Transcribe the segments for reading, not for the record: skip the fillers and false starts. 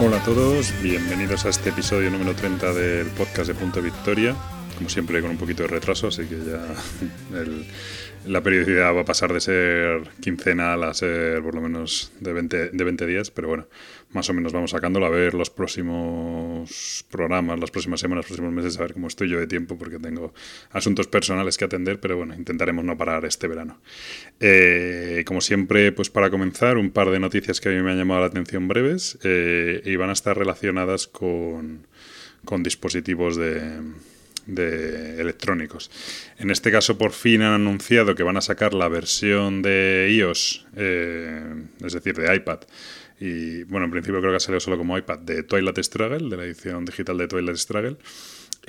Hola a todos, bienvenidos a este episodio número 30 del podcast de Punto Victoria. Como siempre, con un poquito de retraso, así que ya la periodicidad va a pasar de ser quincenal a ser por lo menos de 20 días, pero bueno, más o menos vamos sacándolo. A ver los próximos programas, las próximas semanas, los próximos meses, a ver cómo estoy yo de tiempo, porque tengo asuntos personales que atender, pero bueno, intentaremos no parar este verano. Como siempre, pues para comenzar, un par de noticias que a mí me han llamado la atención breves y van a estar relacionadas con dispositivos de electrónicos. En este caso, por fin han anunciado que van a sacar la versión de iOS, es decir, de iPad. Y bueno, en principio creo que ha salido solo como iPad, de Twilight Struggle, de la edición digital de Twilight Struggle.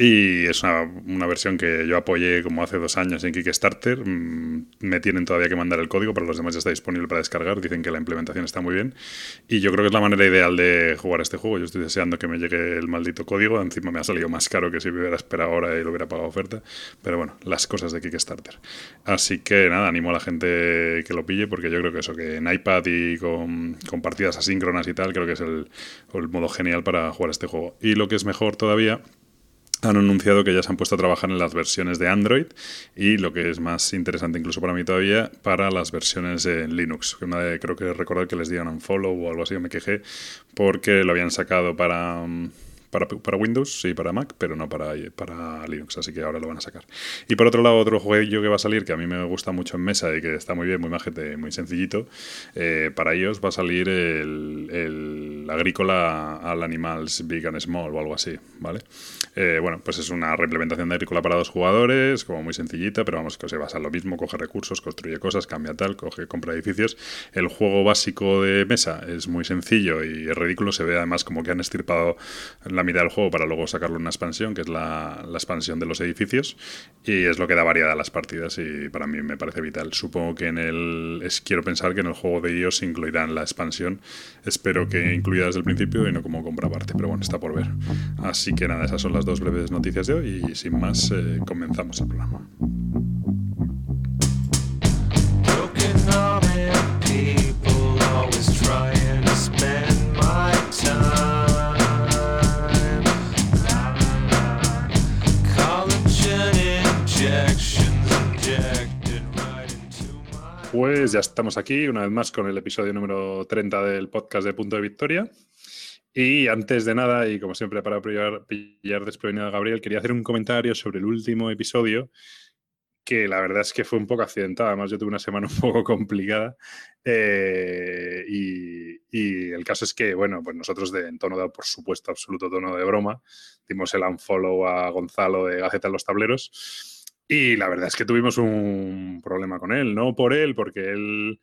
Y es una versión que yo apoyé como hace 2 años en Kickstarter. Me tienen todavía que mandar el código, pero los demás ya está disponible para descargar. Dicen que la implementación está muy bien. Y yo creo que es la manera ideal de jugar este juego. Yo estoy deseando que me llegue el maldito código. Encima me ha salido más caro que si me hubiera esperado ahora y lo hubiera pagado oferta. Pero bueno, las cosas de Kickstarter. Así que nada, animo a la gente que lo pille, porque yo creo que eso, que en iPad y con partidas asíncronas y tal, creo que es el modo genial para jugar este juego. Y lo que es mejor todavía, han anunciado que ya se han puesto a trabajar en las versiones de Android y, lo que es más interesante incluso para mí todavía, para las versiones en Linux. Creo que recordar que les dieron un follow o algo así, me quejé, porque lo habían sacado para Windows y para Mac, pero no para Linux, así que ahora lo van a sacar. Y por otro lado, otro jueguillo que va a salir, que a mí me gusta mucho en mesa y que está muy bien, muy majete, muy sencillito, para iOS va a salir el Agrícola al Animals Big and Small o algo así, ¿vale? Bueno, pues es una reimplementación de Agrícola para 2 jugadores, como muy sencillita, pero vamos, que se basa en lo mismo, coge recursos, construye cosas, cambia tal, compra edificios. El juego básico de mesa es muy sencillo y es ridículo, se ve además como que han estirpado la mitad del juego para luego sacarle una expansión, que es la expansión de los edificios, y es lo que da variedad a las partidas y para mí me parece vital. Supongo que quiero pensar que en el juego de iOS incluirán la expansión, espero que incluida desde el principio y no como compra parte, pero bueno, está por ver. Así que nada, esas son las 2 breves noticias de hoy y sin más comenzamos el programa. Pues ya estamos aquí una vez más con el episodio número 30 del podcast de Punto de Victoria. Y antes de nada, y como siempre para pillar desprevenido a Gabriel, quería hacer un comentario sobre el último episodio, que la verdad es que fue un poco accidentado. Además, yo tuve una semana un poco complicada. Y el caso es que, bueno, pues nosotros en tono de, por supuesto, absoluto tono de broma, dimos el unfollow a Gonzalo de Gaceta en los Tableros. Y la verdad es que tuvimos un problema con él, no por él, porque él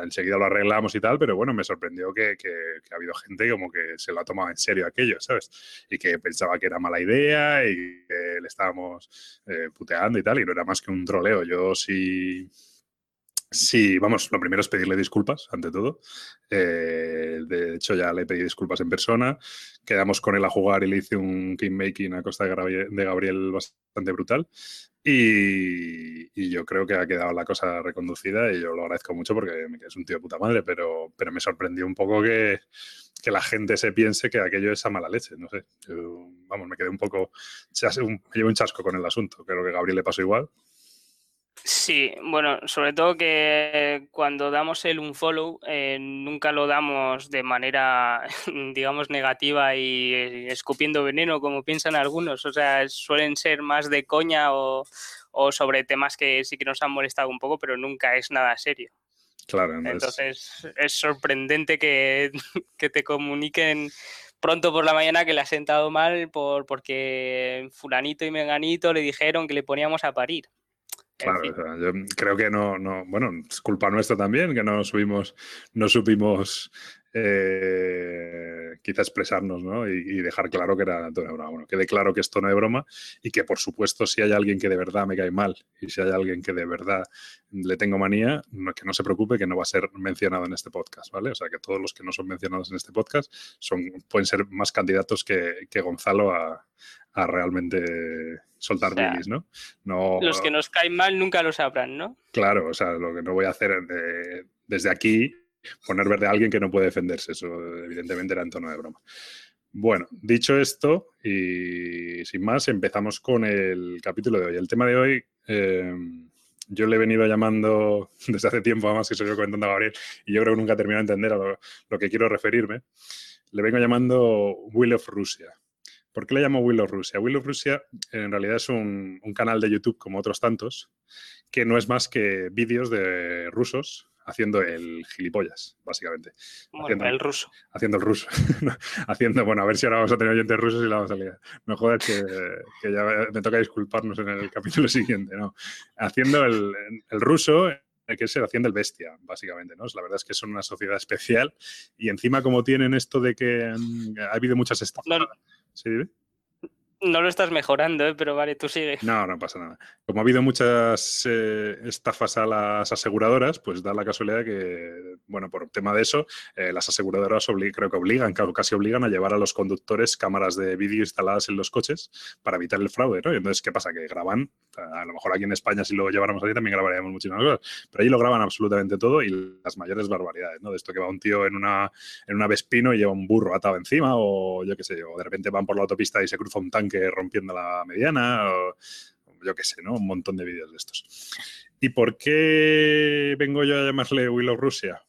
enseguida lo arreglamos y tal, pero bueno, me sorprendió que ha habido gente como que se lo ha tomado en serio aquello, ¿sabes? Y que pensaba que era mala idea y que le estábamos puteando y tal, y no era más que un troleo. Yo sí, vamos, lo primero es pedirle disculpas, ante todo. De hecho, ya le pedí disculpas en persona. Quedamos con él a jugar y le hice un game-making a costa de Gabriel bastante brutal. Y yo creo que ha quedado la cosa reconducida y yo lo agradezco mucho porque es un tío de puta madre, pero me sorprendió un poco que la gente se piense que aquello es a mala leche, no sé. Yo, vamos, me quedé un poco... me llevo un chasco con el asunto. Creo que a Gabriel le pasó igual. Sí, bueno, sobre todo que cuando damos el unfollow nunca lo damos de manera, digamos, negativa y escupiendo veneno, como piensan algunos. O sea, suelen ser más de coña o sobre temas que sí que nos han molestado un poco, pero nunca es nada serio. Claro. Entonces es sorprendente que te comuniquen pronto por la mañana que le ha sentado mal porque fulanito y menganito le dijeron que le poníamos a parir. Claro, o sea, yo creo que no, bueno, es culpa nuestra también, que no supimos quizá expresarnos, ¿no? Y dejar claro que era tono de broma. Bueno, quede claro que es tono de broma y que, por supuesto, si hay alguien que de verdad me cae mal y si hay alguien que de verdad le tengo manía, que no se preocupe, que no va a ser mencionado en este podcast, ¿vale? O sea, que todos los que no son mencionados en este podcast pueden ser más candidatos que Gonzalo a realmente soltar bilis, ¿no? ¿no? Los que nos caen mal nunca lo sabrán, ¿no? Claro, o sea, lo que no voy a hacer desde aquí poner verde a alguien que no puede defenderse. Eso evidentemente era en tono de broma. Bueno, dicho esto y sin más, empezamos con el capítulo de hoy. El tema de hoy, yo le he venido llamando desde hace tiempo, además que soy yo comentando a Gabriel, y yo creo que nunca he terminado de entender a lo que quiero referirme. Le vengo llamando Will of Russia. ¿Por qué le llamo Will of Russia? Will of Russia en realidad es un canal de YouTube como otros tantos, que no es más que vídeos de rusos haciendo el gilipollas, básicamente. Bueno, haciendo el ruso. Bueno, a ver si ahora vamos a tener oyentes rusos y la vamos a liar. No jodas que ya me toca disculparnos en el capítulo siguiente, ¿no? Haciendo el ruso, que es haciendo el bestia, básicamente, ¿no? La verdad es que son una sociedad especial y encima como tienen esto de que ha habido muchas estafadas. ¿Sí? No lo estás mejorando, ¿eh? Pero vale, tú sigue. No pasa nada. Como ha habido muchas estafas a las aseguradoras, pues da la casualidad que, bueno, por tema de eso, las aseguradoras creo que casi obligan a llevar a los conductores cámaras de vídeo instaladas en los coches para evitar el fraude, ¿no? Y entonces, ¿qué pasa? Que graban, a lo mejor aquí en España si lo lleváramos allí también grabaríamos muchísimas cosas, pero allí lo graban absolutamente todo y las mayores barbaridades, ¿no? De esto que va un tío en una Vespino y lleva un burro atado encima o yo qué sé, o de repente van por la autopista y se cruza un tanque que rompiendo la mediana, o yo qué sé, ¿no? Un montón de vídeos de estos. ¿Y por qué vengo yo a llamarle Will of Russia?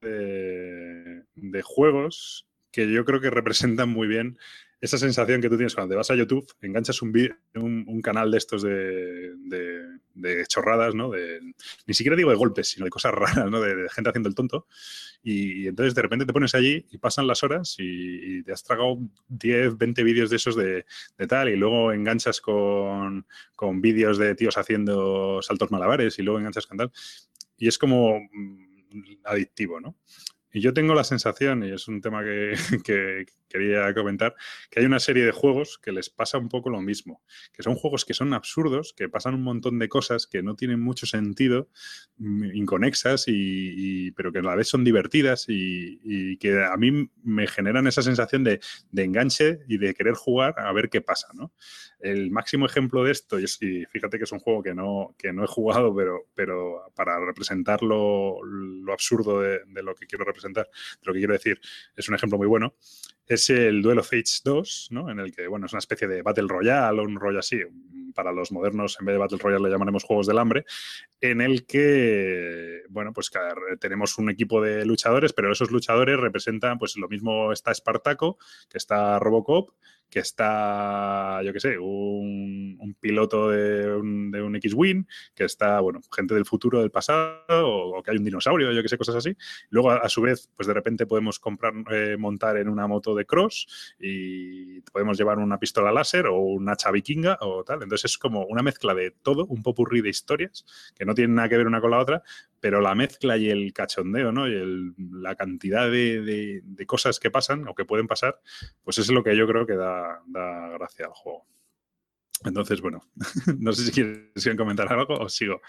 De juegos que yo creo que representan muy bien esa sensación que tú tienes cuando te vas a YouTube, enganchas un canal de estos de chorradas, ¿no? Ni siquiera digo de golpes, sino de cosas raras, ¿no? De gente haciendo el tonto. Y entonces de repente te pones allí y pasan las horas y te has tragado 10, 20 vídeos de esos de tal y luego enganchas con vídeos de tíos haciendo saltos malabares y luego enganchas con tal. Y es como adictivo, ¿no? Y yo tengo la sensación, y es un tema que quería comentar, que hay una serie de juegos que les pasa un poco lo mismo, que son juegos que son absurdos, que pasan un montón de cosas que no tienen mucho sentido, inconexas, pero que a la vez son divertidas y que a mí me generan esa sensación de enganche y de querer jugar a ver qué pasa, ¿no? El máximo ejemplo de esto, y fíjate que es un juego que no he jugado, pero para representar lo absurdo de lo que quiero representar, de lo que quiero decir, es un ejemplo muy bueno, es el Duel of Fates 2, ¿no? En el que, bueno, es una especie de Battle Royale o un rollo así, para los modernos en vez de Battle Royale le llamaremos Juegos del Hambre, en el que, bueno, pues tenemos un equipo de luchadores, pero esos luchadores representan, pues lo mismo está Espartaco, que está Robocop, que está, yo qué sé, un piloto de un X Wing, que está, bueno, gente del futuro, del pasado, o que hay un dinosaurio, yo qué sé, cosas así. Luego, a su vez, pues de repente podemos montar en una moto de cross y podemos llevar una pistola láser o un hacha vikinga o tal. Entonces es como una mezcla de todo, un popurrí de historias que no tienen nada que ver una con la otra, pero la mezcla y el cachondeo, ¿no? Y la cantidad de cosas que pasan o que pueden pasar, pues es lo que yo creo que da gracia al juego. Entonces, bueno, no sé si quieren comentar algo o sigo.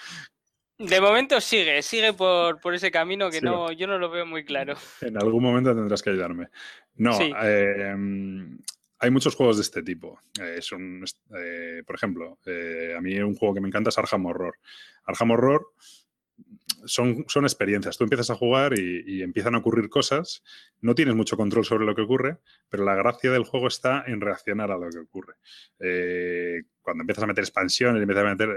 De momento sigue por ese camino que no, yo no lo veo muy claro. En algún momento tendrás que ayudarme. No, sí. Hay muchos juegos de este tipo. Por ejemplo, a mí un juego que me encanta es Arkham Horror. Arkham Horror son experiencias. Tú empiezas a jugar y empiezan a ocurrir cosas. No tienes mucho control sobre lo que ocurre, pero la gracia del juego está en reaccionar a lo que ocurre. Cuando empiezas a meter expansiones,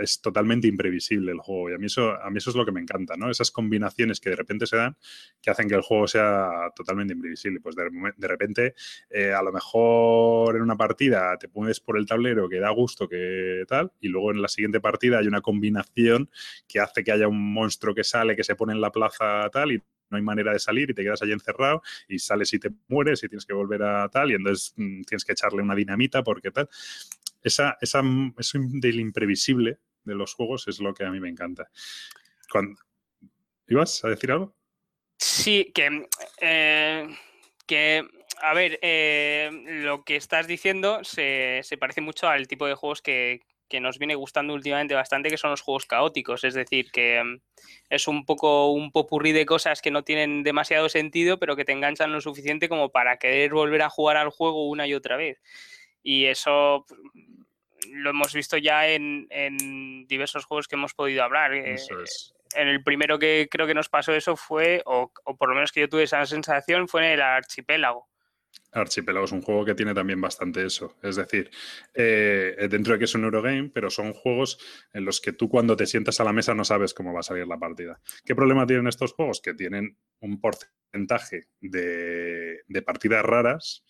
es totalmente imprevisible el juego. Y a mí eso es lo que me encanta, ¿no? Esas combinaciones que de repente se dan que hacen que el juego sea totalmente imprevisible. Pues de repente, a lo mejor en una partida te pones por el tablero que da gusto, que tal, y luego en la siguiente partida hay una combinación que hace que haya un monstruo que sale, que se pone en la plaza, tal, y no hay manera de salir y te quedas allí encerrado y sales y te mueres y tienes que volver a tal y entonces tienes que echarle una dinamita porque tal. Eso del imprevisible de los juegos es lo que a mí me encanta. ¿Ibas a decir algo? Sí, a ver, lo que estás diciendo se parece mucho al tipo de juegos que nos viene gustando últimamente bastante, que son los juegos caóticos, es decir, que es un poco un popurrí de cosas que no tienen demasiado sentido, pero que te enganchan lo suficiente como para querer volver a jugar al juego una y otra vez. Y eso lo hemos visto ya en diversos juegos que hemos podido hablar. Eso es. en el primero que creo que nos pasó eso fue, o por lo menos que yo tuve esa sensación, fue en el Archipiélago. Archipiélago es un juego que tiene también bastante eso. Es decir, dentro de que es un Eurogame, pero son juegos en los que tú cuando te sientas a la mesa no sabes cómo va a salir la partida. ¿Qué problema tienen estos juegos? Que tienen un porcentaje de partidas raras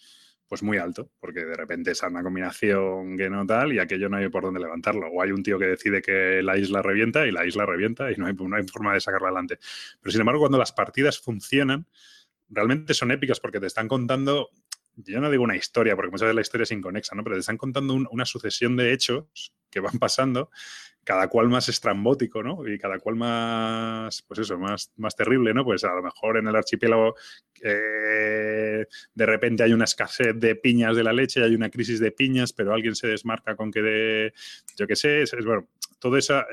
pues muy alto, porque de repente es una combinación que no tal y aquello no hay por dónde levantarlo. O hay un tío que decide que la isla revienta y no hay forma de sacarla adelante. Pero sin embargo, cuando las partidas funcionan, realmente son épicas porque te están contando, yo no digo una historia, porque muchas veces la historia es inconexa, ¿no? Pero te están contando una sucesión de hechos que van pasando, cada cual más estrambótico, ¿no? Y cada cual más, pues eso, más terrible, ¿no? Pues a lo mejor en el archipiélago de repente hay una escasez de piñas de la leche, hay una crisis de piñas, pero alguien se desmarca con que de, yo qué sé, bueno, toda esa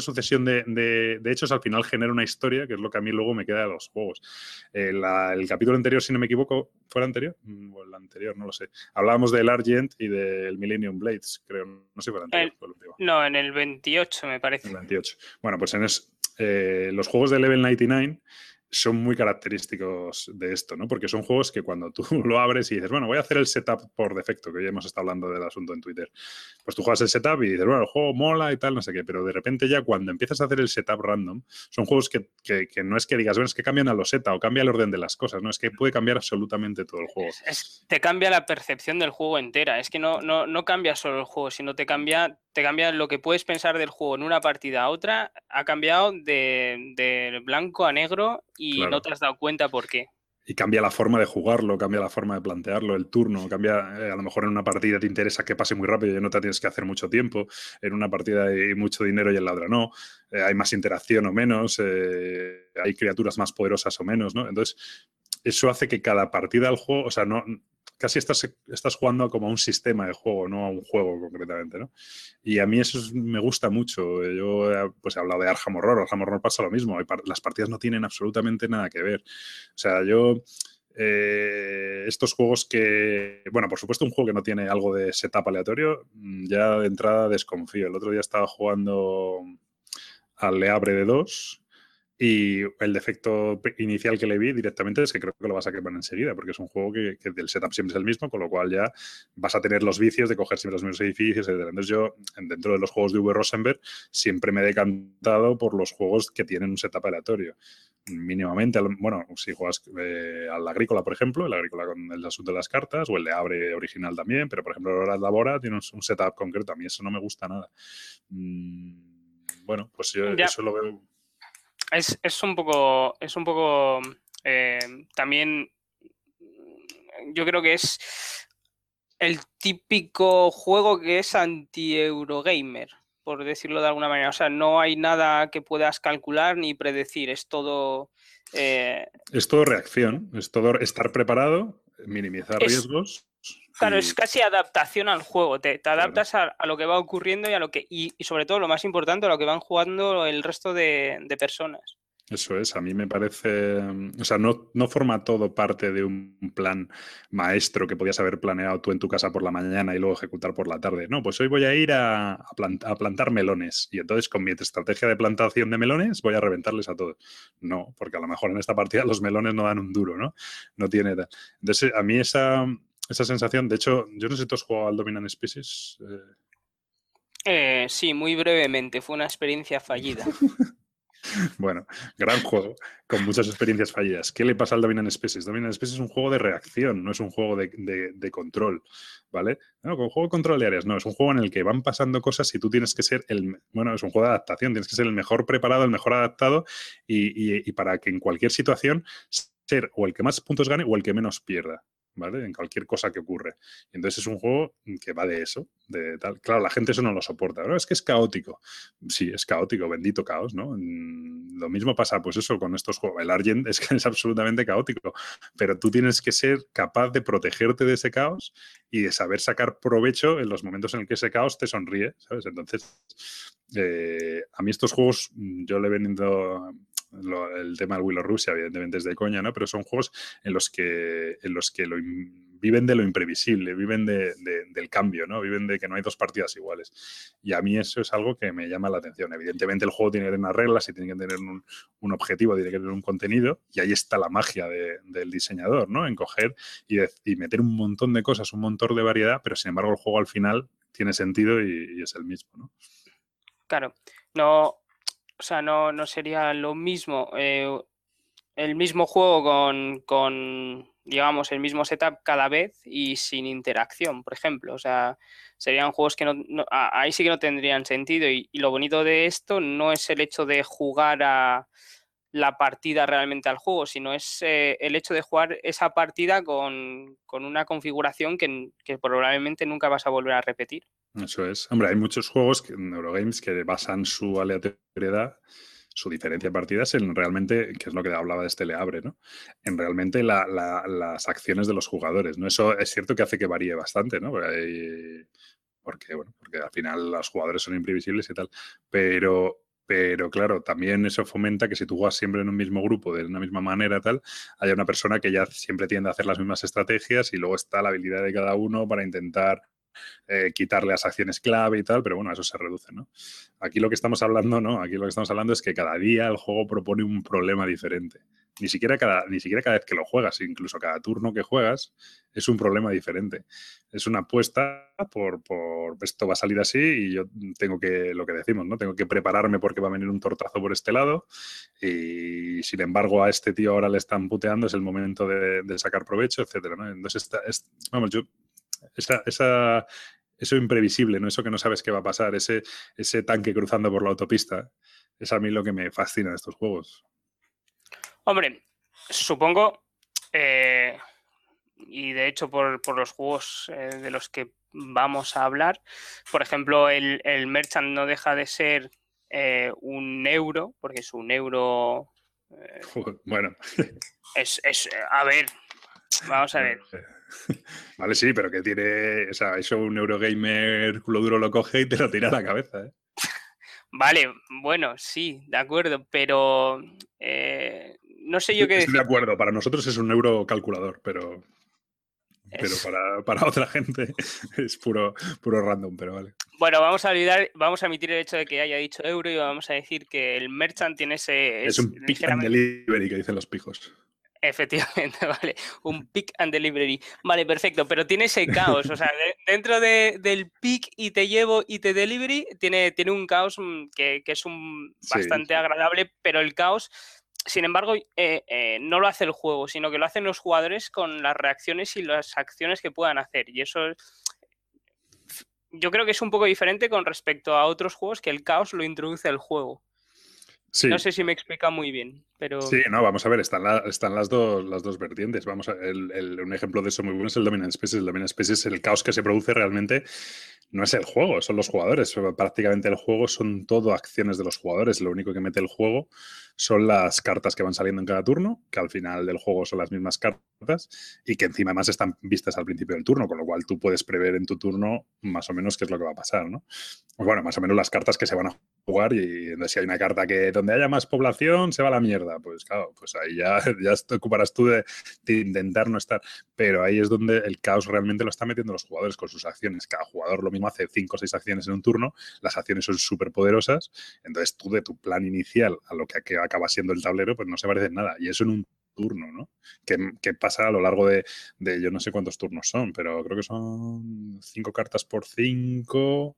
sucesión de hechos al final genera una historia, que es lo que a mí luego me queda de los juegos. El capítulo anterior, si no me equivoco, ¿fue el anterior? O el anterior, no lo sé. Hablábamos del Argent y del Millennium Blades, creo. No sé si fue el anterior. No, en el 28, me parece. El 28. Bueno, pues los juegos de Level 99 son muy característicos de esto, ¿no? Porque son juegos que cuando tú lo abres y dices, bueno, voy a hacer el setup por defecto, que hoy hemos estado hablando del asunto en Twitter. Pues tú juegas el setup y dices, bueno, el juego mola y tal, no sé qué, pero de repente ya cuando empiezas a hacer el setup random, son juegos que no es que digas, bueno, es que cambian la loseta o cambia el orden de las cosas, ¿no? Es que puede cambiar absolutamente todo el juego. Te cambia la percepción del juego entera. Es que no cambia solo el juego, sino te cambia lo que puedes pensar del juego en una partida a otra, ha cambiado de blanco a negro y claro. No te has dado cuenta por qué. Y cambia la forma de jugarlo, cambia la forma de plantearlo, el turno, cambia, a lo mejor en una partida te interesa que pase muy rápido y no te tienes que hacer mucho tiempo, en una partida hay mucho dinero y en la otra no, hay más interacción o menos, hay criaturas más poderosas o menos, ¿no? Entonces, eso hace que cada partida del juego, o sea, no... Casi estás jugando como a un sistema de juego, no a un juego concretamente, ¿no? Y a mí eso me gusta mucho. Yo pues he hablado de Arkham Horror. Arkham Horror pasa lo mismo. Las partidas no tienen absolutamente nada que ver. O sea, yo... estos juegos que... Bueno, por supuesto, un juego que no tiene algo de setup aleatorio, ya de entrada desconfío. El otro día estaba jugando al Le Havre de 2... Y el defecto inicial que le vi directamente es que creo que lo vas a quemar enseguida, porque es un juego que el setup siempre es el mismo, con lo cual ya vas a tener los vicios de coger siempre los mismos edificios, etc. Entonces yo, dentro de los juegos de V. Rosenberg, siempre me he decantado por los juegos que tienen un setup aleatorio. Mínimamente, bueno, si juegas al Agrícola, por ejemplo, el Agrícola con el asunto de las cartas, o el Le Havre original también, pero por ejemplo ahora Labora tiene un setup concreto. A mí eso no me gusta nada. Bueno, pues yo ya. Eso lo veo... Es un poco también, yo creo que es el típico juego que es anti-Eurogamer, por decirlo de alguna manera. O sea, no hay nada que puedas calcular ni predecir, es todo... Es todo reacción, es todo estar preparado, minimizar riesgos. Claro, es casi adaptación al juego, te adaptas claro. a lo que va ocurriendo y a lo que y sobre todo, lo más importante, a lo que van jugando el resto de personas. Eso es, a mí me parece... O sea, no forma todo parte de un plan maestro que podías haber planeado tú en tu casa por la mañana y luego ejecutar por la tarde. No, pues hoy voy a ir a plantar melones y entonces con mi estrategia de plantación de melones voy a reventarles a todos. No, porque a lo mejor en esta partida los melones no dan un duro, ¿no? No tiene... Entonces, a mí esa sensación, de hecho, yo no sé si tú has jugado al Dominant Species. Sí, muy brevemente, fue una experiencia fallida. Bueno, gran juego, con muchas experiencias fallidas. ¿Qué le pasa al Dominant Species? Dominant Species es un juego de reacción, no es un juego de control, ¿vale? No, con juego de control de áreas, no, es un juego en el que van pasando cosas y tú tienes que ser es un juego de adaptación, tienes que ser el mejor preparado, el mejor adaptado y para que en cualquier situación ser o el que más puntos gane o el que menos pierda. ¿Vale? En cualquier cosa que ocurre. Entonces es un juego que va de eso, de tal. Claro, la gente eso no lo soporta, ¿no? Es que es caótico. Sí, es caótico, bendito caos, ¿no? Lo mismo pasa, pues eso, con estos juegos. El Argent es que es absolutamente caótico, pero tú tienes que ser capaz de protegerte de ese caos y de saber sacar provecho en los momentos en el que ese caos te sonríe, ¿sabes? Entonces, a mí estos juegos, yo le he venido... El tema del Will of Russia, evidentemente, es de coña, ¿no? Pero son juegos en los que lo viven de lo imprevisible, viven del cambio, ¿no? Viven de que no hay dos partidas iguales. Y a mí eso es algo que me llama la atención. Evidentemente el juego tiene que tener unas reglas y tiene que tener un objetivo, tiene que tener un contenido, y ahí está la magia del diseñador, ¿no? En coger y meter un montón de cosas, un montón de variedad, pero sin embargo el juego al final tiene sentido y es el mismo, ¿no? Claro. No sería lo mismo... el mismo juego con, digamos, el mismo setup cada vez y sin interacción, por ejemplo. O sea, serían juegos que ahí sí que no tendrían sentido. Y lo bonito de esto no es el hecho de jugar a la partida realmente al juego, sino es el hecho de jugar esa partida con una configuración que probablemente nunca vas a volver a repetir. Eso es. Hombre, hay muchos juegos en Eurogames que basan su aleatoriedad, su diferencia de partidas en realmente, que es lo que hablaba de este Le Havre, ¿no? En realmente las acciones de los jugadores, ¿no? Eso es cierto que hace que varíe bastante, ¿no? Porque al final los jugadores son imprevisibles y tal, pero claro, también eso fomenta que si tú juegas siempre en un mismo grupo, de una misma manera, tal, haya una persona que ya siempre tiende a hacer las mismas estrategias y luego está la habilidad de cada uno para intentar quitarle las acciones clave y tal, pero bueno, eso se reduce, ¿no? Aquí lo que estamos hablando es que cada día el juego propone un problema diferente. Ni siquiera cada vez que lo juegas, incluso cada turno que juegas es un problema diferente. Es una apuesta por esto va a salir así y yo tengo que, lo que decimos, ¿no? Tengo que prepararme porque va a venir un tortazo por este lado y sin embargo a este tío ahora le están puteando, es el momento de sacar provecho, etcétera, ¿no? Entonces, eso imprevisible, ¿no? Eso que no sabes qué va a pasar, ese tanque cruzando por la autopista, es a mí lo que me fascina de estos juegos. Hombre, supongo, y de hecho por los juegos de los que vamos a hablar, por ejemplo, el Merchant no deja de ser un euro, porque es un euro... bueno. Es, a ver, vamos a ver. Vale, sí, pero que tiene... O sea, eso un Eurogamer culo duro lo coge y te lo tira a la cabeza, ¿eh? Vale, bueno, sí, de acuerdo, pero no sé yo qué decir. Estoy de acuerdo, para nosotros es un euro calculador, pero para otra gente es puro random, pero vale. Bueno, vamos a omitir el hecho de que haya dicho euro y vamos a decir que el Merchant tiene ese... Es un pick and delivery que dicen los pijos. Efectivamente, vale. Un pick and delivery. Vale, perfecto, pero tiene ese caos. O sea, dentro del pick y te llevo y te delivery, tiene un caos que es bastante agradable, pero el caos, sin embargo, no lo hace el juego, sino que lo hacen los jugadores con las reacciones y las acciones que puedan hacer. Y eso yo creo que es un poco diferente con respecto a otros juegos que el caos lo introduce el juego. Sí. No sé si me explica muy bien, pero... Sí, no, vamos a ver, están las dos vertientes. Vamos a ver, un ejemplo de eso muy bueno es el Dominant Species. El Dominant Species, el caos que se produce realmente no es el juego, son los jugadores. Prácticamente el juego son todo acciones de los jugadores. Lo único que mete el juego son las cartas que van saliendo en cada turno, que al final del juego son las mismas cartas y que encima más están vistas al principio del turno, con lo cual tú puedes prever en tu turno más o menos qué es lo que va a pasar, ¿no? Pues bueno, más o menos las cartas que se van a jugar y si hay una carta que donde haya más población se va a la mierda, pues claro, pues ahí ya te ocuparás tú de intentar no estar, pero ahí es donde el caos realmente lo está metiendo los jugadores con sus acciones. Cada jugador lo mismo hace 5 o 6 acciones en un turno, las acciones son súper poderosas, entonces tú de tu plan inicial a lo que acaba siendo el tablero pues no se parece en nada, y eso en un turno, ¿no? Que pasa a lo largo de yo no sé cuántos turnos son, pero creo que son 5 cartas por 5...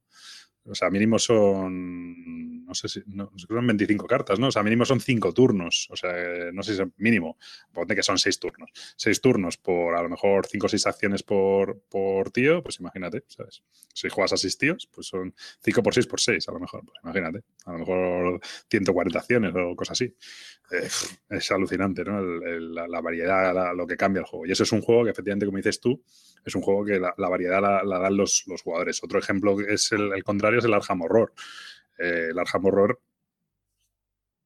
O sea, mínimo son, son 25 cartas, ¿no? O sea, mínimo son 5 turnos. O sea, no sé si son mínimo. Ponte que son 6 turnos. 6 turnos por, a lo mejor, 5 o 6 acciones por tío, pues imagínate, ¿sabes? Si juegas a 6 tíos, pues son 5 por 6 por 6, a lo mejor. Pues imagínate. A lo mejor 140 acciones o cosas así. Es alucinante, ¿no? La variedad, lo que cambia el juego. Y eso es un juego que, efectivamente, como dices tú, es un juego que la variedad la dan los jugadores. Otro ejemplo es el contrario, es el Arkham Horror. El Arkham Horror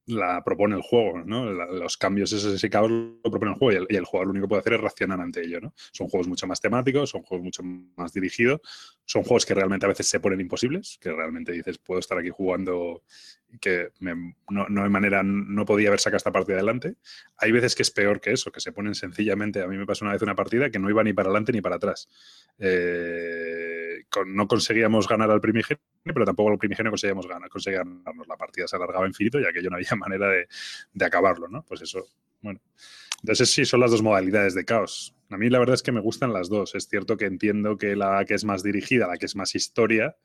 la propone el juego, ¿no? Los cambios esos, ese caos lo propone el juego, y el jugador lo único que puede hacer es reaccionar ante ello, ¿no? Son juegos mucho más temáticos, son juegos mucho más dirigidos, son juegos que realmente a veces se ponen imposibles, que realmente dices, puedo estar aquí jugando, que no hay manera, no podía haber sacado esta partida adelante. Hay veces que es peor que eso, que se ponen sencillamente, a mí me pasó una vez una partida que no iba ni para adelante ni para atrás. No conseguíamos ganar al primigenio, pero tampoco al primigenio conseguíamos ganarnos. La partida se alargaba infinito y aquello no había manera de acabarlo, ¿no? Pues eso, bueno. Entonces sí, son las dos modalidades de caos. A mí la verdad es que me gustan las dos. Es cierto que entiendo que la que es más dirigida, la que es más historia,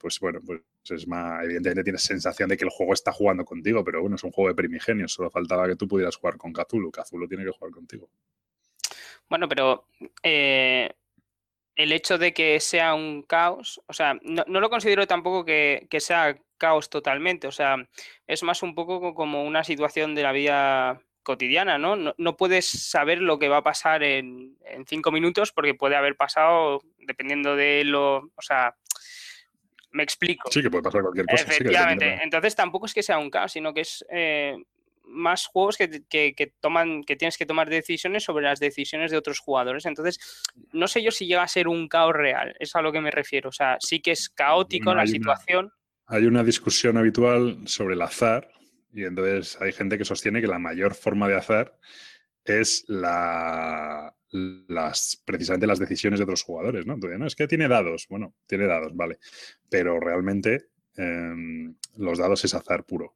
pues bueno, pues es más, evidentemente tienes sensación de que el juego está jugando contigo, pero bueno, es un juego de primigenios. Solo faltaba que tú pudieras jugar con Cthulhu. Cthulhu tiene que jugar contigo. Bueno, pero... el hecho de que sea un caos, o sea, no lo considero tampoco que sea caos totalmente, o sea, es más un poco como una situación de la vida cotidiana, ¿no? No puedes saber lo que va a pasar en 5 minutos porque puede haber pasado, dependiendo de o sea, me explico. Sí, que puede pasar cualquier cosa. Efectivamente, sí, entonces tampoco es que sea un caos, sino que es... más juegos que tienes que tomar decisiones sobre las decisiones de otros jugadores. Entonces, no sé yo si llega a ser un caos real, es a lo que me refiero. O sea, sí que es caótico la situación. Hay una discusión habitual sobre el azar, y entonces hay gente que sostiene que la mayor forma de azar es precisamente las decisiones de otros jugadores, ¿no? Entonces, no, es que tiene dados. Bueno, tiene dados, vale. Pero realmente los dados es azar puro.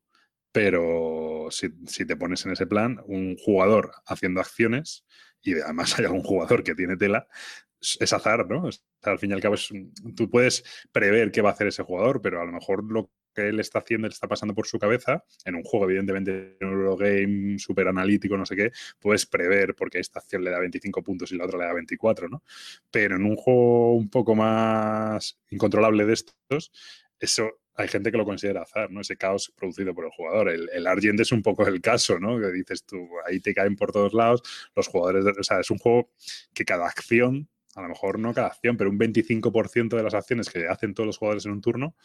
Pero si te pones en ese plan, un jugador haciendo acciones, y además hay algún jugador que tiene tela, es azar, ¿no? Al fin y al cabo, tú puedes prever qué va a hacer ese jugador, pero a lo mejor lo que él está haciendo, le está pasando por su cabeza, en un juego evidentemente en un Eurogame súper analítico, no sé qué, puedes prever porque esta acción le da 25 puntos y la otra le da 24, ¿no? Pero en un juego un poco más incontrolable de estos, eso... Hay gente que lo considera azar, ¿no? Ese caos producido por el jugador. El Argent es un poco el caso, ¿no? Que dices tú, ahí te caen por todos lados los jugadores. O sea, es un juego que cada acción, a lo mejor no cada acción, pero un 25% de las acciones que hacen todos los jugadores en un turno,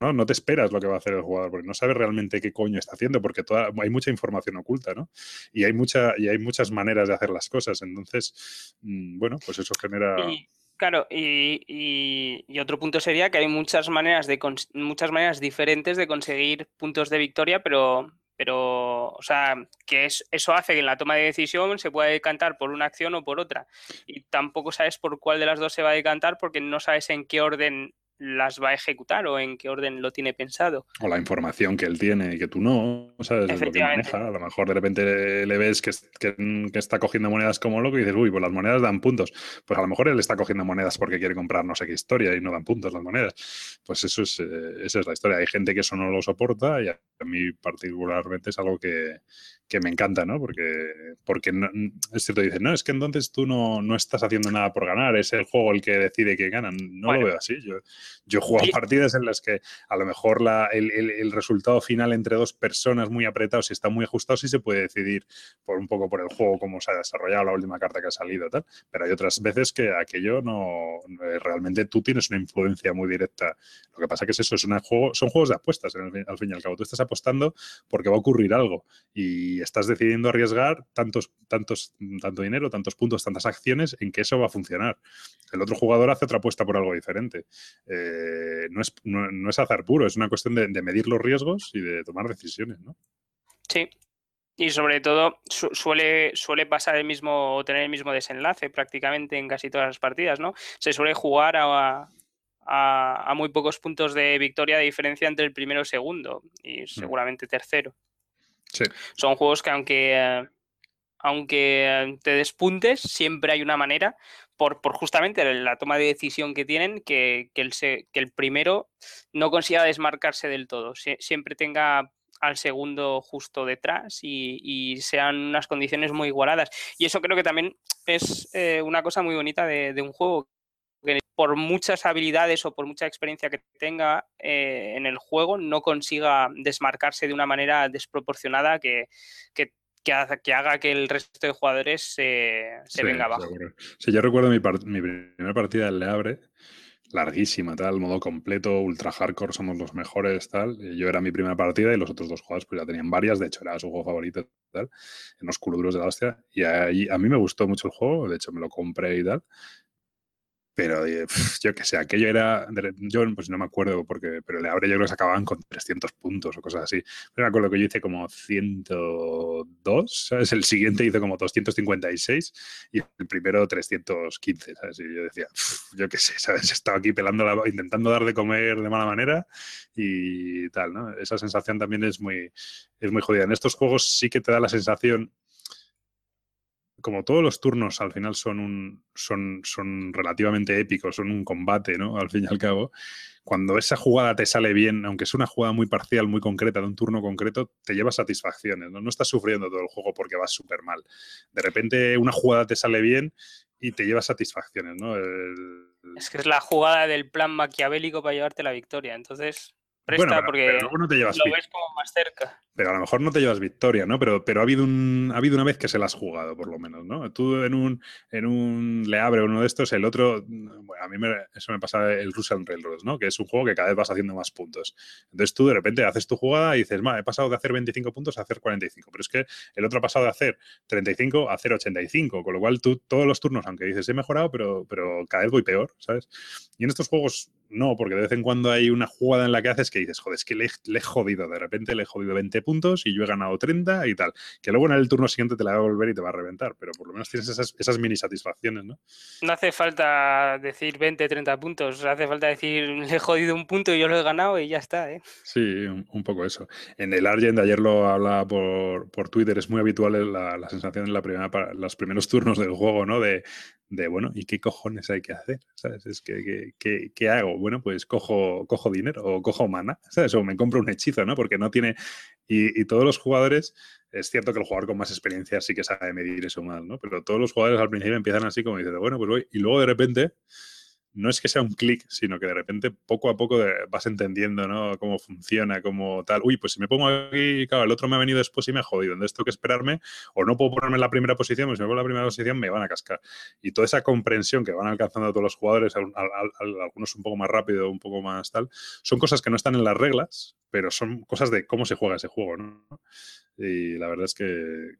no te esperas lo que va a hacer el jugador, porque no sabes realmente qué coño está haciendo, porque hay mucha información oculta, ¿no? Y hay muchas maneras de hacer las cosas. Entonces, bueno, pues eso genera... Claro, y otro punto sería que hay muchas maneras diferentes de conseguir puntos de victoria, pero o sea, que eso hace que en la toma de decisión se pueda decantar por una acción o por otra. Y tampoco sabes por cuál de las dos se va a decantar porque no sabes en qué orden las va a ejecutar o en qué orden lo tiene pensado. O la información que él tiene y que tú no, ¿sabes? Es lo que maneja. A lo mejor de repente le ves que está cogiendo monedas como loco y dices, uy, pues las monedas dan puntos. Pues a lo mejor él está cogiendo monedas porque quiere comprar no sé qué historia y no dan puntos las monedas. Pues eso es, esa es la historia. Hay gente que eso no lo soporta y a mí particularmente es algo que me encanta, ¿no? Porque no, es cierto, dices, no, es que entonces tú no estás haciendo nada por ganar, es el juego el que decide que ganan. No, bueno, lo veo así. Yo juego partidas en las que a lo mejor el resultado final entre dos personas muy apretados y está muy ajustado, sí se puede decidir por un poco por el juego, cómo se ha desarrollado, la última carta que ha salido, tal. Pero hay otras veces que aquello no... Realmente tú tienes una influencia muy directa. Lo que pasa que es eso, son juegos de apuestas, al fin y al cabo. Tú estás apostando porque va a ocurrir algo y estás decidiendo arriesgar tanto dinero, tantos puntos, tantas acciones en que eso va a funcionar. El otro jugador hace otra apuesta por algo diferente. No es azar puro, es una cuestión de medir los riesgos y de tomar decisiones, ¿no? Sí, y sobre todo suele pasar el mismo o tener el mismo desenlace prácticamente en casi todas las partidas, ¿no? Se suele jugar a muy pocos puntos de victoria de diferencia entre el primero y segundo, y seguramente tercero. Sí. Son juegos que aunque te despuntes, siempre hay una manera, por justamente la toma de decisión que tienen, que el primero no consiga desmarcarse del todo, siempre tenga al segundo justo detrás y sean unas condiciones muy igualadas. Y eso creo que también es una cosa muy bonita de un juego, que por muchas habilidades o por mucha experiencia que tenga en el juego, no consiga desmarcarse de una manera desproporcionada que haga que el resto de jugadores se venga abajo. Sí, yo recuerdo mi primera partida del Le Havre, larguísima, tal, modo completo, ultra hardcore, somos los mejores, tal. Yo era mi primera partida y los otros dos jugadores pues ya tenían varias, de hecho era su juego favorito, tal, en los culoduros de la hostia. Y ahí, a mí me gustó mucho el juego, de hecho me lo compré y tal. Pero yo qué sé, aquello era... Yo pues no me acuerdo, porque pero Le Havre yo creo que se acababan con 300 puntos o cosas así. Pero me acuerdo que yo hice como 102, ¿sabes? El siguiente hizo como 256 y el primero 315, ¿sabes? Y yo decía, yo qué sé, ¿sabes? Estaba aquí pelando intentando dar de comer de mala manera y tal, ¿no? Esa sensación también es muy jodida. En estos juegos sí que te da la sensación... Como todos los turnos al final son relativamente épicos, son un combate, ¿no? Al fin y al cabo, cuando esa jugada te sale bien, aunque es una jugada muy parcial, muy concreta, de un turno concreto, te lleva satisfacciones, ¿no? No estás sufriendo todo el juego porque vas súper mal. De repente una jugada te sale bien y te lleva satisfacciones, ¿no? Es que es la jugada del plan maquiavélico para llevarte la victoria, entonces... Bueno, pero luego no te llevas, lo ves como más cerca. Pero a lo mejor no te llevas victoria, ¿no? Pero ha habido una vez que se la has jugado, por lo menos, ¿no? Tú en un Le Havre uno de estos, el otro... Bueno, a mí eso me pasa el Russian Railroads, ¿no? Que es un juego que cada vez vas haciendo más puntos. Entonces tú de repente haces tu jugada y dices, he pasado de hacer 25 puntos a hacer 45. Pero es que el otro ha pasado de hacer 35 a hacer 85. Con lo cual tú todos los turnos, aunque dices, he mejorado, pero cada vez voy peor, ¿sabes? Y en estos juegos... No, porque de vez en cuando hay una jugada en la que haces que dices, joder, es que le he jodido, de repente le he jodido 20 puntos y yo he ganado 30 y tal. Que luego en el turno siguiente te la va a volver y te va a reventar, pero por lo menos tienes esas mini satisfacciones, ¿no? No hace falta decir 20, 30 puntos, hace falta decir, le he jodido un punto y yo lo he ganado y ya está, ¿eh? Sí, un poco eso. En el Argent, ayer lo hablaba por Twitter, es muy habitual la sensación en los primeros turnos del juego, ¿no? De bueno, ¿y qué cojones hay que hacer? ¿Sabes? Es que ¿qué hago? Bueno, pues cojo dinero o cojo mana, ¿sabes? O me compro un hechizo, ¿no? Porque no tiene... Y todos los jugadores... Es cierto que el jugador con más experiencia sí que sabe medir eso más, ¿no? Pero todos los jugadores al principio empiezan así como diciendo, bueno, pues voy. Y luego de repente... No es que sea un clic, sino que de repente poco a poco vas entendiendo, ¿no? Cómo funciona, cómo tal. Uy, pues si me pongo aquí, claro, el otro me ha venido después y me ha jodido. Entonces tengo que esperarme o no puedo ponerme en la primera posición, porque si me pongo en la primera posición me van a cascar. Y toda esa comprensión que van alcanzando todos los jugadores, algunos un poco más rápido, un poco más tal, son cosas que no están en las reglas, pero son cosas de cómo se juega ese juego, ¿no? Y la verdad es que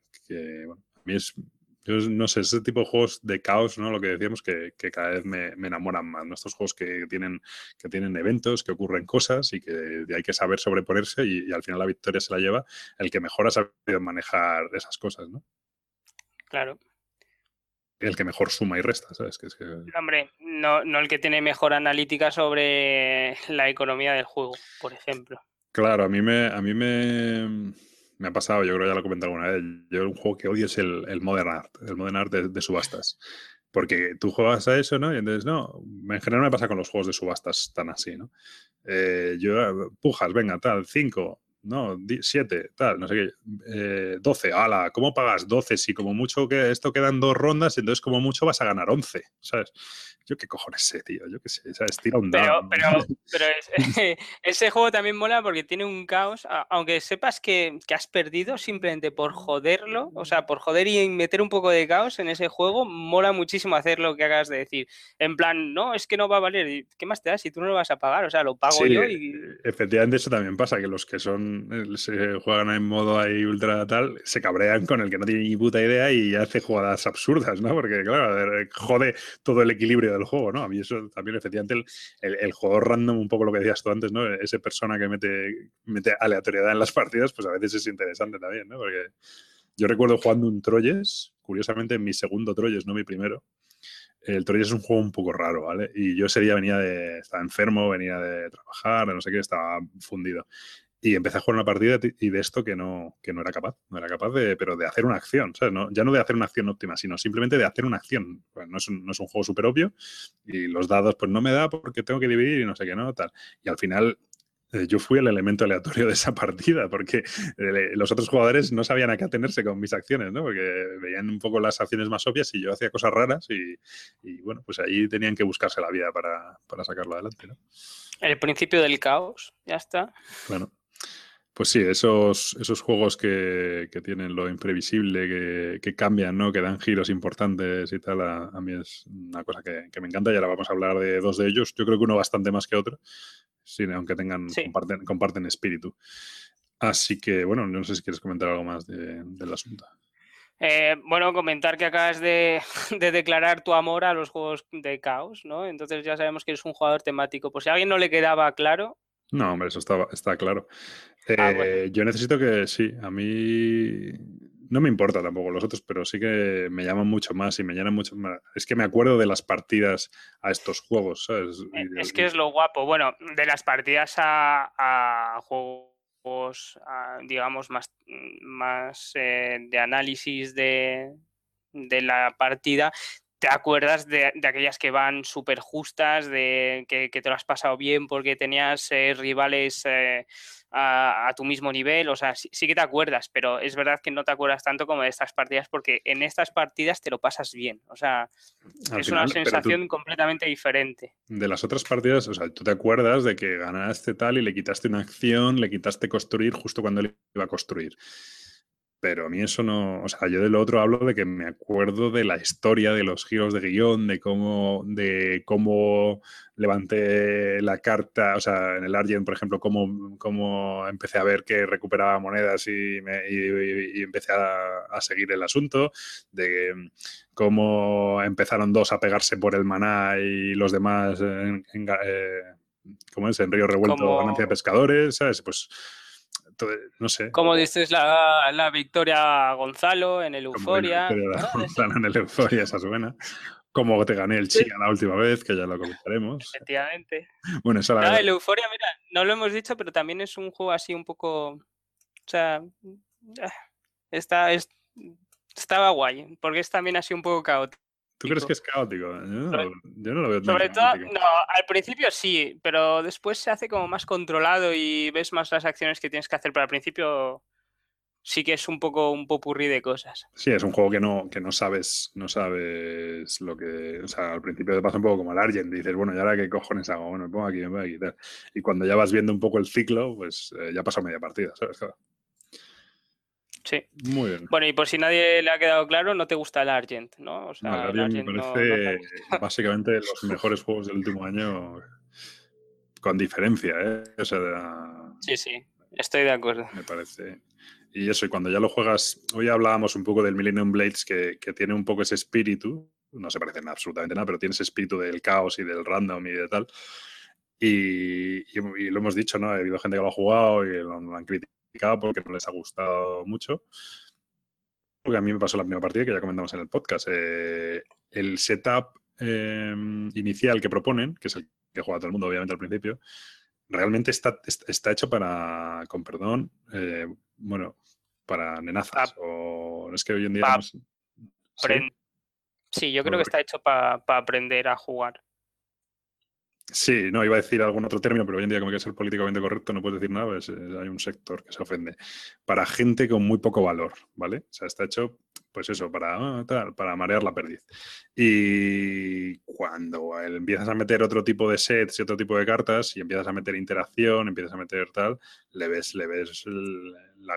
bueno, a mí es... Yo no sé, ese tipo de juegos de caos, ¿no? Lo que decíamos, que cada vez me enamoran más, ¿no? Estos juegos que tienen eventos, que ocurren cosas y que hay que saber sobreponerse y al final la victoria se la lleva el que mejor ha sabido manejar esas cosas, ¿no? Claro. El que mejor suma y resta, ¿sabes? Que es que... Hombre, no el que tiene mejor analítica sobre la economía del juego, por ejemplo. Claro, a mí me ha pasado, yo creo que ya lo he comentado alguna vez. Yo un juego que odio es el Modern Art, el Modern Art de subastas. Porque tú juegas a eso, ¿no? Y entonces, no, en general me pasa con los juegos de subastas tan así, ¿no? Yo, pujas, venga, tal, 5, no, 7, tal, no sé qué, 12, ala, ¿cómo pagas 12? Si como mucho que esto quedan 2 rondas, entonces como mucho vas a ganar 11, ¿sabes? Yo qué cojones sé, tío, yo qué sé, ¿sabes? Tira un dado. Pero ese juego también mola porque tiene un caos, aunque sepas que has perdido simplemente por joderlo, o sea, por joder y meter un poco de caos en ese juego, mola muchísimo hacer lo que acabas de decir. En plan, no, es que no va a valer, ¿qué más te das si tú no lo vas a pagar? O sea, lo pago sí, yo y... Efectivamente eso también pasa, que los que se juegan en modo ahí ultra tal, se cabrean con el que no tiene ni puta idea y hace jugadas absurdas, ¿no? Porque claro, jode todo el equilibrio del juego, ¿no? A mí eso también, efectivamente, el jugador random, un poco lo que decías tú antes, ¿no? Ese persona que mete aleatoriedad en las partidas, pues a veces es interesante también, ¿no? Porque yo recuerdo jugando un Troyes, curiosamente mi segundo Troyes, no mi primero. El Troyes es un juego un poco raro, ¿vale? Y yo ese día estaba enfermo, venía de trabajar, no sé qué, estaba fundido. Y empecé a jugar una partida y de esto que no era capaz. No era capaz pero de hacer una acción, ¿sabes? No, ya no de hacer una acción óptima, sino simplemente de hacer una acción. Bueno, no es un juego súper obvio y los dados pues no me da porque tengo que dividir y no sé qué, ¿no? Tal. Y al final... Yo fui el elemento aleatorio de esa partida porque los otros jugadores no sabían a qué atenerse con mis acciones, ¿no? Porque veían un poco las acciones más obvias y yo hacía cosas raras y bueno, pues ahí tenían que buscarse la vida para sacarlo adelante, ¿no? El principio del caos, ya está. Bueno, Pues sí, esos juegos que tienen lo imprevisible, que cambian, ¿no? Que dan giros importantes y tal, a mí es una cosa que me encanta, y ahora vamos a hablar de dos de ellos. Yo creo que uno bastante más que otro, sí, aunque tengan, sí, comparten espíritu. Así que, bueno, no sé si quieres comentar algo más del asunto. Bueno, comentar que acabas de declarar tu amor a los juegos de caos, ¿no? Entonces ya sabemos que eres un jugador temático. Pues si a alguien no le quedaba claro... No, hombre, eso está claro. Bueno. Yo necesito que, sí, a mí... No me importa tampoco los otros, pero sí que me llaman mucho más y me llenan mucho más. Es que me acuerdo de las partidas a estos juegos, ¿sabes? Es que es lo guapo. Bueno, de las partidas a juegos... digamos más de análisis de la partida, te acuerdas de aquellas que van súper justas, de que te lo has pasado bien porque tenías rivales a tu mismo nivel, o sea, sí que te acuerdas, pero es verdad que no te acuerdas tanto como de estas partidas, porque en estas partidas te lo pasas bien, o sea, al es final, una sensación completamente diferente. De las otras partidas, o sea, tú te acuerdas de que ganaste tal y le quitaste una acción, le quitaste construir justo cuando él iba a construir. Pero a mí eso no... O sea, yo de lo otro hablo de que me acuerdo de la historia, de los giros de guión, de cómo levanté la carta. O sea, en el Argent, por ejemplo, cómo empecé a ver que recuperaba monedas y empecé a seguir el asunto. De cómo empezaron dos a pegarse por el maná y los demás ¿cómo es? En río revuelto, como... ganancia de pescadores, ¿sabes? Pues... No sé. Como dices la victoria a Gonzalo en el Euphoria. En el Euphoria, esa suena. Como te gané el Chia la última vez, que ya lo comentaremos. Efectivamente. Bueno, esa la... El Euphoria, mira, no lo hemos dicho, pero también es un juego así un poco... O sea, estaba guay, porque es también así un poco caótico. ¿Tú crees que es caótico? Yo no lo veo tan sobre caótico. Todo, no, al principio sí, pero después se hace como más controlado y ves más las acciones que tienes que hacer, pero al principio sí que es un poco un popurrí de cosas. Sí, es un juego que no sabes, lo que... O sea, al principio te pasa un poco como el Argent, dices, bueno, ¿y ahora qué cojones hago? Bueno, me pongo aquí y tal. Y cuando ya vas viendo un poco el ciclo, pues ya ha pasado media partida, ¿sabes? Claro. Sí. Muy bien. Bueno, y por si nadie le ha quedado claro, no te gusta el Argent, ¿no? O sea, no, el Argent me parece no básicamente los mejores juegos del último año, con diferencia, ¿eh? O sea, sí, estoy de acuerdo. Me parece. Y eso, y cuando ya lo juegas, hoy hablábamos un poco del Millennium Blades, que tiene un poco ese espíritu, no se parece absolutamente nada, pero tiene ese espíritu del caos y del random y de tal. Y lo hemos dicho, ¿no? Ha habido gente que lo ha jugado y lo han criticado porque no les ha gustado mucho, porque a mí me pasó la primera partida que ya comentamos en el podcast. El setup inicial que proponen, que es el que juega todo el mundo obviamente al principio, realmente está hecho para, con perdón, para nenazas, o es que hoy en día sí, yo creo que está hecho para aprender a jugar. Sí, no, iba a decir algún otro término, pero hoy en día, como hay que ser políticamente correcto, no puedes decir nada, pues hay un sector que se ofende. Para gente con muy poco valor, ¿vale? O sea, está hecho, pues eso, para marear la perdiz. Y cuando empiezas a meter otro tipo de sets y otro tipo de cartas, y empiezas a meter interacción, empiezas a meter tal, le ves la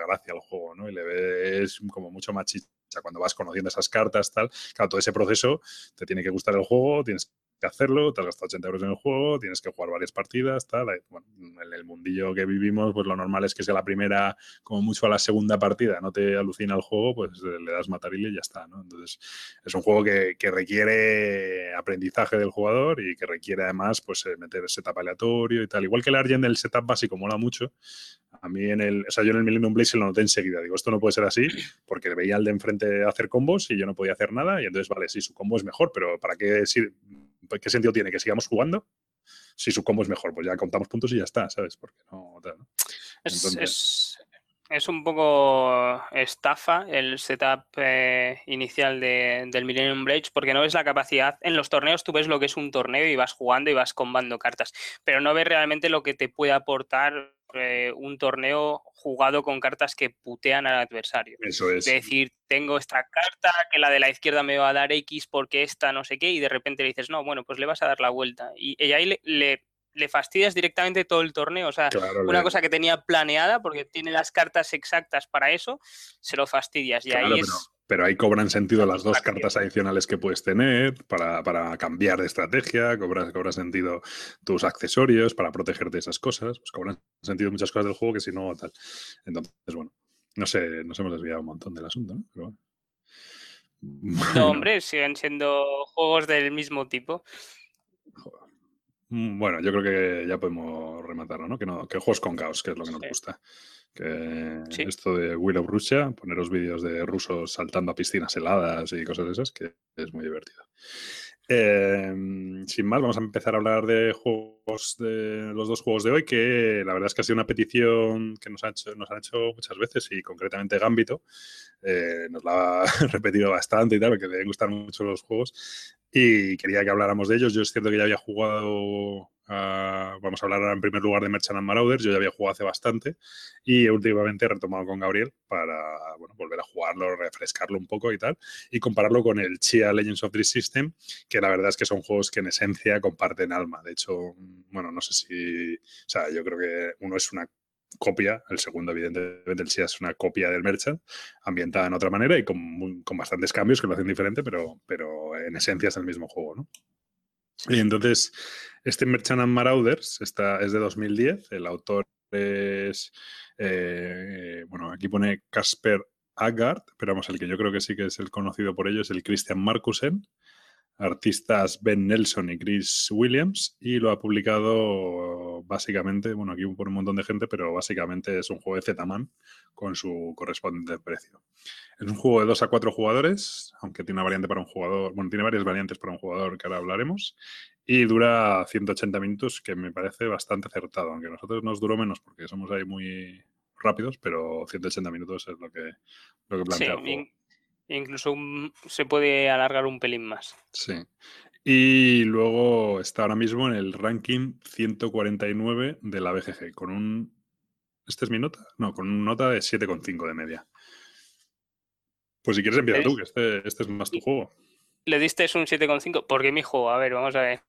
gracia al juego, ¿no? Y le ves como mucho más chicha. Cuando vas conociendo esas cartas, tal, claro, todo ese proceso, te tiene que gustar el juego, tienes que hacerlo, te has gastado 80 euros en el juego, tienes que jugar varias partidas, tal. Bueno, en el mundillo que vivimos, pues lo normal es que sea la primera, como mucho a la segunda partida, no te alucina el juego, pues le das mataril y ya está, ¿no? Entonces, es un juego que requiere aprendizaje del jugador y que requiere además, pues, meter setup aleatorio y tal. Igual que el Argent, el setup básico mola mucho. A mí yo en el Millennium Blade se lo noté enseguida. Digo, esto no puede ser así, porque veía al de enfrente hacer combos y yo no podía hacer nada. Y entonces, vale, sí, su combo es mejor, pero ¿para qué sirve? ¿Qué sentido tiene que sigamos jugando? Si su combo es mejor, pues ya contamos puntos y ya está, ¿sabes? Porque no, tal, ¿no? Entonces... Es un poco estafa el setup inicial del Millennium Blades, porque no ves la capacidad. En los torneos tú ves lo que es un torneo y vas jugando y vas combando cartas, pero no ves realmente lo que te puede aportar un torneo jugado con cartas que putean al adversario. Eso es. Es decir, tengo esta carta que la de la izquierda me va a dar X porque esta no sé qué, y de repente le dices, no, bueno, pues le vas a dar la vuelta. Y ahí le le fastidias directamente todo el torneo. O sea, claro, una cosa que tenía planeada, porque tiene las cartas exactas para eso, se lo fastidias. Y claro, ahí pero ahí cobran sentido las dos cartas adicionales que puedes tener para cambiar de estrategia, cobra sentido tus accesorios para protegerte de esas cosas, pues cobran sentido muchas cosas del juego que si no, tal. Entonces, bueno, no sé, nos hemos desviado un montón del asunto, ¿no? Pero bueno. No, hombre, siguen siendo juegos del mismo tipo. Joder. Bueno, yo creo que ya podemos rematarlo, ¿no? Que juegos con caos, que es lo que nos gusta. Que sí. Esto de Will of Russia, poneros vídeos de rusos saltando a piscinas heladas y cosas de esas, que es muy divertido. Sin más, vamos a empezar a hablar de juegos, de los dos juegos de hoy, que la verdad es que ha sido una petición que nos han hecho muchas veces, y concretamente Gambito nos la ha repetido bastante y tal, porque deben gustar mucho los juegos y quería que habláramos de ellos. Yo es cierto que ya había jugado... vamos a hablar ahora en primer lugar de Merchant & Marauders. Yo ya había jugado hace bastante y últimamente he retomado con Gabriel para, bueno, volver a jugarlo, refrescarlo un poco y tal, y compararlo con el Xia Legends of a Drift System, que la verdad es que son juegos que en esencia comparten alma. De hecho, bueno, no sé si... O sea, yo creo que uno es una copia, el segundo evidentemente el Xia es una copia del Merchant, ambientada en otra manera y con bastantes cambios que lo hacen diferente, pero en esencia es el mismo juego, ¿no? Y entonces, este Merchant & Marauders es de 2010, el autor es, bueno, aquí pone Kasper Agard, pero vamos, el que yo creo que sí que es el conocido por ello es el Christian Markusen, artistas Ben Nelson y Chris Williams, y lo ha publicado básicamente, bueno, aquí por un montón de gente, pero básicamente es un juego de Z-Man con su correspondiente precio. Es un juego de 2 a 4 jugadores, aunque tiene una variante para un jugador, bueno, tiene varias variantes para un jugador que ahora hablaremos, y dura 180 minutos, que me parece bastante acertado, aunque a nosotros nos duró menos porque somos ahí muy rápidos, pero 180 minutos es lo que plantea el juego. Incluso se puede alargar un pelín más. Sí. Y luego está ahora mismo en el ranking 149 de la BGG, con un... ¿Esta es mi nota? No, con una nota de 7,5 de media. Pues si quieres empieza tú, que este es más tu juego. Le diste un 7,5. ¿Por qué mi juego? A ver, vamos a ver.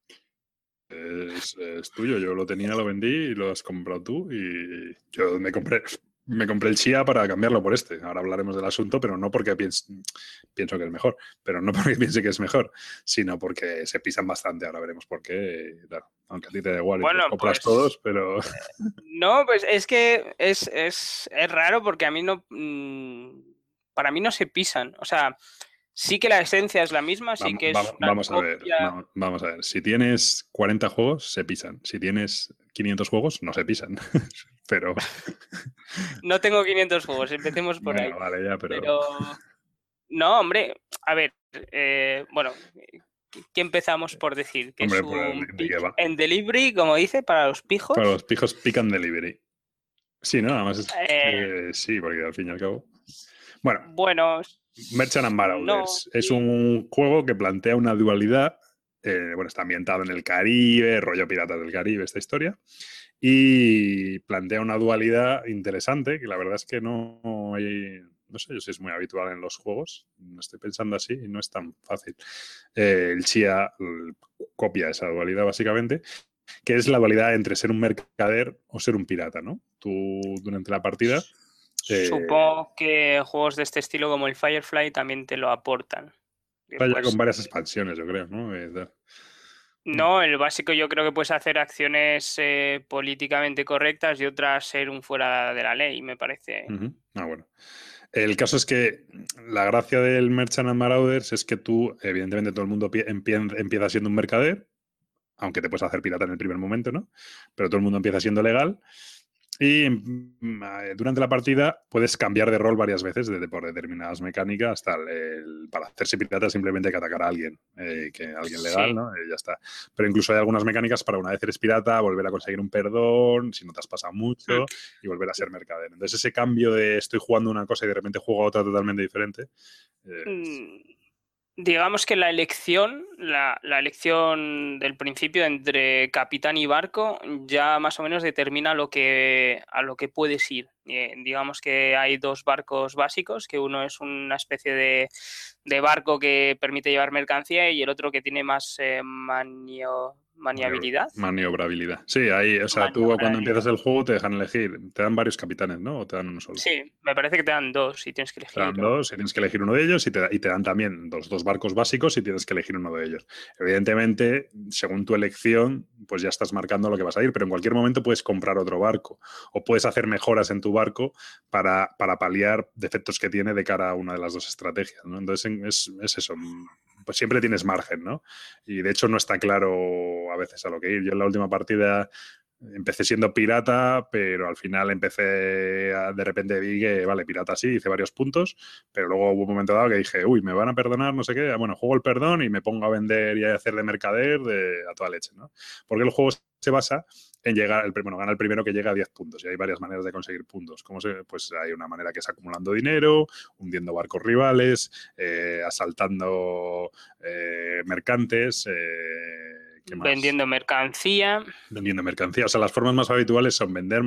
Es tuyo. Yo lo tenía, lo vendí y lo has comprado tú. Y yo me compré el Xia para cambiarlo por este. Ahora hablaremos del asunto, pero no porque pienso que es mejor, pero no porque piense que es mejor, sino porque se pisan bastante. Ahora veremos por qué. Claro, aunque a ti te da igual, bueno, y los compras pues, todos, pero... No, pues es que es raro porque a mí no... Para mí no se pisan. O sea, sí que la esencia es la misma, sí que es... Vamos a ver. Si tienes 40 juegos, se pisan. Si tienes 500 juegos, no se pisan. Pero... No tengo 500 juegos, empecemos por ahí. Vale, ya, pero... No, hombre, a ver, bueno, ¿qué empezamos por decir? Que hombre, es un pick and delivery, como dice, para los pijos. Para los pijos, pick and delivery. Sí, ¿no? Además es... sí, porque al fin y al cabo... Bueno, Merchant & Marauders es un juego que plantea una dualidad. Bueno, está ambientado en el Caribe, rollo Piratas del Caribe, esta historia. Y plantea una dualidad interesante, que la verdad es que no hay... No sé yo si es muy habitual en los juegos. No estoy pensando así y no es tan fácil. El Xia copia esa dualidad, básicamente, que es la dualidad entre ser un mercader o ser un pirata, ¿no? Tú, durante la partida... Supongo que juegos de este estilo como el Firefly también te lo aportan. Después, con varias expansiones, yo creo, ¿no? No, el básico yo creo que puedes hacer acciones políticamente correctas y otras ser un fuera de la ley, me parece. Uh-huh. Ah, bueno. El caso es que la gracia del Merchant & Marauders es que tú, evidentemente todo el mundo empieza siendo un mercader, aunque te puedes hacer pirata en el primer momento, ¿no? Pero todo el mundo empieza siendo legal. Y durante la partida puedes cambiar de rol varias veces, desde por determinadas mecánicas hasta para hacerse pirata simplemente hay que atacar a alguien, que alguien legal, sí, ¿no? Ya está. Pero incluso hay algunas mecánicas para, una vez eres pirata, volver a conseguir un perdón, si no te has pasado mucho, y volver a ser mercader. Entonces ese cambio de estoy jugando una cosa y de repente juego a otra totalmente diferente... Digamos que la elección del principio entre capitán y barco ya más o menos determina a lo que puedes ir. Digamos que hay dos barcos básicos, que uno es una especie de barco que permite llevar mercancía y el otro que tiene más Maniabilidad. Maniobrabilidad. Sí, ahí, o sea, tú cuando empiezas el juego te dejan elegir. Te dan varios capitanes, ¿no? ¿O te dan uno solo? Sí, me parece que te dan dos y tienes que elegir. Te dan dos y tienes que elegir uno de ellos y te dan también los dos barcos básicos y tienes que elegir uno de ellos. Evidentemente, según tu elección, pues ya estás marcando lo que vas a ir, pero en cualquier momento puedes comprar otro barco o puedes hacer mejoras en tu barco para paliar defectos que tiene de cara a una de las dos estrategias, ¿no? Entonces, es eso. Pues siempre tienes margen, ¿no? Y de hecho no está claro a veces a lo que ir. Yo en la última partida empecé siendo pirata, pero al final de repente vi que, vale, pirata sí, hice varios puntos, pero luego hubo un momento dado que dije, uy, me van a perdonar, no sé qué. Bueno, juego el perdón y me pongo a vender y a hacer de mercader a toda leche, ¿no? Porque el juego se basa en llegar, gana el primero que llega a 10 puntos. Y hay varias maneras de conseguir puntos. Pues hay una manera que es acumulando dinero, hundiendo barcos rivales, asaltando mercantes... vendiendo mercancía. Vendiendo mercancía. O sea, las formas más habituales son vender,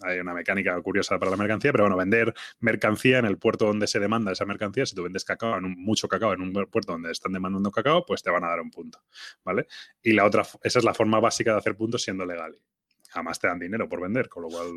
hay una mecánica curiosa para la mercancía, pero bueno, vender mercancía en el puerto donde se demanda esa mercancía. Si tú vendes cacao, mucho cacao en un puerto donde están demandando cacao, pues te van a dar un punto, ¿vale? Y la otra, esa es la forma básica de hacer puntos siendo legal. Jamás te dan dinero por vender, con lo cual...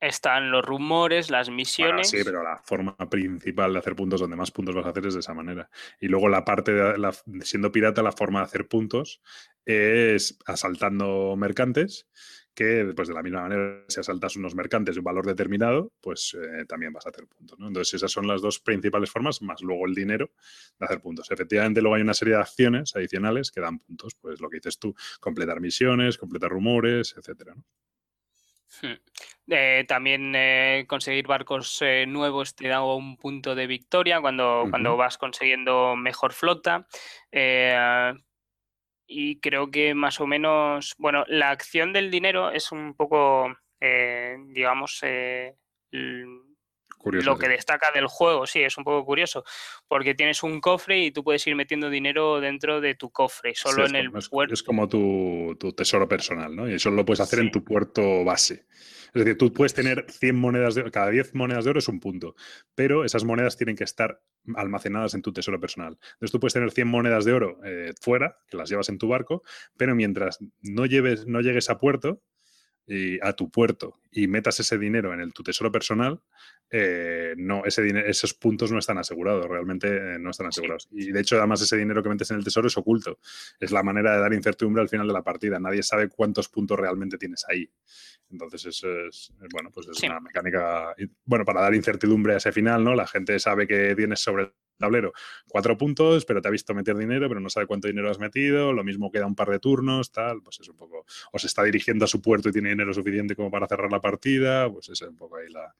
Están los rumores, las misiones... Bueno, sí, pero la forma principal de hacer puntos, donde más puntos vas a hacer, es de esa manera. Y luego la parte de siendo pirata, la forma de hacer puntos es asaltando mercantes, que pues de la misma manera, si asaltas unos mercantes de un valor determinado, pues también vas a hacer puntos, ¿no? Entonces esas son las dos principales formas, más luego el dinero de hacer puntos. Efectivamente, luego hay una serie de acciones adicionales que dan puntos, pues lo que dices tú, completar misiones, completar rumores, etcétera, ¿no? También conseguir barcos nuevos te da un punto de victoria cuando vas consiguiendo mejor flota, y creo que más o menos, bueno, la acción del dinero es un poco curioso, lo que destaca del juego. Sí, es un poco curioso, porque tienes un cofre y tú puedes ir metiendo dinero dentro de tu cofre, solo sí, puerto. Es como tu tesoro personal, ¿no? Y eso lo puedes hacer en tu puerto base. Es decir, tú puedes tener 100 monedas de oro, cada 10 monedas de oro es un punto, pero esas monedas tienen que estar almacenadas en tu tesoro personal. Entonces tú puedes tener 100 monedas de oro fuera, que las llevas en tu barco, pero mientras no llegues a puerto, y metas ese dinero en tu tesoro personal, esos puntos no están asegurados, realmente no están asegurados. Y de hecho, además, ese dinero que metes en el tesoro es oculto. Es la manera de dar incertidumbre al final de la partida. Nadie sabe cuántos puntos realmente tienes ahí. Entonces, es una mecánica... Bueno, para dar incertidumbre a ese final, ¿no? La gente sabe que tienes sobre el tablero 4 puntos, pero te ha visto meter dinero, pero no sabe cuánto dinero has metido, lo mismo queda un par de turnos, tal, pues es un poco, o se está dirigiendo a su puerto y tiene dinero suficiente como para cerrar la partida, pues esa es un poco ahí la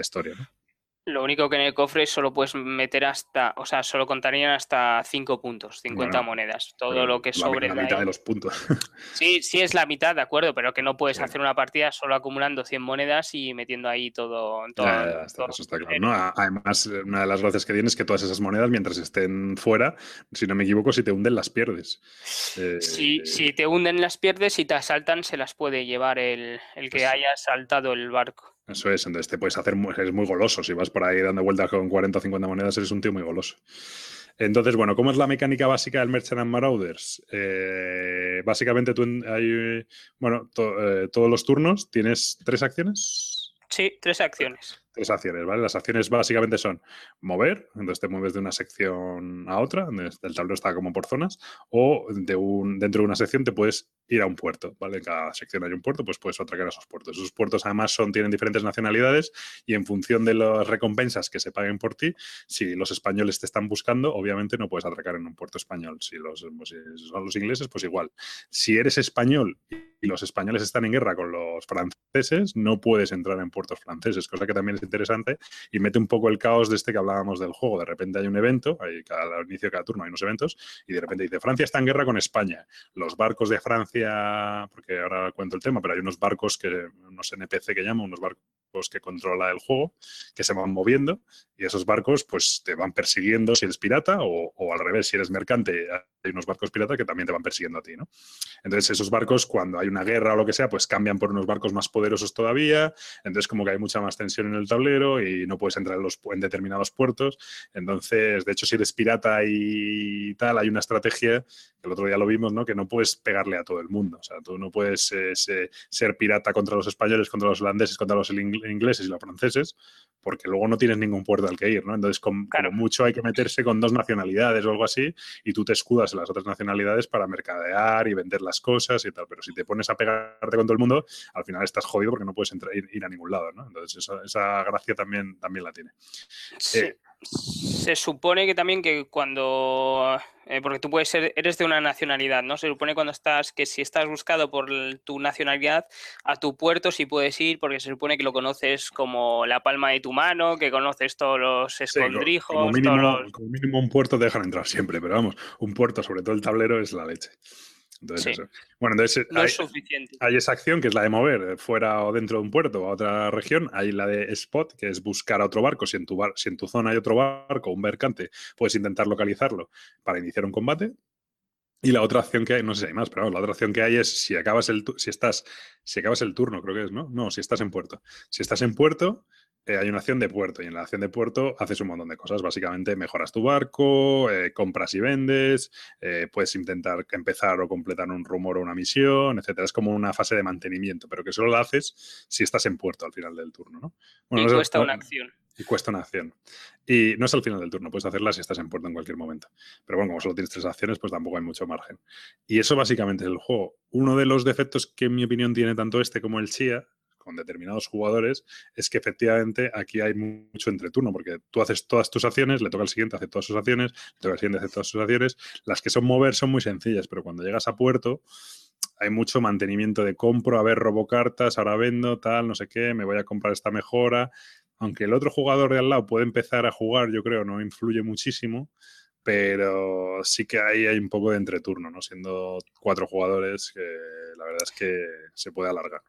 historia, ¿no? Lo único que en el cofre solo puedes meter solo contarían hasta 5 puntos, 50 monedas. Todo lo que sobre... La mitad de los puntos. Sí, es la mitad, de acuerdo, pero que no puedes hacer una partida solo acumulando 100 monedas y metiendo ahí todo. Ya, eso está claro, ¿no? Además, una de las gracias que tienes es que todas esas monedas, mientras estén fuera, si no me equivoco, si te hunden, las pierdes. Si te hunden, las pierdes, y te asaltan, se las puede llevar el que haya asaltado el barco. Eso es, entonces te puedes eres muy goloso. Si vas por ahí dando vueltas con 40 o 50 monedas, eres un tío muy goloso. Entonces, bueno, ¿cómo es la mecánica básica del Merchant and Marauders? Básicamente todos los turnos tienes 3 acciones. Sí, 3 acciones. 3 acciones, ¿vale? Las acciones básicamente son mover, entonces te mueves de una sección a otra, el tablero está como por zonas, o dentro de una sección te puedes ir a un puerto, ¿vale? En cada sección hay un puerto, pues puedes atracar a esos puertos. Esos puertos además tienen diferentes nacionalidades y en función de las recompensas que se paguen por ti, si los españoles te están buscando, obviamente no puedes atracar en un puerto español. Si son los ingleses, pues igual. Si eres español y los españoles están en guerra con los franceses, no puedes entrar en puertos franceses, cosa que también es interesante y mete un poco el caos de este que hablábamos del juego. De repente hay un evento, al inicio de cada turno hay unos eventos y de repente dice, Francia está en guerra con España. Los barcos de Francia, porque ahora cuento el tema, pero hay unos barcos unos NPC que llaman, unos barcos barcos que controla el juego, que se van moviendo, y esos barcos pues te van persiguiendo si eres pirata, o al revés, si eres mercante, hay unos barcos piratas que también te van persiguiendo a ti, ¿no? Entonces esos barcos, cuando hay una guerra o lo que sea, pues cambian por unos barcos más poderosos todavía, entonces como que hay mucha más tensión en el tablero y no puedes entrar en determinados puertos. Entonces, de hecho, si eres pirata y tal, hay una estrategia, que el otro día lo vimos, ¿no? Que no puedes pegarle a todo el mundo, o sea, tú no puedes ser pirata contra los españoles, contra los holandeses, contra los ingleses y los franceses, porque luego no tienes ningún puerto al que ir, ¿no? Entonces, claro, como mucho hay que meterse con dos nacionalidades o algo así, y tú te escudas en las otras nacionalidades para mercadear y vender las cosas y tal, pero si te pones a pegarte con todo el mundo, al final estás jodido porque no puedes ir a ningún lado, ¿no? Entonces, esa gracia también la tiene. Sí. Se supone que también que cuando... porque tú eres de una nacionalidad, ¿no? Se supone que si estás buscado por tu nacionalidad, a tu puerto sí puedes ir, porque se supone que lo conoces como la palma de tu mano, que conoces todos los escondrijos. Sí, como mínimo un puerto te dejan entrar siempre, pero vamos, un puerto, sobre todo el tablero, es la leche. Entonces, sí. Eso. Bueno, entonces no es suficiente. Hay esa acción que es la de mover fuera o dentro de un puerto o a otra región. Hay la de spot, que es buscar a otro barco. Si en tu zona hay otro barco, un mercante, puedes intentar localizarlo para iniciar un combate. Y la otra acción que hay, no sé si hay más, pero vamos, la otra acción que hay es si acabas el turno, creo que es, ¿no? No, si estás en puerto. Si estás en puerto, hay una acción de puerto, y en la acción de puerto haces un montón de cosas. Básicamente mejoras tu barco, compras y vendes, puedes intentar empezar o completar un rumor o una misión, etcétera. Es como una fase de mantenimiento, pero que solo la haces si estás en puerto al final del turno, ¿no? Bueno, y cuesta una acción. Y cuesta una acción. Y no es al final del turno, puedes hacerla si estás en puerto en cualquier momento. Pero bueno, como solo tienes 3 acciones, pues tampoco hay mucho margen. Y eso básicamente es el juego. Uno de los defectos que, en mi opinión, tiene tanto este como el Xia, con determinados jugadores, es que efectivamente aquí hay mucho entreturno, porque tú haces todas tus acciones, le toca al siguiente, hace todas sus acciones, le toca al siguiente, hace todas sus acciones. Las que son mover son muy sencillas, pero cuando llegas a puerto hay mucho mantenimiento de compro, a ver, robo cartas, ahora vendo, tal, no sé qué, me voy a comprar esta mejora. Aunque el otro jugador de al lado puede empezar a jugar, yo creo, no influye muchísimo, pero sí que ahí hay un poco de entreturno, ¿no? Siendo 4 jugadores, que la verdad es que se puede alargar.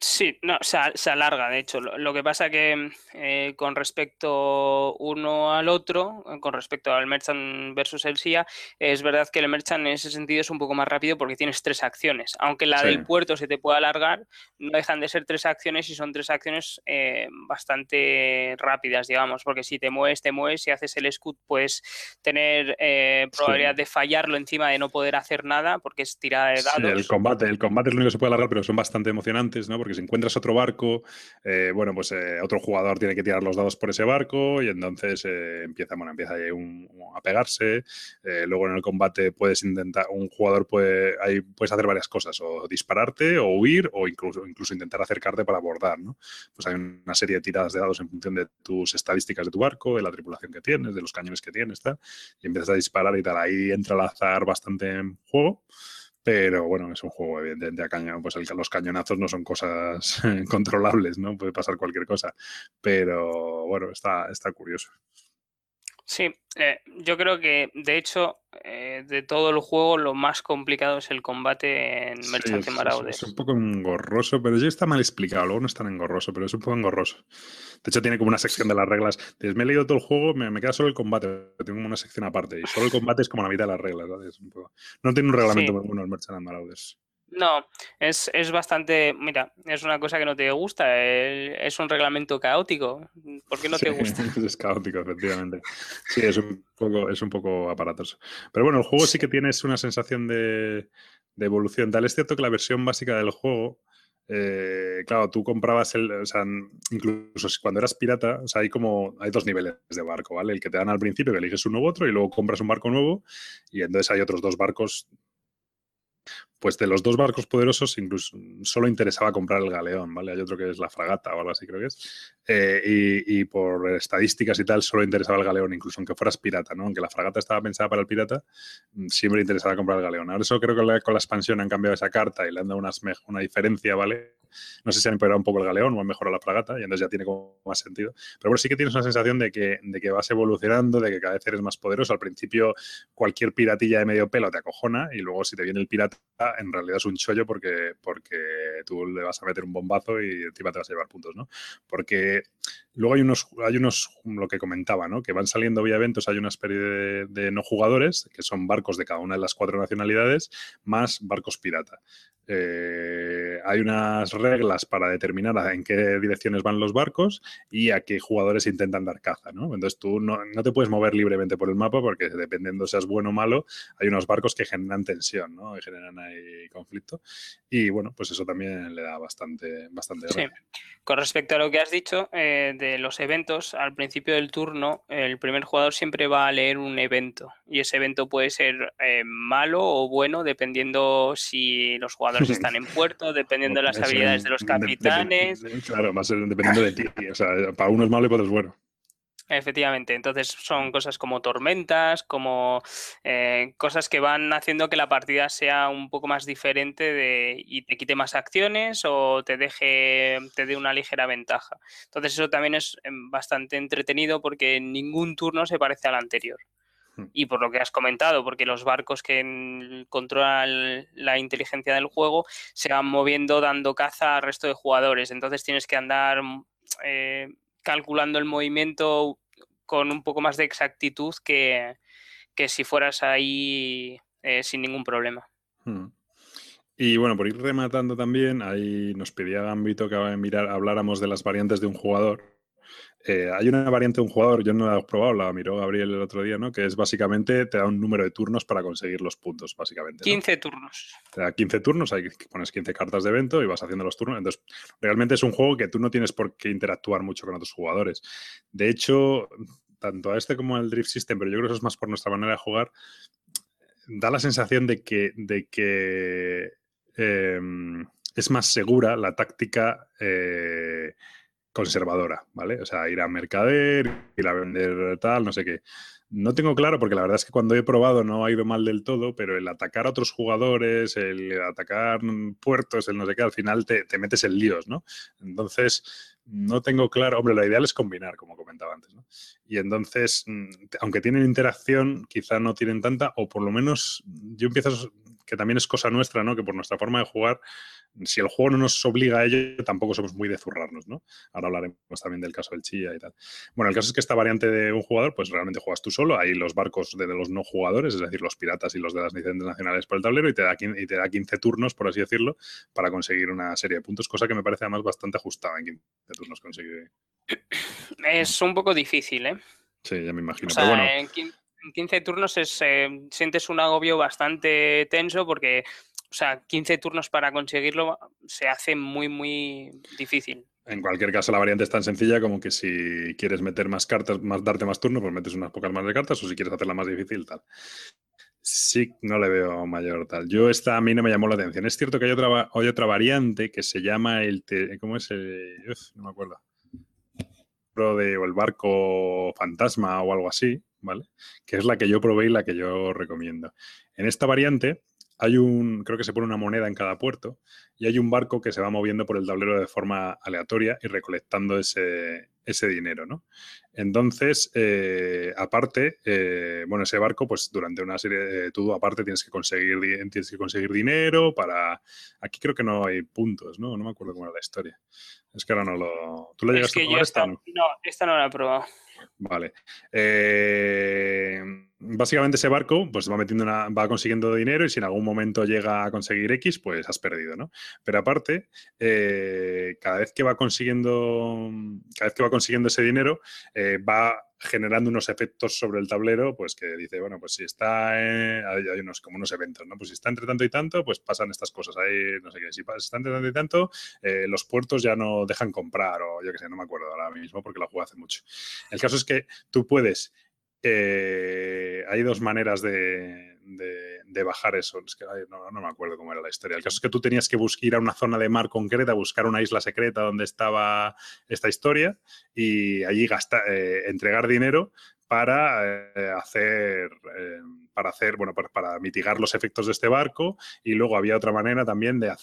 Sí, no, se alarga, de hecho. Lo que pasa que con respecto uno al otro, con respecto al Merchant versus el Xia, es verdad que el Merchant en ese sentido es un poco más rápido porque tienes 3 acciones. Aunque la del puerto se te pueda alargar, no dejan de ser 3 acciones, y son 3 acciones bastante rápidas, digamos, porque si te mueves, si haces el scoot puedes tener probabilidad de fallarlo encima de no poder hacer nada porque es tirada de dados. Sí, el combate es lo único que se puede alargar, pero son bastante emocionantes, ¿no? Porque si encuentras otro barco, otro jugador tiene que tirar los dados por ese barco, y entonces empieza a pegarse. Luego en el combate puedes intentar, puedes hacer varias cosas, o dispararte, o huir, o incluso intentar acercarte para abordar, ¿no? Pues hay una serie de tiradas de dados en función de tus estadísticas de tu barco, de la tripulación que tienes, de los cañones que tienes, tal, y empiezas a disparar y tal. Ahí entra el azar bastante en juego. Pero bueno, es un juego evidentemente a cañón, pues los cañonazos no son cosas controlables, ¿no? Puede pasar cualquier cosa, pero bueno, está curioso. Sí, yo creo que de hecho de todo el juego lo más complicado es el combate en Merchants & Marauders. Es un poco engorroso, pero ya está mal explicado, luego no es tan engorroso, pero es un poco engorroso. De hecho tiene como una sección de las reglas. Me he leído todo el juego, me queda solo el combate, tengo como una sección aparte, y solo el combate es como la mitad de las reglas, ¿vale? No tiene un reglamento muy bueno el Merchants & Marauders. No, es bastante... Mira, es una cosa que no te gusta. Es un reglamento caótico. ¿Por qué no te gusta? Es caótico, efectivamente. Sí, es un poco aparatoso. Pero bueno, el juego sí que tienes una sensación de evolución. Tal es cierto que la versión básica del juego... claro, tú comprabas incluso cuando eras pirata, o sea, hay 2 niveles de barco, ¿vale? El que te dan al principio, que eliges uno u otro, y luego compras un barco nuevo, y entonces hay otros 2 barcos... Pues de los 2 barcos poderosos incluso solo interesaba comprar el galeón, ¿vale? Hay otro que es la fragata o algo así, creo que es. Y por estadísticas y tal solo interesaba el galeón, incluso aunque fueras pirata, ¿no? Aunque la fragata estaba pensada para el pirata, siempre interesaba comprar el galeón. Ahora eso creo que con la expansión han cambiado esa carta y le han dado una diferencia, ¿vale? No sé si han empeorado un poco el galeón o han mejorado la fragata y entonces ya tiene como más sentido. Pero bueno, sí que tienes una sensación de que vas evolucionando, de que cada vez eres más poderoso. Al principio cualquier piratilla de medio pelo te acojona y luego si te viene el pirata en realidad es un chollo porque tú le vas a meter un bombazo y encima te vas a llevar puntos, ¿no? Porque luego hay unos lo que comentaba, ¿no? Que van saliendo vía eventos, hay una especie de no jugadores, que son barcos de cada una de las 4 nacionalidades, más barcos pirata. Hay unas reglas para determinar en qué direcciones van los barcos y a qué jugadores intentan dar caza, ¿no? Entonces tú no te puedes mover libremente por el mapa porque dependiendo seas bueno o malo, hay unos barcos que generan tensión, ¿no? Y generan ahí conflicto. Y bueno, pues eso también le da bastante sí. Con respecto a lo que has dicho de los eventos, al principio del turno el primer jugador siempre va a leer un evento y ese evento puede ser malo o bueno dependiendo si los jugadores están en puerto, dependiendo de las habilidades de los capitanes. Claro, va a ser dependiendo de ti. O sea, para uno es malo y para otro es bueno. Efectivamente. Entonces son cosas como tormentas, como cosas que van haciendo que la partida sea un poco más diferente y te quite más acciones o te dé una ligera ventaja. Entonces eso también es bastante entretenido porque ningún turno se parece al anterior. Y por lo que has comentado, porque los barcos que controlan la inteligencia del juego se van moviendo dando caza al resto de jugadores. Entonces tienes que andar calculando el movimiento con un poco más de exactitud que si fueras ahí sin ningún problema. Y bueno, por ir rematando también, ahí nos pedía Gambito que habláramos de las variantes de un jugador. Hay una variante de un jugador, yo no la he probado, la miró Gabriel el otro día, ¿no? Que es básicamente, te da un número de turnos para conseguir los puntos, básicamente. 15 turnos. Te da 15 turnos, ahí pones 15 cartas de evento y vas haciendo los turnos. Entonces, realmente es un juego que tú no tienes por qué interactuar mucho con otros jugadores. De hecho, tanto a este como al Drift System, pero yo creo que eso es más por nuestra manera de jugar, da la sensación de que es más segura la táctica conservadora, ¿vale? O sea, ir a mercader, ir a vender tal, no sé qué. No tengo claro, porque la verdad es que cuando he probado no ha ido mal del todo, pero el atacar a otros jugadores, el atacar puertos, el no sé qué, al final te metes en líos, ¿no? Entonces, no tengo claro... Hombre, lo ideal es combinar, como comentaba antes, ¿no? Y entonces, aunque tienen interacción, quizá no tienen tanta, o por lo menos yo empiezo... que también es cosa nuestra, ¿no? Que por nuestra forma de jugar, si el juego no nos obliga a ello, tampoco somos muy de zurrarnos, ¿no? Ahora hablaremos también del caso del Xia y tal. Bueno, el caso es que esta variante de un jugador, pues realmente juegas tú solo, hay los barcos de los no jugadores, es decir, los piratas y los de las licencias nacionales por el tablero, y te da 15 turnos, por así decirlo, para conseguir una serie de puntos, cosa que me parece además bastante ajustada en 15 turnos conseguir. Es un poco difícil, ¿eh? Sí, ya me imagino, o sea, pero bueno... En 15 turnos sientes un agobio bastante tenso porque, o sea, 15 turnos para conseguirlo se hace muy, muy difícil. En cualquier caso, la variante es tan sencilla como que si quieres meter más cartas, darte más turnos, pues metes unas pocas más de cartas o si quieres hacerla más difícil, tal. Sí, no le veo mayor tal. Esta a mí no me llamó la atención. Es cierto que hay otra variante que se llama ¿cómo es? No me acuerdo. O el barco fantasma o algo así, ¿vale? Que es la que yo probé y la que yo recomiendo. En esta variante creo que se pone una moneda en cada puerto y hay un barco que se va moviendo por el tablero de forma aleatoria y recolectando ese dinero, ¿no? Entonces, aparte, bueno, ese barco, pues durante una serie de todo, aparte tienes que conseguir dinero para... Aquí creo que no hay puntos, ¿no? No me acuerdo cómo era la historia. Es que ahora no lo... ¿Tú la llegaste a probar esta? No, esta no la he probado. Vale. Básicamente ese barco pues va consiguiendo dinero y si en algún momento llega a conseguir X, pues has perdido, ¿no? Pero aparte, cada vez que va consiguiendo ese dinero, va generando unos efectos sobre el tablero, pues que dice, bueno, pues si está hay unos eventos, ¿no? Pues si está entre tanto y tanto, pues pasan estas cosas ahí, no sé qué, si está entre tanto y tanto, los puertos ya no dejan comprar o yo qué sé, no me acuerdo ahora mismo porque la jugué hace mucho. El caso es que tú puedes hay dos maneras de bajar eso. Es que no me acuerdo cómo era la historia. El caso es que tú tenías que ir a una zona de mar concreta, buscar una isla secreta donde estaba esta historia y allí entregar dinero para mitigar los efectos de este barco, y luego había otra manera también de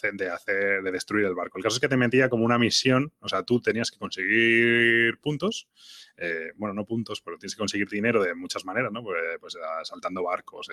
destruir el barco. El caso es que te metía como una misión, o sea, tú tenías que conseguir puntos, no puntos, pero tienes que conseguir dinero de muchas maneras, ¿no? Pues asaltando barcos,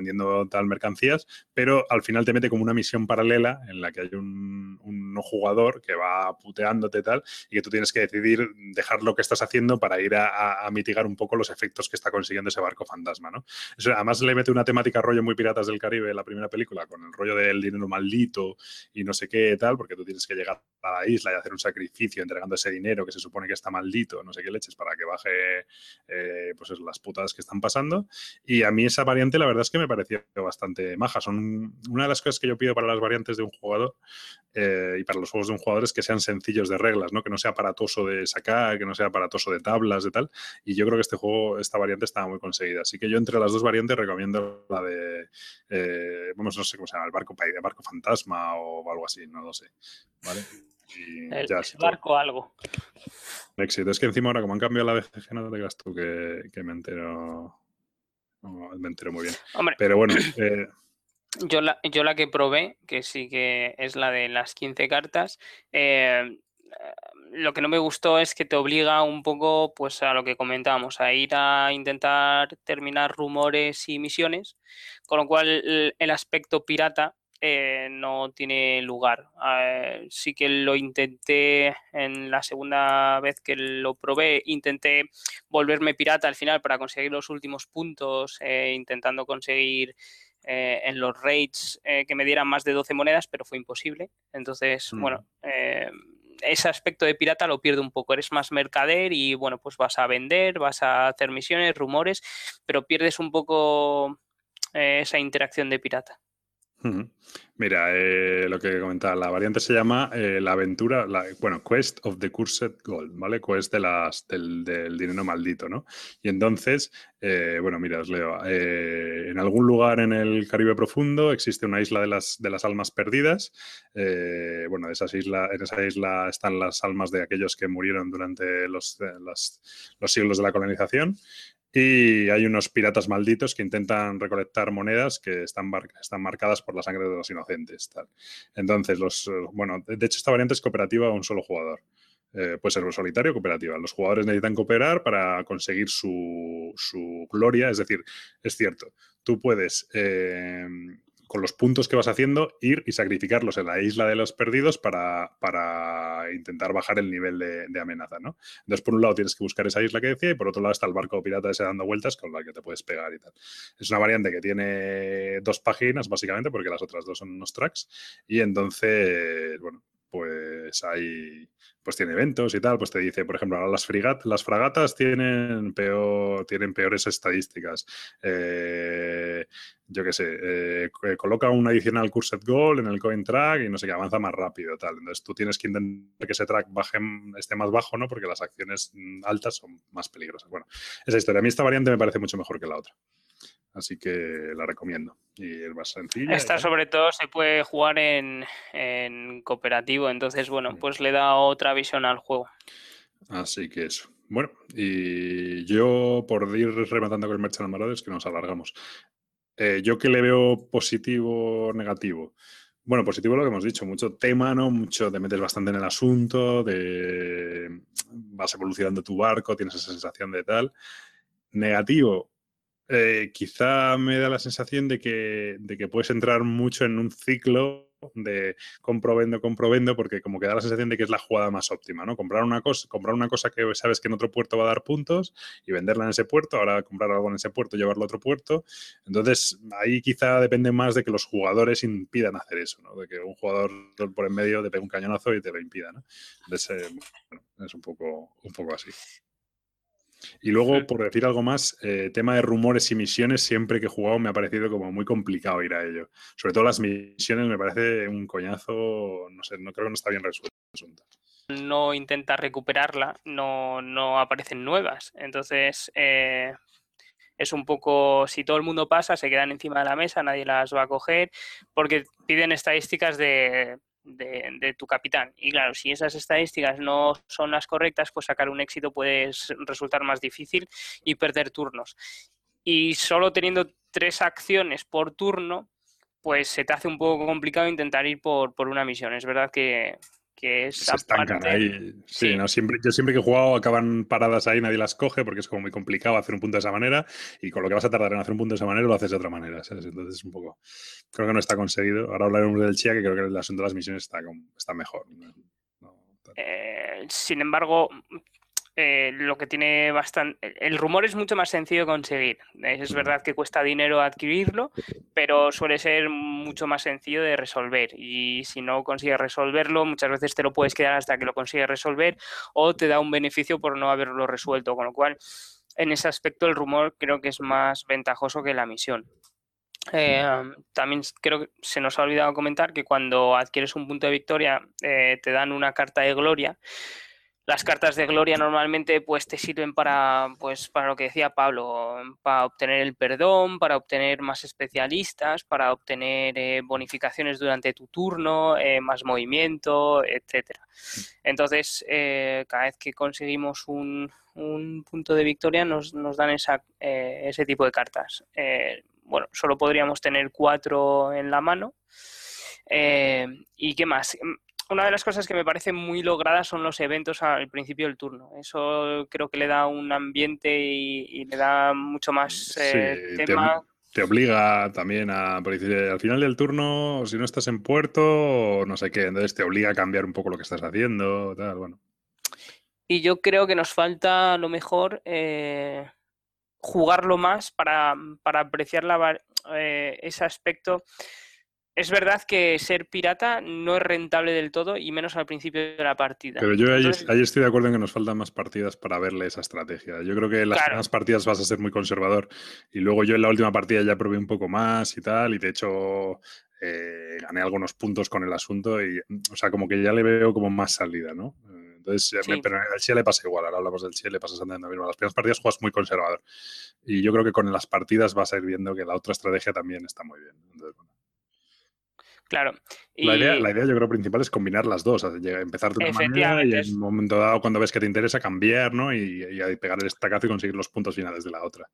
vendiendo tal mercancías, pero al final te mete como una misión paralela en la que hay un no jugador que va puteándote tal, y que tú tienes que decidir dejar lo que estás haciendo para ir a mitigar un poco los efectos que está consiguiendo ese barco fantasma, ¿no? Eso, además le mete una temática rollo muy Piratas del Caribe en la primera película, con el rollo del dinero maldito y no sé qué tal, porque tú tienes que llegar a la isla y hacer un sacrificio entregando ese dinero que se supone que está maldito, no sé qué leches, para que baje las putas que están pasando. Y a mí esa variante la verdad es que me pareció bastante maja. Son una de las cosas que yo pido para las variantes de un jugador y para los juegos de un jugador, es que sean sencillos de reglas, ¿no? Que no sea aparatoso de sacar, que no sea aparatoso de tablas, de tal. Y yo creo que este juego, esta variante estaba muy conseguida. Así que yo entre las dos variantes recomiendo la de, no sé cómo se llama, el barco fantasma o algo así, no lo sé, ¿vale? Y el barco algo. Éxito. Es que encima ahora, como han cambiado la BGG, no te creas tú que me entero. No, me entero muy bien. Hombre, pero bueno. Yo la que probé, que sí que es la de las 15 cartas, lo que no me gustó es que te obliga un poco, pues, a lo que comentábamos, a ir a intentar terminar rumores y misiones, con lo cual el aspecto pirata no tiene lugar. Sí que lo intenté en la segunda vez que lo probé, intenté volverme pirata al final para conseguir los últimos puntos, intentando conseguir en los raids que me dieran más de 12 monedas, pero fue imposible. Entonces, ese aspecto de pirata lo pierdo un poco. Eres más mercader y, bueno, pues vas a vender, vas a hacer misiones, rumores, pero pierdes un poco esa interacción de pirata. Mira, lo que comentaba, la variante se llama la aventura, Quest of the Cursed Gold, ¿vale? Quest del dinero maldito, ¿no? Y entonces, mira, os leo. En algún lugar en el Caribe profundo existe una isla de las almas perdidas. En esa isla están las almas de aquellos que murieron durante los siglos de la colonización. Y hay unos piratas malditos que intentan recolectar monedas que están marcadas por la sangre de los inocentes. Tal. Entonces, de hecho, esta variante es cooperativa a un solo jugador. Puede ser solitario o cooperativa. Los jugadores necesitan cooperar para conseguir su gloria. Es decir, es cierto, tú puedes, con los puntos que vas haciendo, ir y sacrificarlos en la isla de los perdidos para intentar bajar el nivel de amenaza, ¿no? Entonces, por un lado tienes que buscar esa isla que decía, y por otro lado está el barco pirata ese dando vueltas con la que te puedes pegar y tal. Es una variante que tiene 2 páginas, básicamente, porque las otras 2 son unos tracks, y entonces, pues tiene eventos y tal, pues te dice, por ejemplo, ahora las fragatas tienen peores estadísticas. Coloca un adicional Cursed Gold en el Coin Track y no sé qué, avanza más rápido, tal. Entonces tú tienes que intentar que ese track esté más bajo, ¿no? Porque las acciones altas son más peligrosas. Bueno, esa historia. A mí esta variante me parece mucho mejor que la otra. Así que la recomiendo. Y es más sencilla. Esta, sobre todo, se puede jugar en cooperativo. Entonces, pues le da otra visión al juego. Así que eso. Bueno, y yo, por ir rematando con el Merchant & Marauders, que nos alargamos. ¿Yo qué le veo positivo o negativo? Bueno, positivo lo que hemos dicho, mucho tema, ¿no? Mucho, te metes bastante en el asunto, vas evolucionando tu barco, tienes esa sensación de tal. Negativo. Quizá me da la sensación de que puedes entrar mucho en un ciclo de comprobando, porque como que da la sensación de que es la jugada más óptima, ¿no? Comprar una cosa que sabes que en otro puerto va a dar puntos y venderla en ese puerto, ahora comprar algo en ese puerto, llevarlo a otro puerto. Entonces, ahí quizá depende más de que los jugadores impidan hacer eso, ¿no? De que un jugador por en medio te pegue un cañonazo y te lo impida, ¿no? Entonces, es un poco así. Y luego, por decir algo más, tema de rumores y misiones, siempre que he jugado me ha parecido como muy complicado ir a ello. Sobre todo las misiones me parece un coñazo, no sé, no creo que no está bien resuelto el asunto. No intentas recuperarla, no aparecen nuevas. Entonces, es un poco, si todo el mundo pasa, se quedan encima de la mesa, nadie las va a coger, porque piden estadísticas de de tu capitán. Y claro, si esas estadísticas no son las correctas, pues sacar un éxito puede resultar más difícil y perder turnos. Y solo teniendo 3 acciones por turno, pues se te hace un poco complicado intentar ir por una misión. Es verdad que esa parte... ahí. Sí, sí. No, siempre, yo siempre que he jugado acaban paradas ahí, nadie las coge porque es como muy complicado hacer un punto de esa manera, y con lo que vas a tardar en hacer un punto de esa manera lo haces de otra manera, ¿sabes? Entonces un poco... creo que no está conseguido. Ahora hablaremos del Xia, que creo que el asunto de las misiones está mejor. Sin embargo... lo que tiene bastante... El rumor es mucho más sencillo de conseguir. Es verdad que cuesta dinero adquirirlo, pero suele ser mucho más sencillo de resolver. Y si no consigues resolverlo, muchas veces te lo puedes quedar hasta que lo consigues resolver, o te da un beneficio por no haberlo resuelto. Con lo cual, en ese aspecto, el rumor creo que es más ventajoso que la misión. También creo que se nos ha olvidado comentar que cuando adquieres un punto de victoria, te dan una carta de gloria. Las cartas de gloria normalmente pues te sirven para lo que decía Pablo, para obtener el perdón, para obtener más especialistas, para obtener bonificaciones durante tu turno, más movimiento, etcétera. Entonces, cada vez que conseguimos un punto de victoria nos dan ese tipo de cartas. Bueno, solo podríamos tener 4 en la mano. ¿Y qué más? Una de las cosas que me parece muy lograda son los eventos al principio del turno. Eso creo que le da un ambiente y le da mucho más tema. Te obliga también a... Al final del turno, si no estás en puerto, no sé qué. Entonces te obliga a cambiar un poco lo que estás haciendo. Tal, bueno. Y yo creo que nos falta, a lo mejor, jugarlo más para apreciar ese aspecto. Es verdad que ser pirata no es rentable del todo, y menos al principio de la partida. Pero yo ahí estoy de acuerdo en que nos faltan más partidas para verle esa estrategia. Yo creo que en las primeras partidas vas a ser muy conservador, y luego yo en la última partida ya probé un poco más y tal, y de hecho gané algunos puntos con el asunto, y o sea, como que ya le veo como más salida, ¿no? Entonces, sí. Pero al Xia le pasa igual, ahora hablamos del Xia, le pasa exactamente lo mismo. Las primeras partidas juegas muy conservador, y yo creo que con las partidas vas a ir viendo que la otra estrategia también está muy bien. Entonces, bueno. Claro. Y... La idea yo creo principal es combinar las dos, empezar de una manera y en un momento dado, cuando ves que te interesa, cambiar, ¿no? Y pegar el estacazo y conseguir los puntos finales de la otra.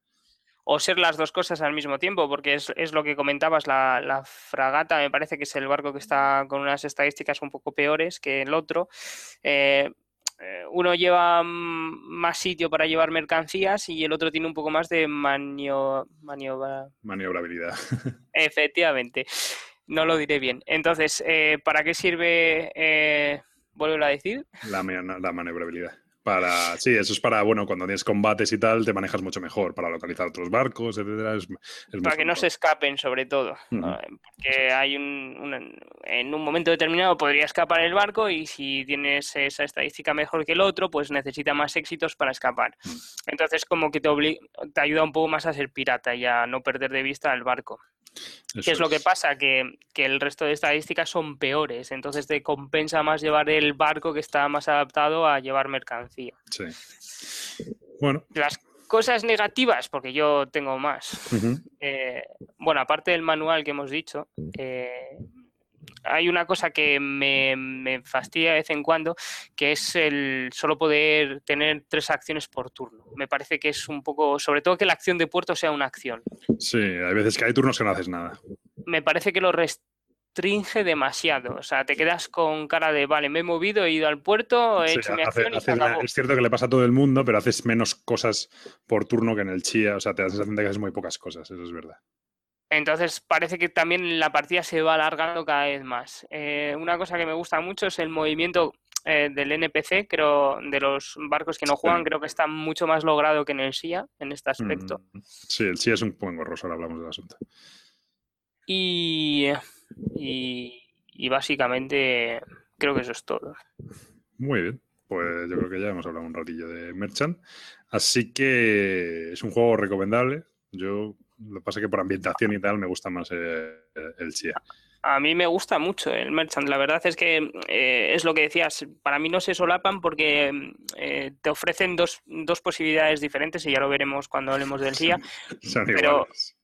O ser las dos cosas al mismo tiempo, porque es lo que comentabas, la fragata me parece que es el barco que está con unas estadísticas un poco peores que el otro. Uno lleva más sitio para llevar mercancías y el otro tiene un poco más de maniobrabilidad. Efectivamente. No lo diré bien. Entonces, ¿para qué sirve, vuelvo a decir? La maniobrabilidad. Eso es para, bueno, cuando tienes combates y tal, te manejas mucho mejor para localizar otros barcos, etcétera. Para que no se escapen, sobre todo. ¿No? Porque hay en un momento determinado podría escapar el barco, y si tienes esa estadística mejor que el otro, pues necesita más éxitos para escapar. Entonces, como que te ayuda un poco más a ser pirata y a no perder de vista el barco. ¿Qué es lo que pasa? Que el resto de estadísticas son peores, entonces te compensa más llevar el barco que está más adaptado a llevar mercancía. Sí. Bueno. Las cosas negativas, porque yo tengo más. Uh-huh. Bueno, aparte del manual que hemos dicho, hay una cosa que me fastidia de vez en cuando, que es el solo poder tener 3 acciones por turno. Me parece que es un poco... Sobre todo que la acción de puerto sea una acción. Sí, hay veces que hay turnos que no haces nada. Me parece que lo restringe demasiado. O sea, te quedas con cara de, vale, me he movido, he ido al puerto, he hecho mi acción y se acabó. Es cierto que le pasa a todo el mundo, pero haces menos cosas por turno que en el Xia. O sea, te das la sensación de que haces muy pocas cosas, eso es verdad. Entonces parece que también la partida se va alargando cada vez más. Una cosa que me gusta mucho es el movimiento del NPC, creo, de los barcos que no juegan. Creo que está mucho más logrado que en el Xia, en este aspecto. Sí, el Xia es un poco engorroso, ahora hablamos del asunto. Y básicamente creo que eso es todo. Muy bien. Pues yo creo que ya hemos hablado un ratillo de Merchant. Así que es un juego recomendable. Lo que pasa es que por ambientación y tal me gusta más el Xia. A mí me gusta mucho el Merchant. La verdad es que es lo que decías. Para mí no se solapan porque te ofrecen dos posibilidades diferentes, y ya lo veremos cuando hablemos del Xia. Son pero iguales.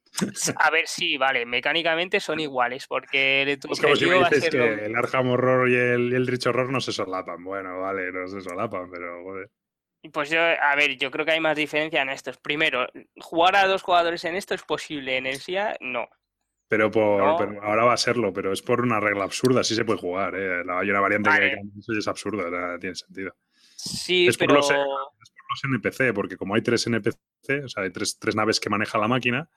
A ver si, vale, mecánicamente son iguales, porque... Es como si me dices que el Arkham Horror y el Rich Horror no se solapan. Bueno, vale, no se solapan, pero... Joder. Pues yo, a ver, yo creo que hay más diferencia en estos. Primero, jugar a dos jugadores en esto es posible, en el SIA no. Pero, pero ahora va a serlo, pero es por una regla absurda, sí se puede jugar, ¿eh? Hay una variante que han hecho y es absurda, no tiene sentido. Sí, es pero... Por los NPC, porque como hay tres NPC, o sea, hay tres naves que maneja la máquina,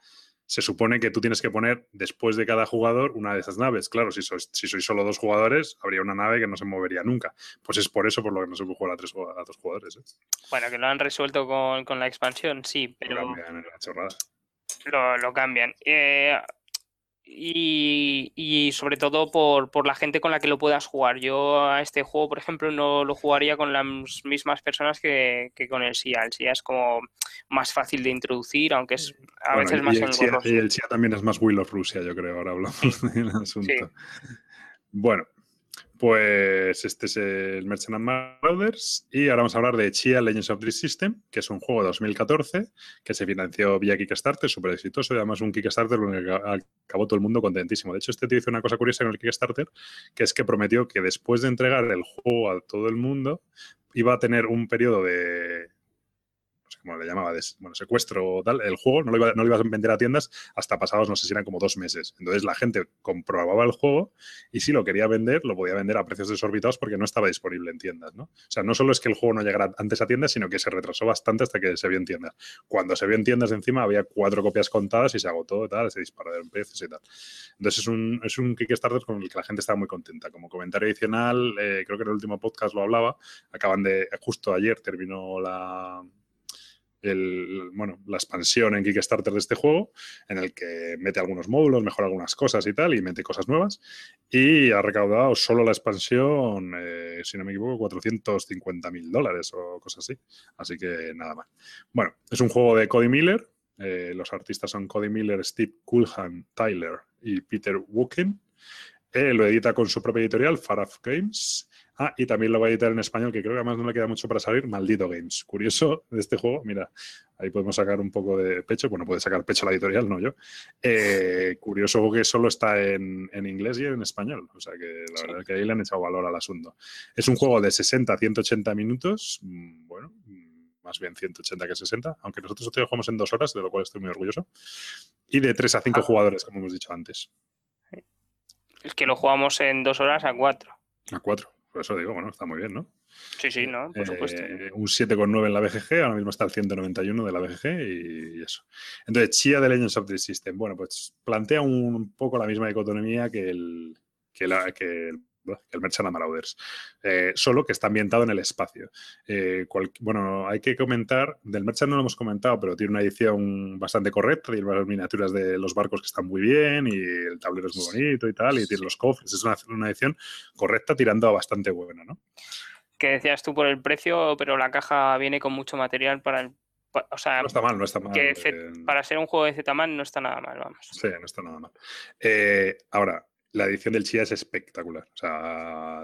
se supone que tú tienes que poner después de cada jugador una de esas naves. Claro, si sois solo dos jugadores, habría una nave que no se movería nunca. Pues es por eso por lo que no se puede jugar a dos jugadores, ¿eh? Bueno, que lo han resuelto con la expansión, sí, pero... Lo cambian, la chorrada. Lo cambian. Y sobre todo por la gente con la que lo puedas jugar. Yo a este juego, por ejemplo, no lo jugaría con las mismas personas que con el SIA. El SIA es como más fácil de introducir, aunque es a veces más engorroso. Y el SIA también es más Will of Russia, yo creo. Ahora hablamos del asunto. Sí. Bueno, pues este es el Merchants & Marauders y ahora vamos a hablar de Xia Legends of a Drift System, que es un juego de 2014 que se financió vía Kickstarter, súper exitoso, y además un Kickstarter con el que acabó todo el mundo contentísimo. De hecho, este tío hizo una cosa curiosa con el Kickstarter, que es que prometió que después de entregar el juego a todo el mundo iba a tener un periodo de... no sé cómo le llamaba, secuestro o tal, el juego no lo iba a vender a tiendas hasta pasados, no sé si eran como 2 meses. Entonces la gente comprobaba el juego y si lo quería vender, lo podía vender a precios desorbitados porque no estaba disponible en tiendas, ¿no? O sea, no solo es que el juego no llegara antes a tiendas, sino que se retrasó bastante hasta que se vio en tiendas. Cuando se vio en tiendas, encima, había 4 copias contadas y se agotó, tal, se dispararon precios y tal. Entonces es un Kickstarter con el que la gente estaba muy contenta. Como comentario adicional, creo que en el último podcast lo hablaba, justo ayer terminó la expansión en Kickstarter de este juego, en el que mete algunos módulos, mejora algunas cosas y tal, y mete cosas nuevas, y ha recaudado solo la expansión, si no me equivoco, $450,000 o cosas así, así que nada mal. Bueno, es un juego de Cody Miller, los artistas son Cody Miller, Steve Coolhan, Tyler y Peter Wookin, lo edita con su propia editorial, Faraf Games. Y también lo va a editar en español, que creo que además no le queda mucho para salir, Maldito Games. Curioso de este juego, mira, ahí podemos sacar un poco de pecho. Bueno, puede sacar pecho la editorial, no yo. Curioso que solo está en inglés y en español. O sea que la verdad es que ahí le han echado valor al asunto. Es un juego de 60 a 180 minutos. Bueno, más bien 180 que 60, aunque nosotros lo jugamos en 2 horas, de lo cual estoy muy orgulloso. Y de 3 a 5 jugadores, como hemos dicho antes. Es que lo jugamos en 2 horas a 4. A 4. Por eso digo, bueno, está muy bien, ¿no? Sí, sí, no, por supuesto. Un 7,9 en la BGG, ahora mismo está el 191 de la BGG y eso. Entonces, Xia de Legends of the System. Bueno, pues plantea un poco la misma dicotomía que el Merchant & Marauders, solo que está ambientado en el espacio. Bueno, hay que comentar, del Merchant no lo hemos comentado, pero tiene una edición bastante correcta, tiene las miniaturas de los barcos que están muy bien y el tablero es muy bonito y tal, y tiene los cofres, es una edición correcta tirando a bastante buena, ¿no? Que decías tú por el precio, pero la caja viene con mucho material para el... O sea, no está mal. Para ser un juego de Z-Man no está nada mal, vamos. Sí, no está nada mal. Ahora, la edición del Xia es espectacular. O sea,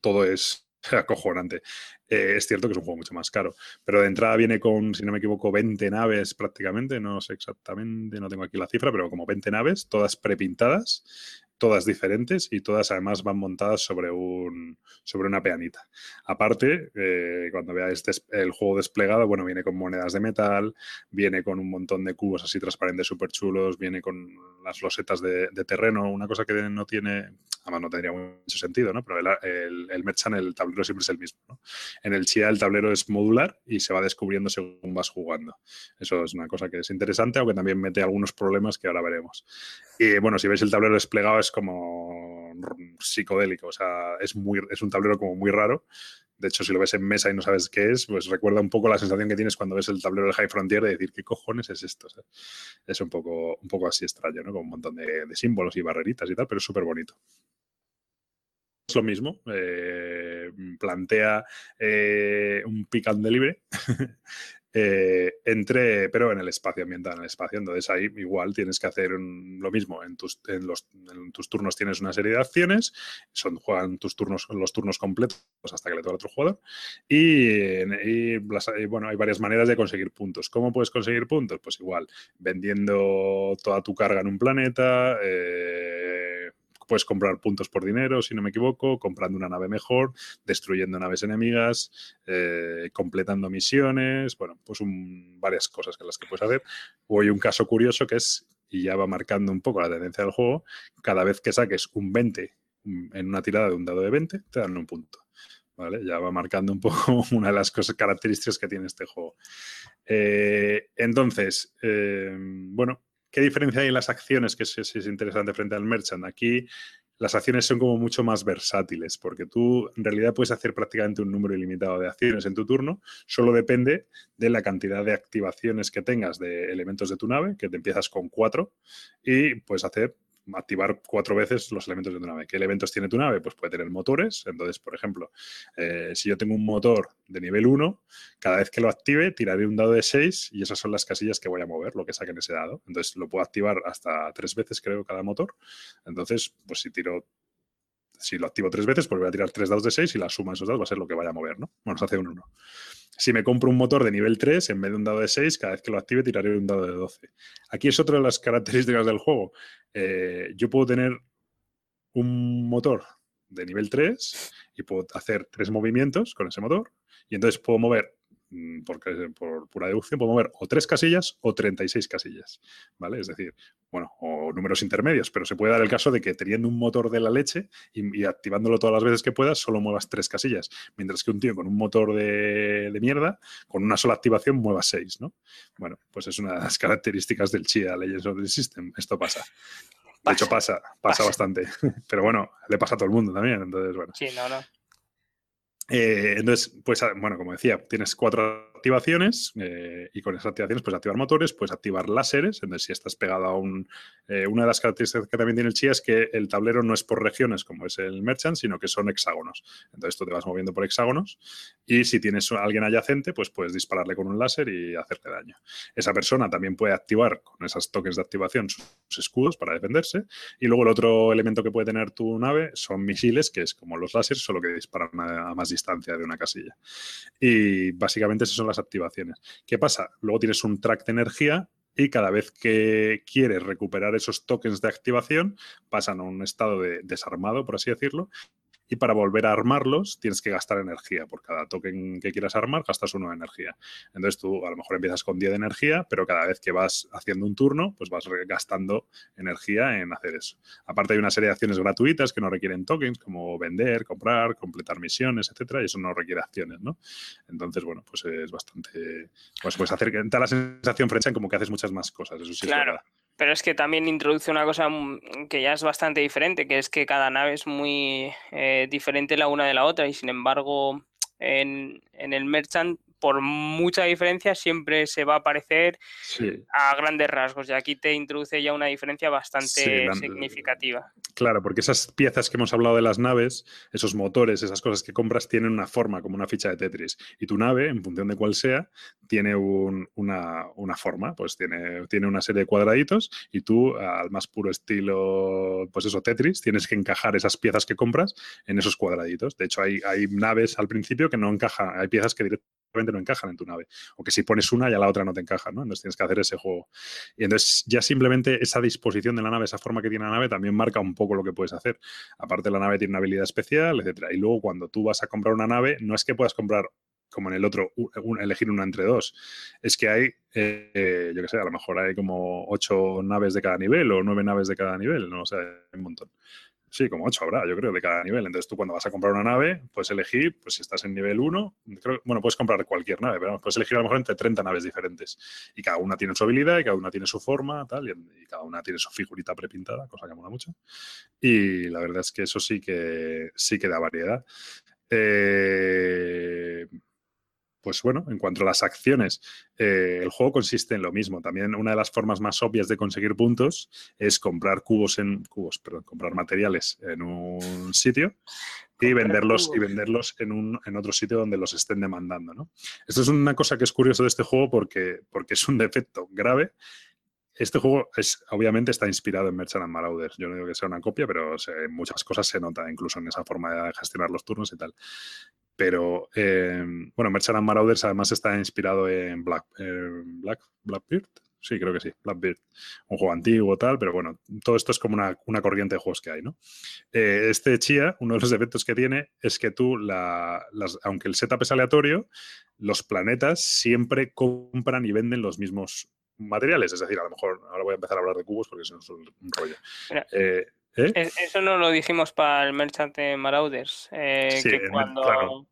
todo es acojonante. Es cierto que es un juego mucho más caro, pero de entrada viene con, si no me equivoco, 20 naves prácticamente. No sé exactamente, no tengo aquí la cifra, pero como 20 naves, todas prepintadas, todas diferentes y todas además van montadas sobre una peanita. Aparte, cuando veáis el juego desplegado, bueno, viene con monedas de metal, viene con un montón de cubos así transparentes súper chulos, viene con las losetas de terreno, una cosa que no tiene, además no tendría mucho sentido, ¿no? Pero el Merchant, el tablero siempre es el mismo, ¿no? En el Xia el tablero es modular y se va descubriendo según vas jugando. Eso es una cosa que es interesante, aunque también mete algunos problemas que ahora veremos. Y bueno, si veis el tablero desplegado es como psicodélico, o sea, es un tablero como muy raro. De hecho, si lo ves en mesa y no sabes qué es, pues recuerda un poco la sensación que tienes cuando ves el tablero del High Frontier de decir, ¿qué cojones es esto? O sea, es un poco así extraño, ¿no? Con un montón de símbolos y barreritas y tal, pero es súper bonito. Es lo mismo, plantea un pick and delivery pero en el espacio ambiental, entonces ahí igual tienes que hacer lo mismo. En tus turnos tienes una serie de acciones, juegan los turnos completos hasta que le toca al otro jugador, y bueno, hay varias maneras de conseguir puntos. ¿Cómo puedes conseguir puntos? Pues igual, vendiendo toda tu carga en un planeta, puedes comprar puntos por dinero, si no me equivoco, comprando una nave mejor, destruyendo naves enemigas, completando misiones, bueno, pues varias cosas que las que puedes hacer. O hay un caso curioso que es, y ya va marcando un poco la tendencia del juego, cada vez que saques un 20 en una tirada de un dado de 20, te dan un punto. ¿Vale? Ya va marcando un poco una de las cosas características que tiene este juego. Bueno, ¿qué diferencia hay en las acciones? Que es interesante frente al Merchant. Aquí las acciones son como mucho más versátiles, porque tú en realidad puedes hacer prácticamente un número ilimitado de acciones en tu turno. Solo depende de la cantidad de activaciones que tengas de elementos de tu nave, que te empiezas con 4, y puedes activar 4 veces los elementos de tu nave. ¿Qué elementos tiene tu nave? Pues puede tener motores. Entonces, por ejemplo, si yo tengo un motor de nivel 1, cada vez que lo active tiraré un dado de 6 y esas son las casillas que voy a mover, lo que saquen ese dado. Entonces lo puedo activar hasta 3 veces, creo, cada motor. Entonces, pues si lo activo 3 veces, pues voy a tirar 3 dados de 6 y la suma de esos dados va a ser lo que vaya a mover, ¿no? Bueno, se hace un 1. Si me compro un motor de nivel 3, en vez de un dado de 6, cada vez que lo active tiraré un dado de 12. Aquí es otra de las características del juego. Yo puedo tener un motor de nivel 3 y puedo hacer 3 movimientos con ese motor y entonces puedo mover, por pura deducción, puedo mover o 3 casillas o 36 casillas, ¿vale? Es decir, bueno, o números intermedios, pero se puede dar el caso de que teniendo un motor de la leche y activándolo todas las veces que puedas, solo muevas 3 casillas, mientras que un tío con un motor de mierda, con una sola activación mueva 6, ¿no? Bueno, pues es una de las características del Xia Legends of the System, esto pasa. De hecho pasa bastante, pero bueno, le pasa a todo el mundo también, entonces bueno. Sí, no. Entonces, pues bueno, como decía, tienes 4 activaciones y con esas activaciones puedes activar motores, puedes activar láseres. Entonces, si estás pegado a una de las características que también tiene el Xia es que el tablero no es por regiones como es el Merchant, sino que son hexágonos. Entonces tú te vas moviendo por hexágonos y si tienes a alguien adyacente, pues puedes dispararle con un láser y hacerle daño. Esa persona también puede activar con esos tokens de activación sus escudos para defenderse. Y luego el otro elemento que puede tener tu nave son misiles, que es como los láseres, solo que disparan a más distancia de una casilla. Y básicamente esas son las activaciones. ¿Qué pasa? Luego tienes un track de energía y cada vez que quieres recuperar esos tokens de activación pasan a un estado de desarmado, por así decirlo, y para volver a armarlos tienes que gastar energía. Por cada token que quieras armar gastas 1 de energía. Entonces tú a lo mejor empiezas con 10 de energía, pero cada vez que vas haciendo un turno, pues vas gastando energía en hacer eso. Aparte hay una serie de acciones gratuitas que no requieren tokens, como vender, comprar, completar misiones, etcétera, y eso no requiere acciones, ¿no? Entonces, bueno, pues es bastante... Pues hacer que da la sensación fresca como que haces muchas más cosas, eso sí. Claro. Es verdad. Pero es que también introduce una cosa que ya es bastante diferente, que es que cada nave es muy diferente la una de la otra y sin embargo en el Merchant por mucha diferencia siempre se va a parecer a grandes rasgos y aquí te introduce ya una diferencia bastante significativa. Claro, porque esas piezas que hemos hablado de las naves, esos motores, esas cosas que compras tienen una forma como una ficha de Tetris y tu nave, en función de cuál sea, tiene una forma, pues tiene una serie de cuadraditos y tú al más puro estilo, pues eso, Tetris, tienes que encajar esas piezas que compras en esos cuadraditos. De hecho hay naves al principio que no encajan, hay piezas que directamente no encajan en tu nave, o que si pones una ya la otra no te encaja, ¿no? Entonces tienes que hacer ese juego. Y entonces ya simplemente esa disposición de la nave, esa forma que tiene la nave, también marca un poco lo que puedes hacer. Aparte la nave tiene una habilidad especial, etcétera. Y luego cuando tú vas a comprar una nave, no es que puedas comprar, como en el otro, elegir una entre dos. Es que hay, yo qué sé, a lo mejor hay como 8 naves de cada nivel o 9 naves de cada nivel, ¿no? O sea, hay un montón. Sí, como 8 habrá, yo creo, de cada nivel. Entonces tú cuando vas a comprar una nave, puedes elegir, pues si estás en nivel 1, puedes comprar cualquier nave, pero puedes elegir a lo mejor entre 30 naves diferentes. Y cada una tiene su habilidad, y cada una tiene su forma, tal, y cada una tiene su figurita prepintada, cosa que mola mucho. Y la verdad es que eso sí que da variedad. pues bueno, en cuanto a las acciones, el juego consiste en lo mismo. También una de las formas más obvias de conseguir puntos es comprar comprar materiales en un sitio y venderlos en otro sitio donde los estén demandando, ¿no? Esto es una cosa que es curioso de este juego porque es un defecto grave. Este juego obviamente está inspirado en Merchant & Marauders. Yo no digo que sea una copia, pero muchas cosas se notan, incluso en esa forma de gestionar los turnos y tal. Pero, bueno, Merchant & Marauders además está inspirado en Blackbeard. Sí, creo que sí, Blackbeard. Un juego antiguo, tal, pero bueno, todo esto es como una corriente de juegos que hay, ¿no? Este Xia, uno de los efectos que tiene es que tú, aunque el setup es aleatorio, los planetas siempre compran y venden los mismos materiales. Es decir, a lo mejor ahora voy a empezar a hablar de cubos porque eso es un rollo. Pero, eso no lo dijimos para el Merchant & Marauders. Sí, que cuando... Claro.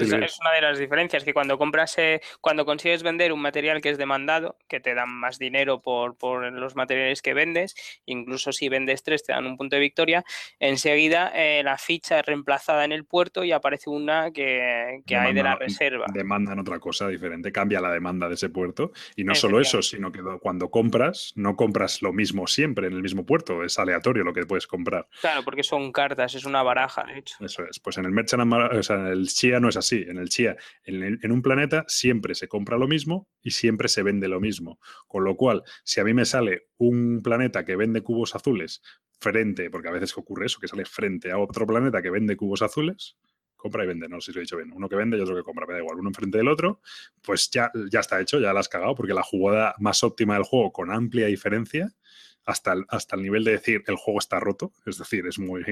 Es una de las diferencias, que cuando consigues vender un material que es demandado, que te dan más dinero por los materiales que vendes, incluso si vendes 3 te dan un punto de victoria, enseguida la ficha es reemplazada en el puerto y aparece una que hay de la reserva. Demandan otra cosa diferente, cambia la demanda de ese puerto y no solo eso, sino que cuando compras, no compras lo mismo siempre en el mismo puerto, es aleatorio lo que puedes comprar. Claro, porque son cartas, es una baraja, de hecho. Eso es, pues en el Merchant & Marauders, o sea, en el Xia no es así. Sí, en el Xia, en un planeta siempre se compra lo mismo y siempre se vende lo mismo. Con lo cual, si a mí me sale un planeta que vende cubos azules frente, porque a veces ocurre eso, que sale frente a otro planeta que vende cubos azules, compra y vende, no sé si lo he dicho bien, uno que vende y otro que compra, me da igual, uno enfrente del otro, pues ya está hecho, ya la has cagado, porque la jugada más óptima del juego, con amplia diferencia, hasta el nivel de decir el juego está roto, es decir, es un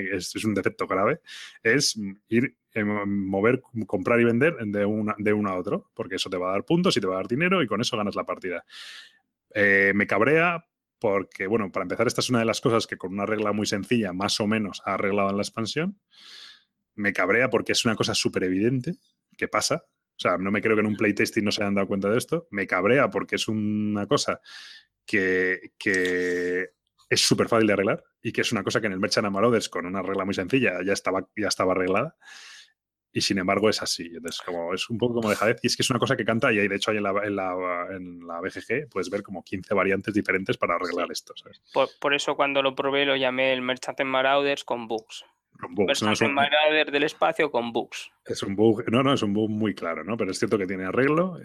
defecto grave, es comprar y vender de uno a otro, porque eso te va a dar puntos y te va a dar dinero y con eso ganas la partida. Me cabrea porque, bueno, para empezar, esta es una de las cosas que con una regla muy sencilla más o menos ha arreglado en la expansión. Me cabrea porque es una cosa súper evidente que pasa. O sea, no me creo que en un playtesting no se hayan dado cuenta de esto. Me cabrea porque es una cosa que es súper fácil de arreglar y que es una cosa que en el Merchant & Marauders, con una regla muy sencilla, ya estaba arreglada, y sin embargo es así. Entonces, como es un poco como dejadez, y es que es una cosa que canta, y de hecho hay en la BGG puedes ver como 15 variantes diferentes para arreglar esto, ¿sabes? Por eso cuando lo probé lo llamé el Merchant & Marauders con bugs. Bugs, no es un Marauders del espacio con bugs. Es un bug, no, es un bug muy claro, ¿no? Pero es cierto que tiene arreglo.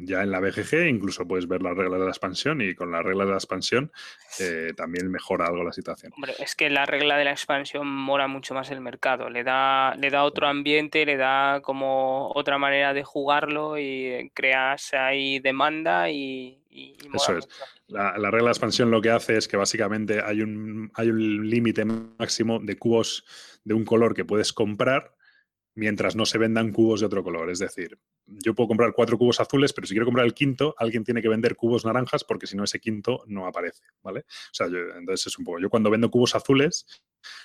Ya en la BGG incluso puedes ver las reglas de la expansión y con las reglas de la expansión también mejora algo la situación. Hombre, es que la regla de la expansión mola mucho más el mercado. Le da otro ambiente, le da como otra manera de jugarlo y creas ahí demanda y mola. Eso es. La regla de expansión lo que hace es que básicamente hay un límite máximo de cubos de un color que puedes comprar mientras no se vendan cubos de otro color. Es decir, yo puedo comprar 4 cubos azules, pero si quiero comprar el quinto, alguien tiene que vender cubos naranjas porque si no ese quinto no aparece, ¿vale? O sea, entonces es un poco... Yo cuando vendo cubos azules,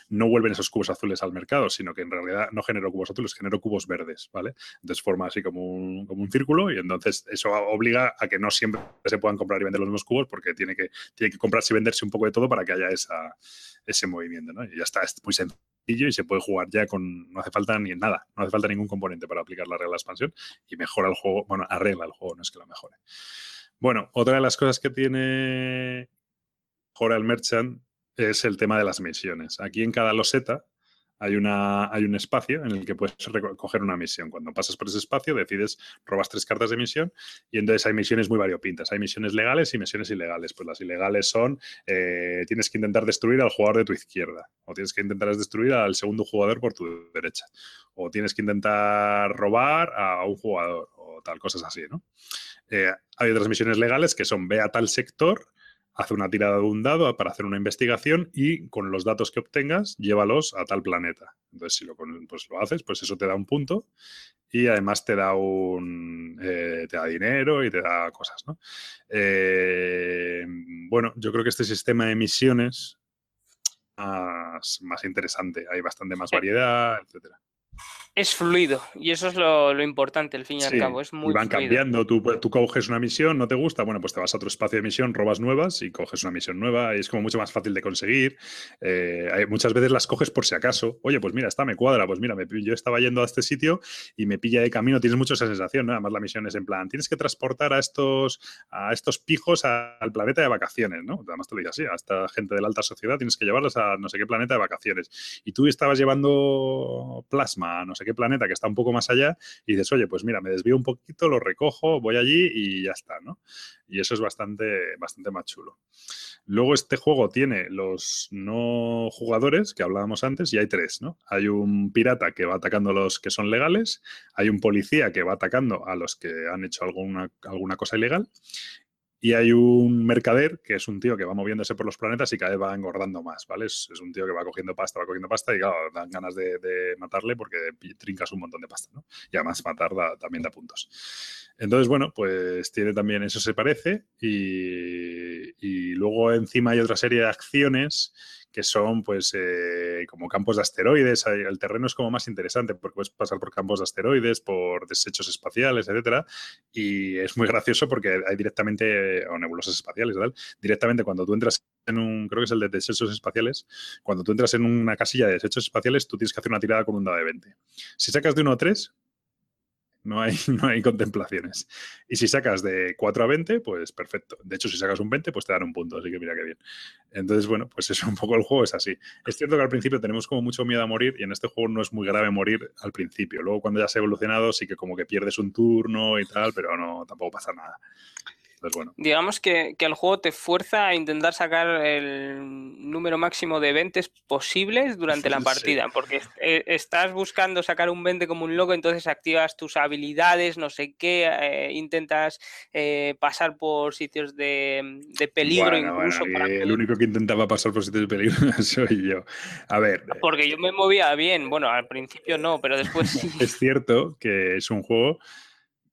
no vuelven esos cubos azules al mercado, sino que en realidad no genero cubos azules, genero cubos verdes, ¿vale? Entonces forma así como un círculo y entonces eso obliga a que no siempre se puedan comprar y vender los mismos cubos porque tiene que comprarse y venderse un poco de todo para que haya ese movimiento, ¿no? Y ya está, es muy sencillo y se puede jugar ya con... No hace falta ni nada, no hace falta ningún componente para aplicar la regla de expansión y mejora el juego, bueno, arregla el juego, no es que lo mejore. Bueno, otra de las cosas que tiene mejora el Merchant es el tema de las misiones. Aquí en cada loseta hay un espacio en el que puedes recoger una misión. Cuando pasas por ese espacio robas 3 cartas de misión y entonces hay misiones muy variopintas. Hay misiones legales y misiones ilegales. Pues las ilegales son tienes que intentar destruir al jugador de tu izquierda o tienes que intentar destruir al segundo jugador por tu derecha o tienes que intentar robar a un jugador o tal, cosas así, ¿no? Hay otras misiones legales que son ve a tal sector, hace una tirada de un dado para hacer una investigación y con los datos que obtengas, llévalos a tal planeta. Entonces, si lo haces, pues eso te da un punto y además te da dinero y te da cosas, ¿no? Bueno, yo creo que este sistema de misiones es más interesante. Hay bastante más variedad, etcétera. Es fluido, y eso es lo importante, al fin y al cabo. Es muy van fluido. Cambiando, tú coges una misión, no te gusta, bueno, pues te vas a otro espacio de misión, robas nuevas y coges una misión nueva, y es como mucho más fácil de conseguir. Muchas veces las coges por si acaso. Oye, pues mira, esta me cuadra, pues mira, yo estaba yendo a este sitio y me pilla de camino. Tienes mucho esa sensación, ¿no? Además la misión es en plan, tienes que transportar a estos pijos al planeta de vacaciones, ¿no? Además te lo digo así, a esta gente de la alta sociedad tienes que llevarlos a no sé qué planeta de vacaciones. Y tú estabas llevando plasma a no sé qué planeta que está un poco más allá y dices, oye, pues mira, me desvío un poquito, lo recojo, voy allí y ya está, ¿no? Y eso es bastante más chulo. Luego este juego tiene los no jugadores que hablábamos antes y hay tres, ¿no? Hay un pirata que va atacando a los que son legales, hay un policía que va atacando a los que han hecho alguna cosa ilegal y hay un mercader, que es un tío que va moviéndose por los planetas y cada vez va engordando más, ¿vale? Es un tío que va cogiendo pasta y, claro, dan ganas de matarle porque trincas un montón de pasta, ¿no? Y además matar también da puntos. Entonces, bueno, pues tiene también eso, se parece, y luego encima hay otra serie de acciones que son, pues, como campos de asteroides. El terreno es como más interesante porque puedes pasar por campos de asteroides, por desechos espaciales, etcétera. Y es muy gracioso porque hay directamente, o nebulosas espaciales, ¿verdad? Directamente cuando tú entras en creo que es el de desechos espaciales, cuando tú entras en una casilla de desechos espaciales, tú tienes que hacer una tirada con un dado de 20. Si sacas de 1 a 3... No hay contemplaciones. Y si sacas de 4 a 20, pues perfecto. De hecho, si sacas un 20, pues te dan un punto. Así que mira qué bien. Entonces, bueno, pues es un poco el juego, es así. Es cierto que al principio tenemos como mucho miedo a morir y en este juego no es muy grave morir al principio. Luego, cuando ya se ha evolucionado, sí que como que pierdes un turno y tal, pero no, tampoco pasa nada. Entonces, bueno. Digamos que el juego te fuerza a intentar sacar el número máximo de 20 posibles durante la partida, porque estás buscando sacar un 20 como un loco, entonces activas tus habilidades, no sé qué, intentas pasar por sitios de peligro, bueno, incluso. Bueno, para el único que intentaba pasar por sitios de peligro soy yo. A ver. Porque yo me movía bien, bueno, al principio no, pero después sí. Es cierto que es un juego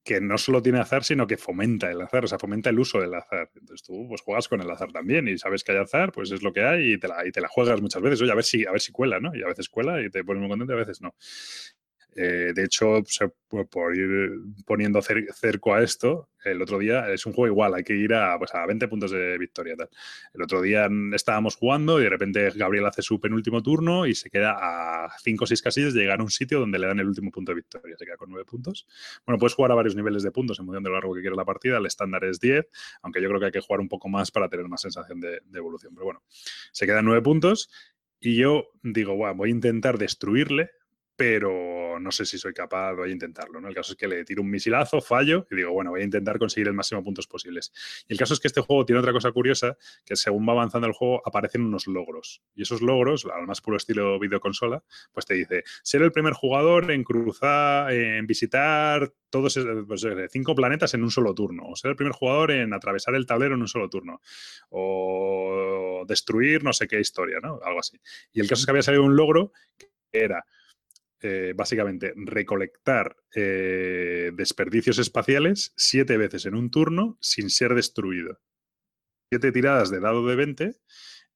que no solo tiene azar, sino que fomenta el azar, o sea, fomenta el uso del azar. Entonces tú, pues, juegas con el azar también y sabes que hay azar, pues es lo que hay y te la juegas muchas veces. Oye, a ver si cuela, ¿no? Y a veces cuela y te pones muy contento y a veces no. De hecho, por ir poniendo cerco a esto, el otro día es un juego igual, hay que ir a 20 puntos de victoria. Tal. El otro día estábamos jugando y de repente Gabriel hace su penúltimo turno y se queda a 5 o 6 casillas de llegar a un sitio donde le dan el último punto de victoria. Se queda con 9 puntos. Bueno, puedes jugar a varios niveles de puntos en función de lo largo que quiera la partida. El estándar es 10, aunque yo creo que hay que jugar un poco más para tener más sensación de evolución. Pero bueno, se quedan 9 puntos y yo digo, bueno, voy a intentar destruirle, pero no sé si soy capaz, voy a intentarlo, ¿no? El caso es que le tiro un misilazo, fallo y digo, bueno, voy a intentar conseguir el máximo de puntos posibles. Y el caso es que este juego tiene otra cosa curiosa, que según va avanzando el juego aparecen unos logros. Y esos logros, al más puro estilo videoconsola, pues te dice, ser el primer jugador en cruzar, en visitar todos, pues, 5 planetas en un solo turno, o ser el primer jugador en atravesar el tablero en un solo turno, o destruir no sé qué historia, ¿no? Algo así. Y el caso es que había salido un logro que era básicamente recolectar desperdicios espaciales 7 veces en un turno sin ser destruido. 7 tiradas de dado de 20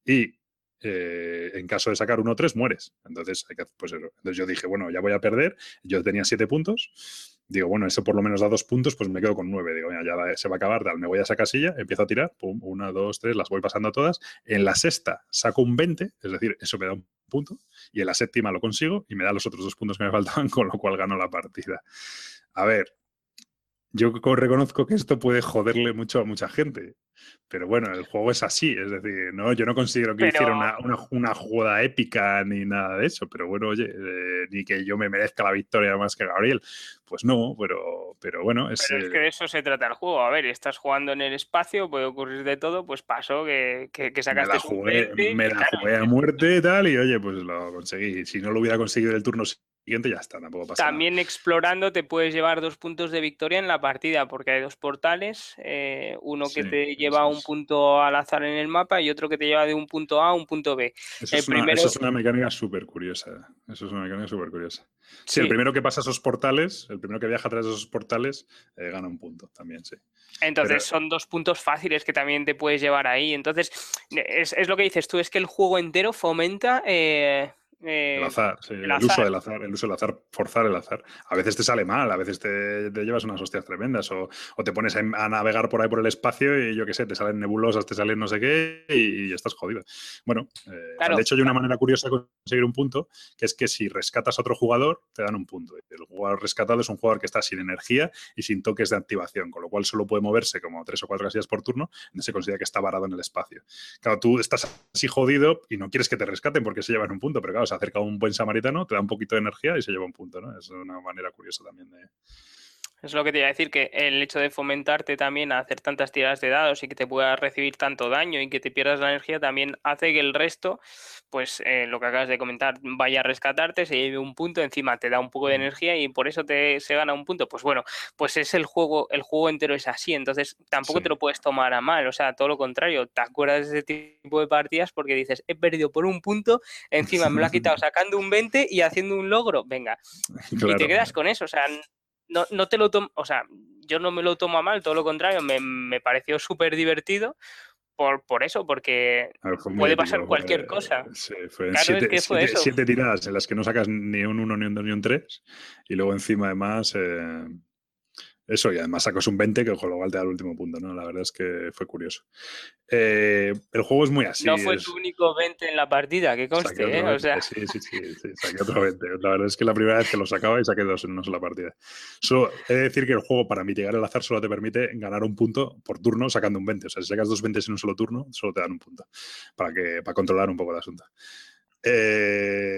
y en caso de sacar 1 o 3 mueres. Entonces, pues eso. Entonces yo dije, bueno, ya voy a perder. Yo tenía 7 puntos. Digo, bueno, eso por lo menos da 2 puntos, pues me quedo con 9. Digo, mira, ya se va a acabar, tal. Me voy a esa casilla, empiezo a tirar, pum, 1, 2, 3, las voy pasando todas. En la sexta saco un 20, es decir, eso me da un punto, y en la séptima lo consigo y me da los otros 2 puntos que me faltaban, con lo cual gano la partida. A ver, yo reconozco que esto puede joderle mucho a mucha gente, pero bueno, el juego es así, es decir, no, yo no considero que hiciera una jugada épica ni nada de eso, pero bueno, oye, ni que yo me merezca la victoria más que Gabriel, pues no, pero bueno. Pero es que de eso se trata el juego, a ver, estás jugando en el espacio, puede ocurrir de todo, pues pasó que sacaste... Me la jugué a muerte y tal, y oye, pues lo conseguí, si no lo hubiera conseguido el turno siguiente ya está, tampoco pasa también nada. Explorando te puedes llevar 2 puntos de victoria en la partida, porque hay 2 portales, uno que te lleva un punto al azar en el mapa y otro que te lleva de un punto A a un punto B. Eso es una mecánica súper curiosa. Sí, el primero que pasa esos portales, el primero que viaja a través de esos portales, gana un punto también, sí. Entonces son 2 puntos fáciles que también te puedes llevar ahí. Entonces, es lo que dices tú, es que el juego entero fomenta El azar, sí, el uso del azar, el uso del azar, forzar el azar. A veces te sale mal, a veces te llevas unas hostias tremendas o te pones a navegar por ahí por el espacio y yo qué sé, te salen nebulosas, te salen no sé qué y estás jodido. Bueno, claro, de hecho hay una manera curiosa de conseguir un punto, que es que si rescatas a otro jugador, te dan un punto. El jugador rescatado es un jugador que está sin energía y sin toques de activación, con lo cual solo puede moverse como 3 o 4 casillas por turno, y se considera que está varado en el espacio. Claro, tú estás así jodido y no quieres que te rescaten porque se llevan un punto, pero claro, se acerca a un buen samaritano, te da un poquito de energía y se lleva un punto, ¿no? Es una manera curiosa también de... Es lo que te iba a decir, que el hecho de fomentarte también a hacer tantas tiradas de dados y que te puedas recibir tanto daño y que te pierdas la energía también hace que el resto, pues lo que acabas de comentar, vaya a rescatarte, se lleve un punto, encima te da un poco de energía y por eso se gana un punto. Pues bueno, pues es el juego entero es así, entonces tampoco te lo puedes tomar a mal, o sea, todo lo contrario, te acuerdas de ese tipo de partidas porque dices, he perdido por un punto, encima me lo ha quitado sacando un 20 y haciendo un logro, venga, claro. Y te quedas con eso, o sea... No te lo tomo, o sea, yo no me lo tomo a mal, todo lo contrario, me pareció súper divertido por eso, porque puede pasar cualquier cosa. Sí, fue claro, siete tiradas en las que no sacas ni un 1, ni un 2, ni un 3, y luego encima además, eso, y además sacas un 20 que con lo cual te da el último punto, ¿no? La verdad es que fue curioso. El juego es muy así. No fue tu único 20 en la partida, que conste, ¿eh? 20, o sea... Sí, saqué otro 20. La verdad es que la primera vez que lo sacaba y saqué 2 en una sola partida. Solo he de decir que el juego, para mitigar el azar, solo te permite ganar un punto por turno sacando un 20. O sea, si sacas 2 20 en un solo turno, solo te dan un punto para controlar un poco el asunto.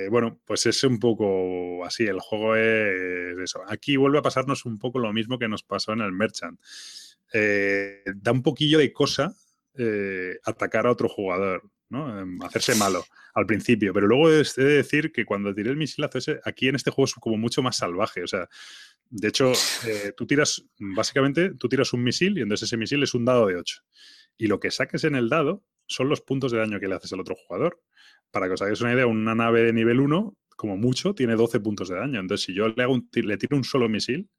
Bueno, pues es un poco así, el juego es eso. Aquí vuelve a pasarnos un poco lo mismo que nos pasó en el Merchant. Da un poquillo de cosa atacar a otro jugador, ¿no? Hacerse malo al principio, pero luego he de decir que cuando tiré el misilazo ese, aquí en este juego es como mucho más salvaje, o sea, de hecho, tú tiras un misil y entonces ese misil es un dado de 8 y lo que saques en el dado son los puntos de daño que le haces al otro jugador. Para que os hagáis una idea, una nave de nivel 1, como mucho, tiene 12 puntos de daño. Entonces, si yo le tiro un solo misil,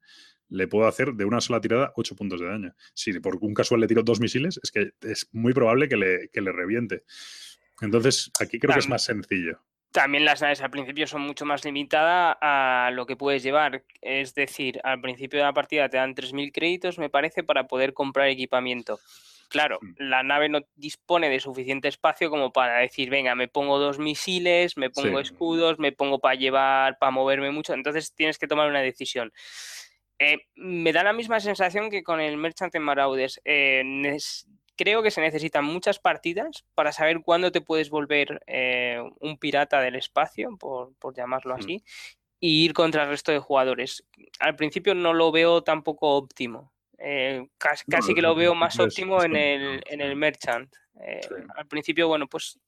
le puedo hacer de una sola tirada 8 puntos de daño. Si por un casual le tiro 2 misiles, es que es muy probable que le reviente. Entonces, aquí creo que es más sencillo. También las naves al principio son mucho más limitadas a lo que puedes llevar. Es decir, al principio de la partida te dan 3.000 créditos, me parece, para poder comprar equipamiento. Claro, la nave no dispone de suficiente espacio como para decir, venga, me pongo 2 misiles, me pongo escudos, me pongo para llevar, para moverme mucho. Entonces tienes que tomar una decisión. Me da la misma sensación que con el Merchant and Marauders. Creo que se necesitan muchas partidas para saber cuándo te puedes volver un pirata del espacio, por llamarlo así, y ir contra el resto de jugadores. Al principio no lo veo tampoco óptimo. Casi que lo veo más óptimo en el Merchant. Al principio, bueno, pues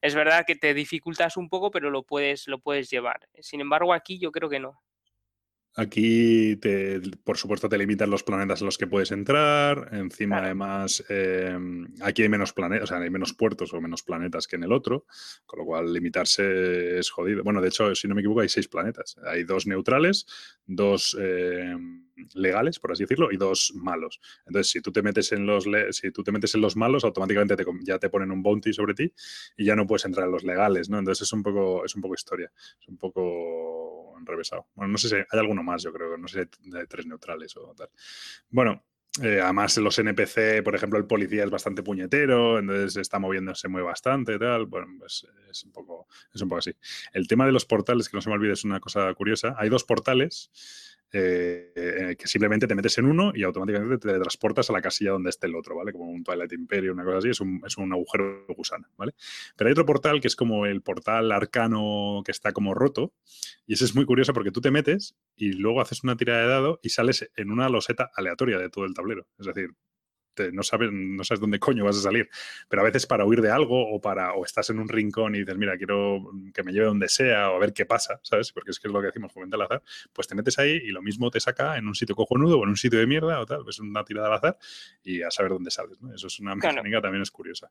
es verdad que te dificultas un poco, pero lo puedes llevar. Sin embargo, aquí yo creo que no. Aquí, por supuesto, te limitan los planetas en los que puedes entrar. Encima, además, aquí hay menos planetas, o sea, hay menos puertos o menos planetas que en el otro, con lo cual limitarse es jodido. Bueno, de hecho, si no me equivoco, hay 6 planetas. Hay 2 neutrales, 2 legales, por así decirlo, y 2 malos. Entonces, si tú te metes en los malos, automáticamente ya te ponen un bounty sobre ti y ya no puedes entrar en los legales, ¿no? Entonces es un poco historia, es un poco enrevesado. Bueno, no sé si hay alguno más, yo creo, no sé si hay 3 neutrales o tal. Bueno, además los NPC, por ejemplo, el policía es bastante puñetero, entonces está moviendo, se mueve bastante y tal. Bueno, pues es un poco así. El tema de los portales, que no se me olvide, es una cosa curiosa. Hay 2 portales que simplemente te metes en uno y automáticamente te transportas a la casilla donde esté el otro, ¿vale? Como un Twilight Imperio, una cosa así, es un agujero gusano, ¿vale? Pero hay otro portal que es como el portal arcano que está como roto, y ese es muy curioso porque tú te metes y luego haces una tirada de dado y sales en una loseta aleatoria de todo el tablero, es decir, no sabes dónde coño vas a salir, pero a veces para huir de algo o estás en un rincón y dices, mira, quiero que me lleve donde sea o a ver qué pasa, ¿sabes? Porque es que es lo que decimos, fomenta el azar, pues te metes ahí y lo mismo te saca en un sitio cojonudo o en un sitio de mierda o tal, es pues una tirada al azar y a saber dónde sales, ¿no? Eso es una mecánica también es curiosa.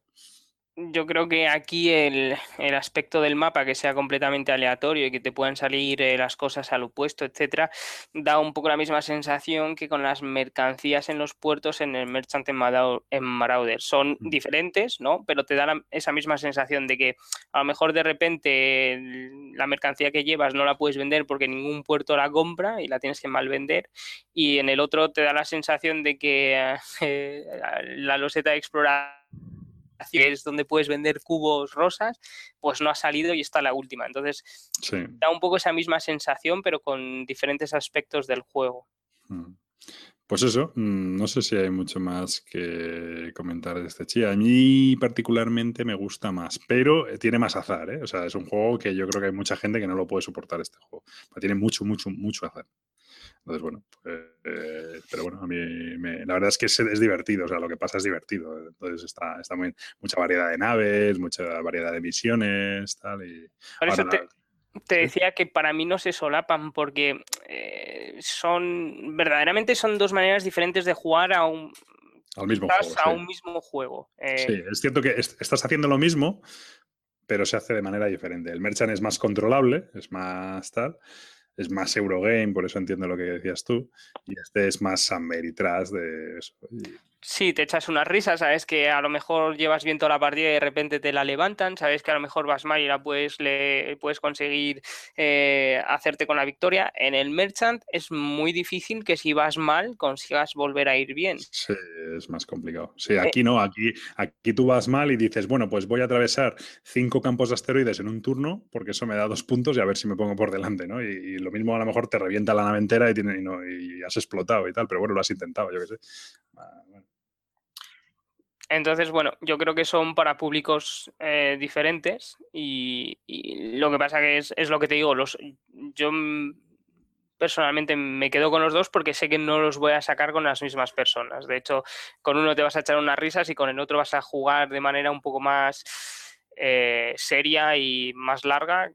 Yo creo que aquí el aspecto del mapa, que sea completamente aleatorio y que te puedan salir las cosas al opuesto, etcétera, da un poco la misma sensación que con las mercancías en los puertos en el Merchant en Marauder. Son diferentes, ¿no? Pero te da esa misma sensación de que a lo mejor de repente la mercancía que llevas no la puedes vender porque ningún puerto la compra y la tienes que mal vender. Y en el otro te da la sensación de que la loseta de explorar, que es donde puedes vender cubos rosas, pues no ha salido y está la última. Entonces, sí, da un poco esa misma sensación, pero con diferentes aspectos del juego. Pues eso, no sé si hay mucho más que comentar de este Xia. A mí particularmente me gusta más, pero tiene más azar, ¿eh? O sea, es un juego que yo creo que hay mucha gente que no lo puede soportar, este juego. Pero tiene mucho, mucho, mucho azar. Entonces, bueno, pues, pero bueno, a mí la verdad es que es divertido, o sea, lo que pasa es divertido. Entonces está muy bien. Mucha variedad de naves, mucha variedad de misiones, tal. Y por eso te decía que para mí no se solapan porque verdaderamente son dos maneras diferentes de jugar a un... Al mismo juego. Estás a un mismo juego. Sí, es cierto que estás haciendo lo mismo, pero se hace de manera diferente. El Merchant es más controlable, es más tal... Es más Eurogame, por eso entiendo lo que decías tú. Y este es más Summer y Trash de eso. Sí, te echas unas risas, sabes que a lo mejor llevas bien toda la partida y de repente te la levantan, sabes que a lo mejor vas mal y la puedes conseguir hacerte con la victoria. En el Merchant es muy difícil que si vas mal consigas volver a ir bien. Sí, es más complicado. Sí, aquí no, aquí tú vas mal y dices, bueno, pues voy a atravesar 5 campos de asteroides en un turno porque eso me da 2 puntos y a ver si me pongo por delante, ¿no? Y lo mismo a lo mejor te revienta la nave entera y has explotado y tal, pero bueno, lo has intentado, yo qué sé. Bueno. Entonces, bueno, yo creo que son para públicos diferentes y lo que pasa que es lo que te digo, yo personalmente me quedo con los dos porque sé que no los voy a sacar con las mismas personas. De hecho, con uno te vas a echar unas risas y con el otro vas a jugar de manera un poco más seria y más larga,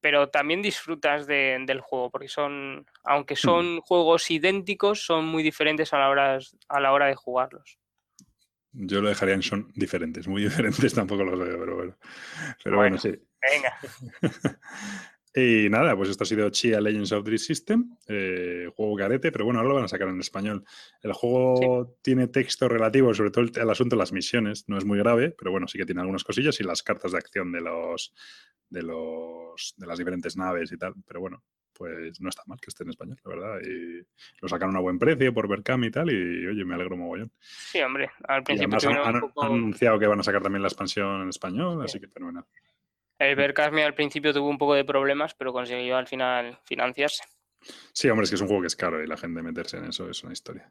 pero también disfrutas del juego, porque aunque son juegos idénticos, son muy diferentes a la hora de jugarlos. Yo lo dejaría en son diferentes, muy diferentes tampoco los veo, pero bueno, sí. Venga. Y nada, pues esto ha sido Xia Legends of a Drift System, juego carete, pero bueno, ahora lo van a sacar en español. El juego tiene texto relativo, sobre todo al asunto de las misiones, no es muy grave, pero bueno, sí que tiene algunas cosillas y las cartas de acción de las diferentes naves y tal, pero bueno, pues no está mal que esté en español, la verdad, y lo sacaron a buen precio por Vercam y tal, y oye, me alegro mogollón. Sí, hombre, al principio han anunciado que van a sacar también la expansión en español, así que fenomenal. El Verkasme al principio tuvo un poco de problemas, pero consiguió al final financiarse. Sí, hombre, es que es un juego que es caro y la gente meterse en eso es una historia.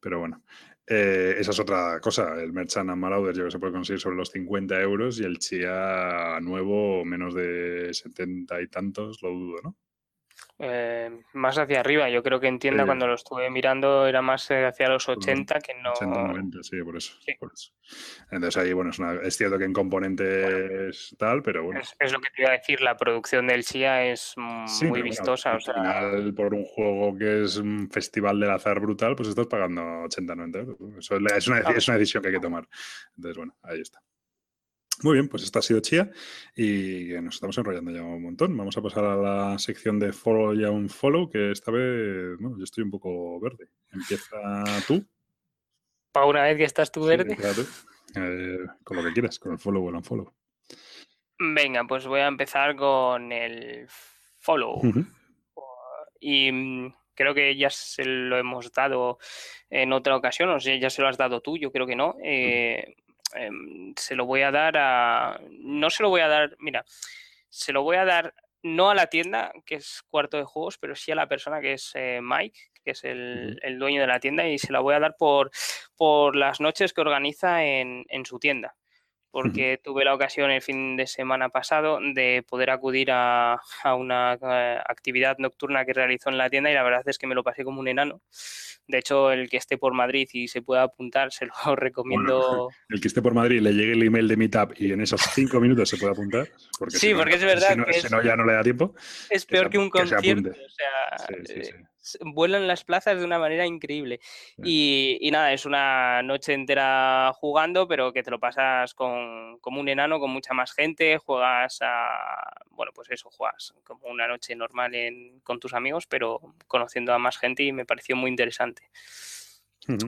Pero bueno, esa es otra cosa. El Merchant and Marauders yo creo que se puede conseguir sobre los 50 euros y el Xia nuevo menos de 70 y tantos, lo dudo, ¿no? Más hacia arriba, yo creo que en tienda cuando lo estuve mirando era más hacia los 80 que no... 80, 90, sí, por eso. Entonces ahí, bueno, es cierto que en componentes tal, pero bueno. Es lo que te iba a decir, la producción del Xia es muy vistosa. Bueno, al final, por un juego que es un festival del azar brutal, pues estás pagando 80, 90 euros. Eso es una decisión que hay que tomar. Entonces, bueno, ahí está. Muy bien, pues esta ha sido Xia y nos estamos enrollando ya un montón. Vamos a pasar a la sección de follow y unfollow, que esta vez, bueno, yo estoy un poco verde. Empieza tú. Para una vez que estás tú verde. Sí, claro. Con lo que quieras, con el follow o el unfollow. Venga, pues voy a empezar con el follow. Y... Creo que ya se lo hemos dado en otra ocasión, o sea, ya se lo has dado tú, yo creo que no. Se lo voy a dar a... No se lo voy a dar... Mira, se lo voy a dar no a la tienda, que es Cuarto de Juegos, pero sí a la persona que es Mike, que es el dueño de la tienda, y se la voy a dar por las noches que organiza en su tienda. Porque tuve la ocasión el fin de semana pasado de poder acudir a una actividad nocturna que realizó en la tienda y la verdad es que me lo pasé como un enano. De hecho, el que esté por Madrid y se pueda apuntar, se lo recomiendo. Bueno, el que esté por Madrid le llegue el email de Meetup y en esos 5 minutos se puede apuntar. Porque sí, porque es verdad. Si no, ya no le da tiempo. Es peor que un concierto. O sea, sí. vuelan las plazas de una manera increíble. Y nada, es una noche entera jugando, pero que te lo pasas como un enano, con mucha más gente. Juegas juegas como una noche normal con tus amigos, pero conociendo a más gente, y me pareció muy interesante.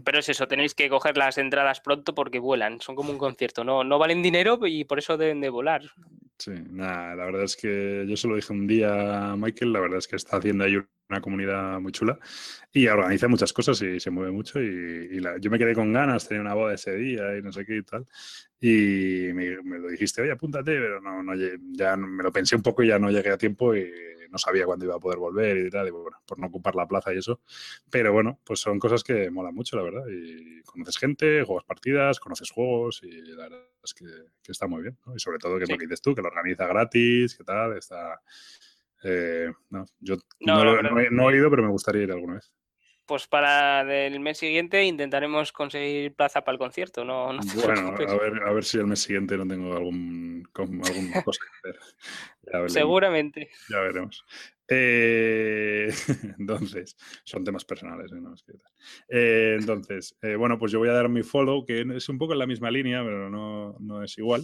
Pero es eso, tenéis que coger las entradas pronto porque vuelan, son como un concierto, no valen dinero y por eso deben de volar. Sí, nada, la verdad es que yo se lo dije un día a Michael, la verdad es que está haciendo ahí una comunidad muy chula y organiza muchas cosas y se mueve mucho y yo me quedé con ganas, tenía una boda ese día y no sé qué y tal, y me lo dijiste, oye, apúntate, pero no ya me lo pensé un poco y ya no llegué a tiempo y no sabía cuándo iba a poder volver y tal, y bueno, por no ocupar la plaza y eso. Pero bueno, pues son cosas que molan mucho, la verdad. Y conoces gente, juegas partidas, conoces juegos y la verdad es que está muy bien, ¿no? Y sobre todo que es lo que dices tú, que lo organiza gratis, que tal, está... no he ido, pero me gustaría ir alguna vez. Pues para el mes siguiente intentaremos conseguir plaza para el concierto. No bueno, a ver si el mes siguiente no tengo alguna cosa que hacer. Ya seguramente. Ya veremos. Entonces, son temas personales. ¿No? Es que... pues yo voy a dar mi follow, que es un poco en la misma línea, pero no es igual.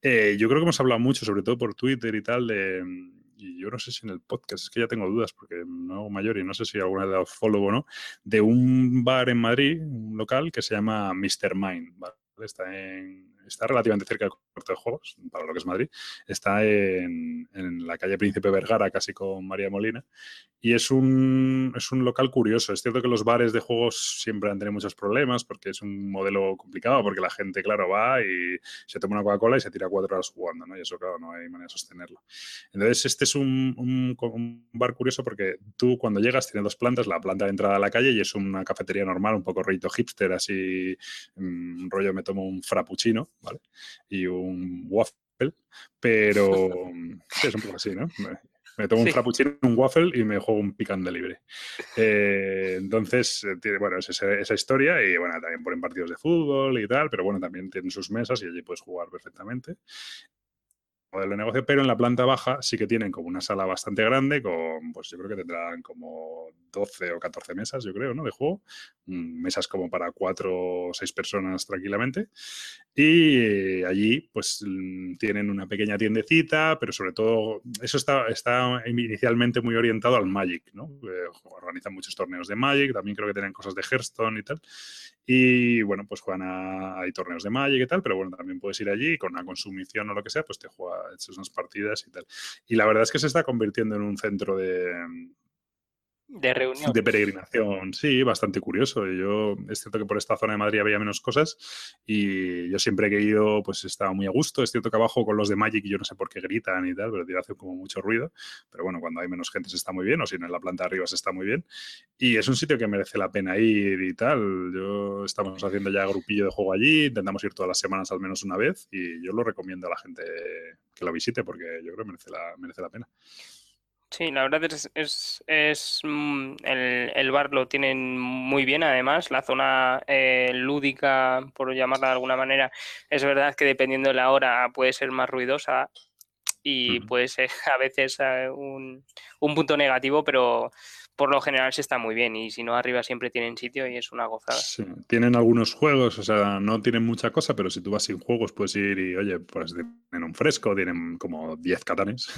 Yo creo que hemos hablado mucho, sobre todo por Twitter y tal, y yo no sé si en el podcast, es que ya tengo dudas porque no hago mayor y no sé si alguna vez he dado follow o no, de un bar en Madrid, un local que se llama Mr. Mind, ¿vale? Está relativamente cerca del Corte de Juegos, para lo que es Madrid, está en la calle Príncipe Vergara, casi con María Molina, y es un local curioso. Es cierto que los bares de juegos siempre han tenido muchos problemas porque es un modelo complicado, porque la gente, claro, va y se toma una Coca-Cola y se tira 4 horas jugando, ¿no? Y eso, claro, no hay manera de sostenerlo. Entonces, este es un bar curioso porque tú, cuando llegas, tienes 2 plantas, la planta de entrada a la calle y es una cafetería normal, un poco rollito hipster, así, un rollo me tomo un frappuccino, ¿vale? Y un waffle, pero es un poco así, ¿no? Me tomo un frappuccino, un waffle y me juego un pick and delivery. Entonces, tiene, es esa historia y, también ponen partidos de fútbol y tal, pero, también tienen sus mesas y allí puedes jugar perfectamente. Modelo de negocio, pero en la planta baja sí que tienen como una sala bastante grande con, pues yo creo que tendrán como 12 o 14 mesas, yo creo, ¿no? De juego. Mesas como para 4 o 6 personas tranquilamente. Y allí, pues, tienen una pequeña tiendecita, pero sobre todo, eso está inicialmente muy orientado al Magic, ¿no? Organizan muchos torneos de Magic, también creo que tienen cosas de Hearthstone y tal. Y, pues juegan hay torneos de Magic y tal, pero, también puedes ir allí con una consumición o lo que sea, pues te juegas unas partidas y tal. Y la verdad es que se está convirtiendo en un centro de reunión, de peregrinación, sí, bastante curioso. Yo, es cierto que por esta zona de Madrid había menos cosas y yo siempre que he ido, pues estaba muy a gusto. Es cierto que abajo con los de Magic yo no sé por qué gritan y tal, pero hace como mucho ruido. Pero cuando hay menos gente se está muy bien, o si no en la planta de arriba se está muy bien. Y es un sitio que merece la pena ir y tal. Estamos haciendo ya grupillo de juego allí, intentamos ir todas las semanas al menos una vez y yo lo recomiendo a la gente que lo visite porque yo creo que merece la pena. Sí, la verdad es el bar lo tienen muy bien, además, la zona lúdica, por llamarla de alguna manera, es verdad que dependiendo de la hora puede ser más ruidosa y puede ser a veces un punto negativo, pero... por lo general se está muy bien y si no arriba siempre tienen sitio y es una gozada. Sí, tienen algunos juegos, no tienen mucha cosa, pero si tú vas sin juegos puedes ir y, tienen un fresco, tienen como 10 catanes,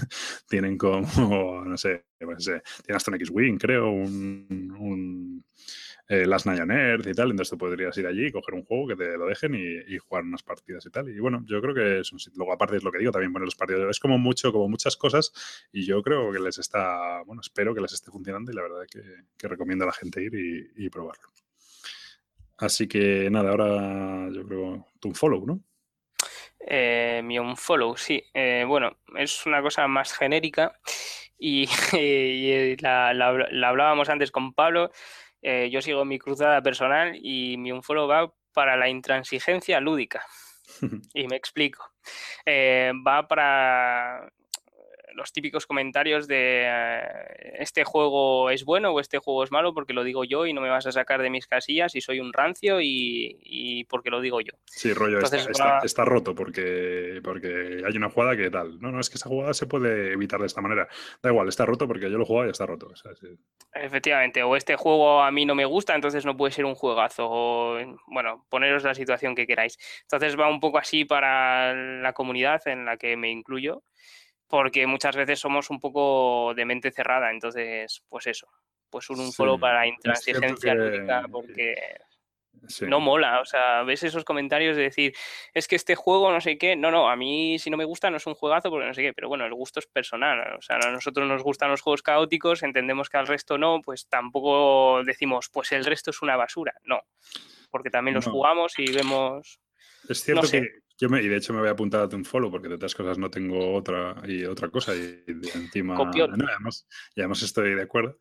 tienen como, tienen hasta un X Wing, creo, Last Night on Earth y tal, entonces tú podrías ir allí, coger un juego que te lo dejen y jugar unas partidas y tal, y yo creo que es un sitio, luego aparte es lo que digo, también poner los partidos, es como mucho, como muchas cosas, y yo creo que les está, espero que les esté funcionando y la verdad es que recomiendo a la gente ir y probarlo. Así que nada, ahora yo creo tu unfollow, ¿no? Mi unfollow, sí, es una cosa más genérica y la hablábamos antes con Pablo. Yo sigo mi cruzada personal y mi unfollow va para la intransigencia lúdica. Y me explico. Va para los típicos comentarios de este juego es bueno o este juego es malo porque lo digo yo y no me vas a sacar de mis casillas y soy un rancio y porque lo digo yo. Sí, rollo, entonces, está roto porque hay una jugada que tal. No, es que esa jugada se puede evitar de esta manera. Da igual, está roto porque yo lo he jugado y está roto. O sea, sí. Efectivamente, o este juego a mí no me gusta, entonces no puede ser un juegazo. O, bueno, poneros la situación que queráis. Entonces va un poco así para la comunidad en la que me incluyo, porque muchas veces somos un poco de mente cerrada, entonces, pues eso, pues un foro para intransigencia lúdica, porque no mola, o sea, ves esos comentarios de decir, es que este juego no sé qué, no, a mí si no me gusta no es un juegazo porque no sé qué, pero bueno, el gusto es personal, o sea, a nosotros nos gustan los juegos caóticos, entendemos que al resto no, pues tampoco decimos, pues el resto es una basura, no, porque también los jugamos y vemos... Es cierto que... Y de hecho me voy a apuntar a tu follow porque de otras cosas no tengo otra cosa y de encima... Copión. No, además estoy de acuerdo.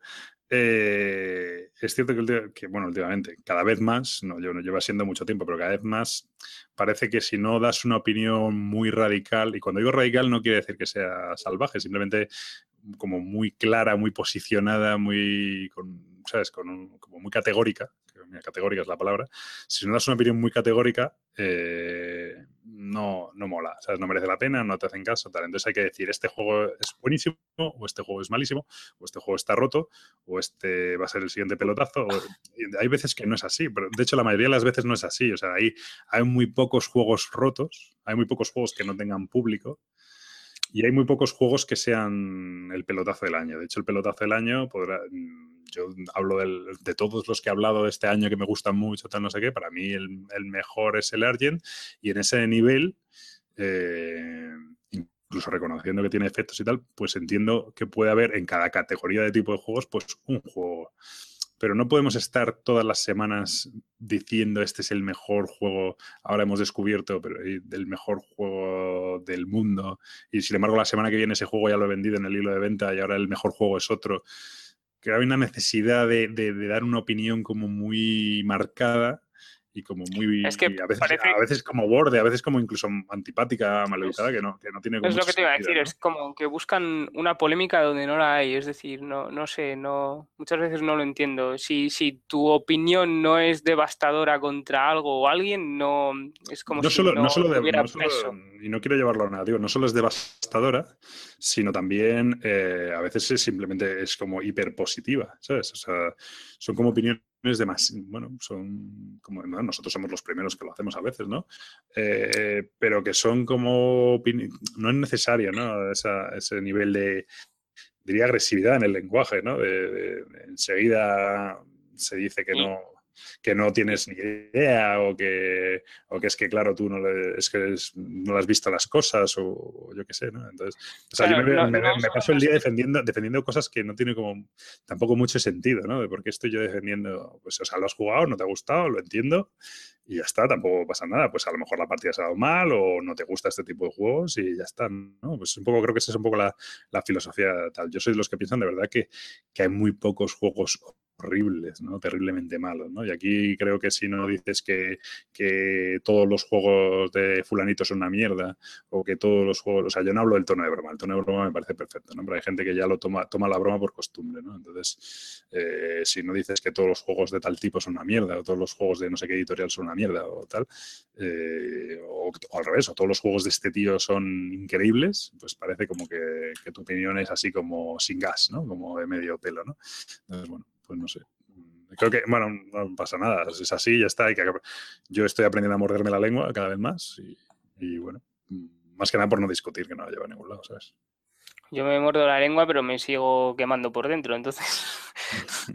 Es cierto que últimamente, cada vez más, no lleva siendo mucho tiempo, pero cada vez más parece que si no das una opinión muy radical, y cuando digo radical no quiere decir que sea salvaje, simplemente como muy clara, muy posicionada, como muy categórica. Categórica es la palabra. Si no das una opinión muy categórica, no mola, ¿sabes? No merece la pena, no te hacen caso, tal. Entonces hay que decir, este juego es buenísimo, o este juego es malísimo, o este juego está roto, o este va a ser el siguiente pelotazo. Hay veces que no es así, pero de hecho la mayoría de las veces no es así. O sea, hay muy pocos juegos rotos, hay muy pocos juegos que no tengan público. Y hay muy pocos juegos que sean el pelotazo del año. De hecho, el pelotazo del año podrá... Yo hablo de todos los que he hablado de este año que me gustan mucho, tal, no sé qué. Para mí el mejor es el Argent. Y en ese nivel, incluso reconociendo que tiene efectos y tal, pues entiendo que puede haber en cada categoría de tipo de juegos, pues un juego... Pero no podemos estar todas las semanas diciendo este es el mejor juego, ahora hemos descubierto el mejor juego del mundo y sin embargo la semana que viene ese juego ya lo he vendido en el hilo de venta y ahora el mejor juego es otro. Creo que hay una necesidad de dar una opinión como muy marcada y como muy... Es que a veces como borde, a veces como incluso antipática, maleducada, que no tiene... Es lo que te iba a decir, ¿no? Es como que buscan una polémica donde no la hay, es decir, no sé, muchas veces no lo entiendo. Si tu opinión no es devastadora contra algo o alguien, no... Es como no hubiera peso. Y no quiero llevarlo a nada, digo, no solo es devastadora, sino también a veces es simplemente como hiperpositiva, ¿sabes? O sea, son como opiniones nosotros somos los primeros que lo hacemos a veces, ¿no? Pero que son como... No es necesario, ¿no? Ese nivel de, diría, agresividad en el lenguaje, ¿no? Enseguida se dice que no tienes ni idea o que es que, claro, tú no has visto las cosas o yo qué sé, ¿no? Entonces, o sea, claro, yo me paso el día defendiendo cosas que no tienen como tampoco mucho sentido, ¿no? De por qué estoy yo defendiendo, pues, o sea, lo has jugado, no te ha gustado, lo entiendo y ya está, tampoco pasa nada. Pues a lo mejor la partida se ha dado mal o no te gusta este tipo de juegos y ya está, ¿no? Pues un poco, creo que esa es un poco la filosofía tal. Yo soy de los que piensan de verdad que hay muy pocos juegos horribles, ¿no? Terriblemente malos, ¿no? Y aquí creo que si no dices que todos los juegos de fulanito son una mierda o que todos los juegos... O sea, yo no hablo del tono de broma. El tono de broma me parece perfecto, ¿no? Pero hay gente que ya lo toma la broma por costumbre, ¿no? Entonces, si no dices que todos los juegos de tal tipo son una mierda o todos los juegos de no sé qué editorial son una mierda o tal, o al revés, o todos los juegos de este tío son increíbles, pues parece como que tu opinión es así como sin gas, ¿no? Como de medio pelo, ¿no? Entonces, bueno, pues no sé. Creo que, bueno, no pasa nada. Es así, ya está. Yo estoy aprendiendo a morderme la lengua cada vez más y bueno, más que nada por no discutir, que no la lleva a ningún lado, ¿sabes? Yo me muerdo la lengua, pero me sigo quemando por dentro, entonces...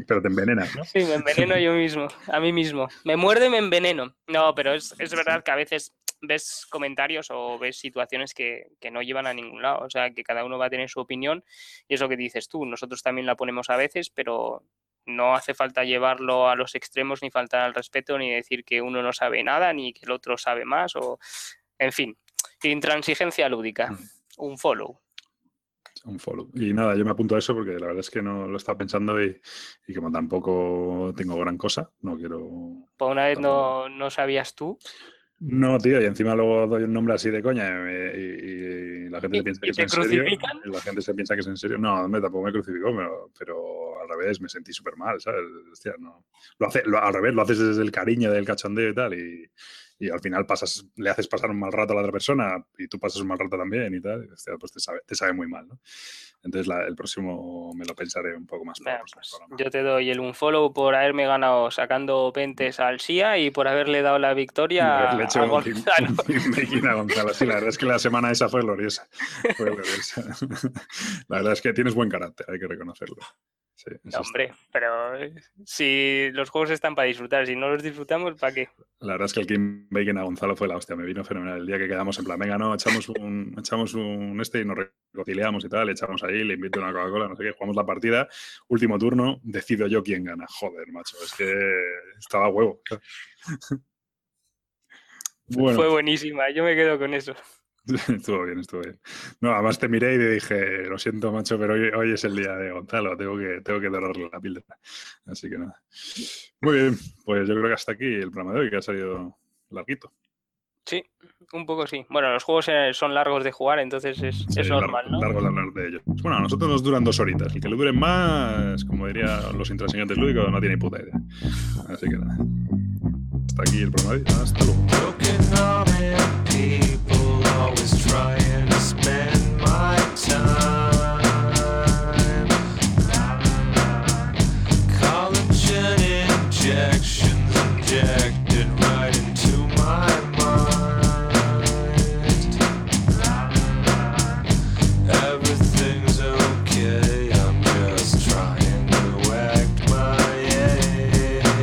Pero te envenenas, ¿no? Sí, me enveneno yo mismo, a mí mismo. Me muerdo y me enveneno. No, pero es verdad que a veces ves comentarios o ves situaciones que no llevan a ningún lado. O sea, que cada uno va a tener su opinión y es lo que dices tú. Nosotros también la ponemos a veces, pero... No hace falta llevarlo a los extremos ni faltar al respeto, ni decir que uno no sabe nada, ni que el otro sabe más, o... En fin, intransigencia lúdica. Un follow. Y nada, yo me apunto a eso porque la verdad es que no lo estaba pensando y como tampoco tengo gran cosa, no quiero... Por una vez no sabías tú... No, tío, y encima luego doy un nombre así de coña y la gente se piensa que es en serio. Y la gente se piensa que es en serio. No, tampoco me crucificó, pero al revés me sentí súper mal, ¿sabes? Hostia, no. Al revés, lo haces desde el cariño, del cachondeo y tal, y al final le haces pasar un mal rato a la otra persona y tú pasas un mal rato también y tal, y hostia, pues te sabe muy mal, ¿no? Entonces el próximo me lo pensaré un poco más. Bueno, pues, yo te doy el unfollow por haberme ganado sacando pentes al Xia y por haberle dado la victoria a Gonzalo. A Gonzalo. Sí, la verdad es que la semana esa fue gloriosa. La verdad es que tienes buen carácter, hay que reconocerlo. Sí, no, hombre, pero si los juegos están para disfrutar, si no los disfrutamos, ¿para qué? La verdad es que el King Bacon a Gonzalo fue la hostia, me vino fenomenal. El día que quedamos en plan, venga, no, echamos un y nos reconciliamos y tal, le echamos ahí, le invito una Coca-Cola, no sé qué, jugamos la partida, último turno, decido yo quién gana. Joder, macho, es que estaba huevo. Bueno. Fue buenísima, yo me quedo con eso. Estuvo bien. No, además te miré y te dije, lo siento, macho, pero hoy es el día de Gonzalo, tengo que dorarle la píldora. Así que nada. Muy bien, pues yo creo que hasta aquí el programa de hoy, que ha salido larguito. Sí, un poco sí. Bueno, los juegos son largos de jugar, entonces es normal, ¿no? Largos de hablar de ellos. Bueno, a nosotros nos duran 2 horitas. El que le duren más, como dirían los intraseñantes lúdicos, no tiene puta idea. Así que nada. Hasta aquí el programa de hoy. Hasta luego. Always trying to spend my time. Collagen injections injected right into my mind. Everything's okay, I'm just trying to act my age.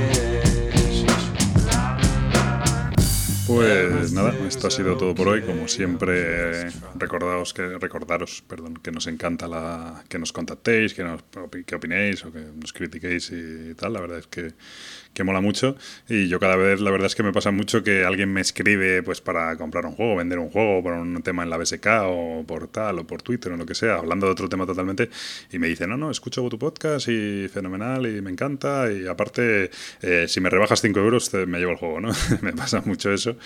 Pues nada, esto ha sido todo por hoy. Como siempre, recordaros que nos encanta que nos contactéis, que opinéis o que nos critiquéis y tal. La verdad es que mola mucho. Y yo cada vez, la verdad es que me pasa mucho que alguien me escribe pues para comprar un juego, vender un juego, por un tema en la BSK o por tal, o por Twitter o lo que sea, hablando de otro tema totalmente, y me dice, no, escucho tu podcast y fenomenal y me encanta, y aparte si me rebajas 5 euros me llevo el juego, ¿no? Me pasa mucho eso.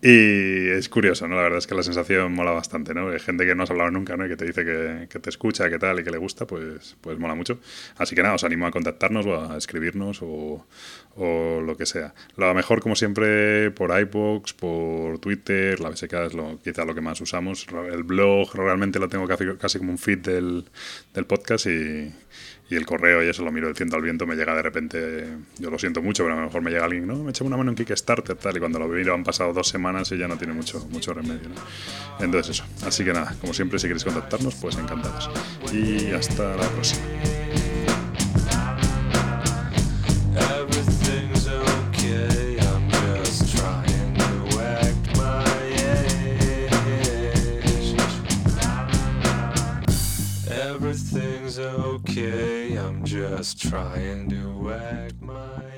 Y es curioso, ¿no? La verdad es que la sensación mola bastante, ¿no? Hay gente que no has hablado nunca, ¿no? Y que te dice que te escucha, que tal, y que le gusta, pues mola mucho. Así que nada, os animo a contactarnos o a escribirnos o lo que sea. Lo mejor, como siempre, por iVoox, por Twitter, la BSK es quizá lo que más usamos. El blog realmente lo tengo casi como un feed del podcast y el correo y eso lo miro del ciento al viento, me llega de repente, yo lo siento mucho, pero a lo mejor me llega alguien, no, me echa una mano en Kickstarter, tal, y cuando lo miro han pasado 2 semanas y ya no tiene mucho remedio, ¿no? Entonces eso, así que nada, como siempre, si queréis contactarnos, pues encantados. Y hasta la próxima. Everything's okay, I'm just trying to act my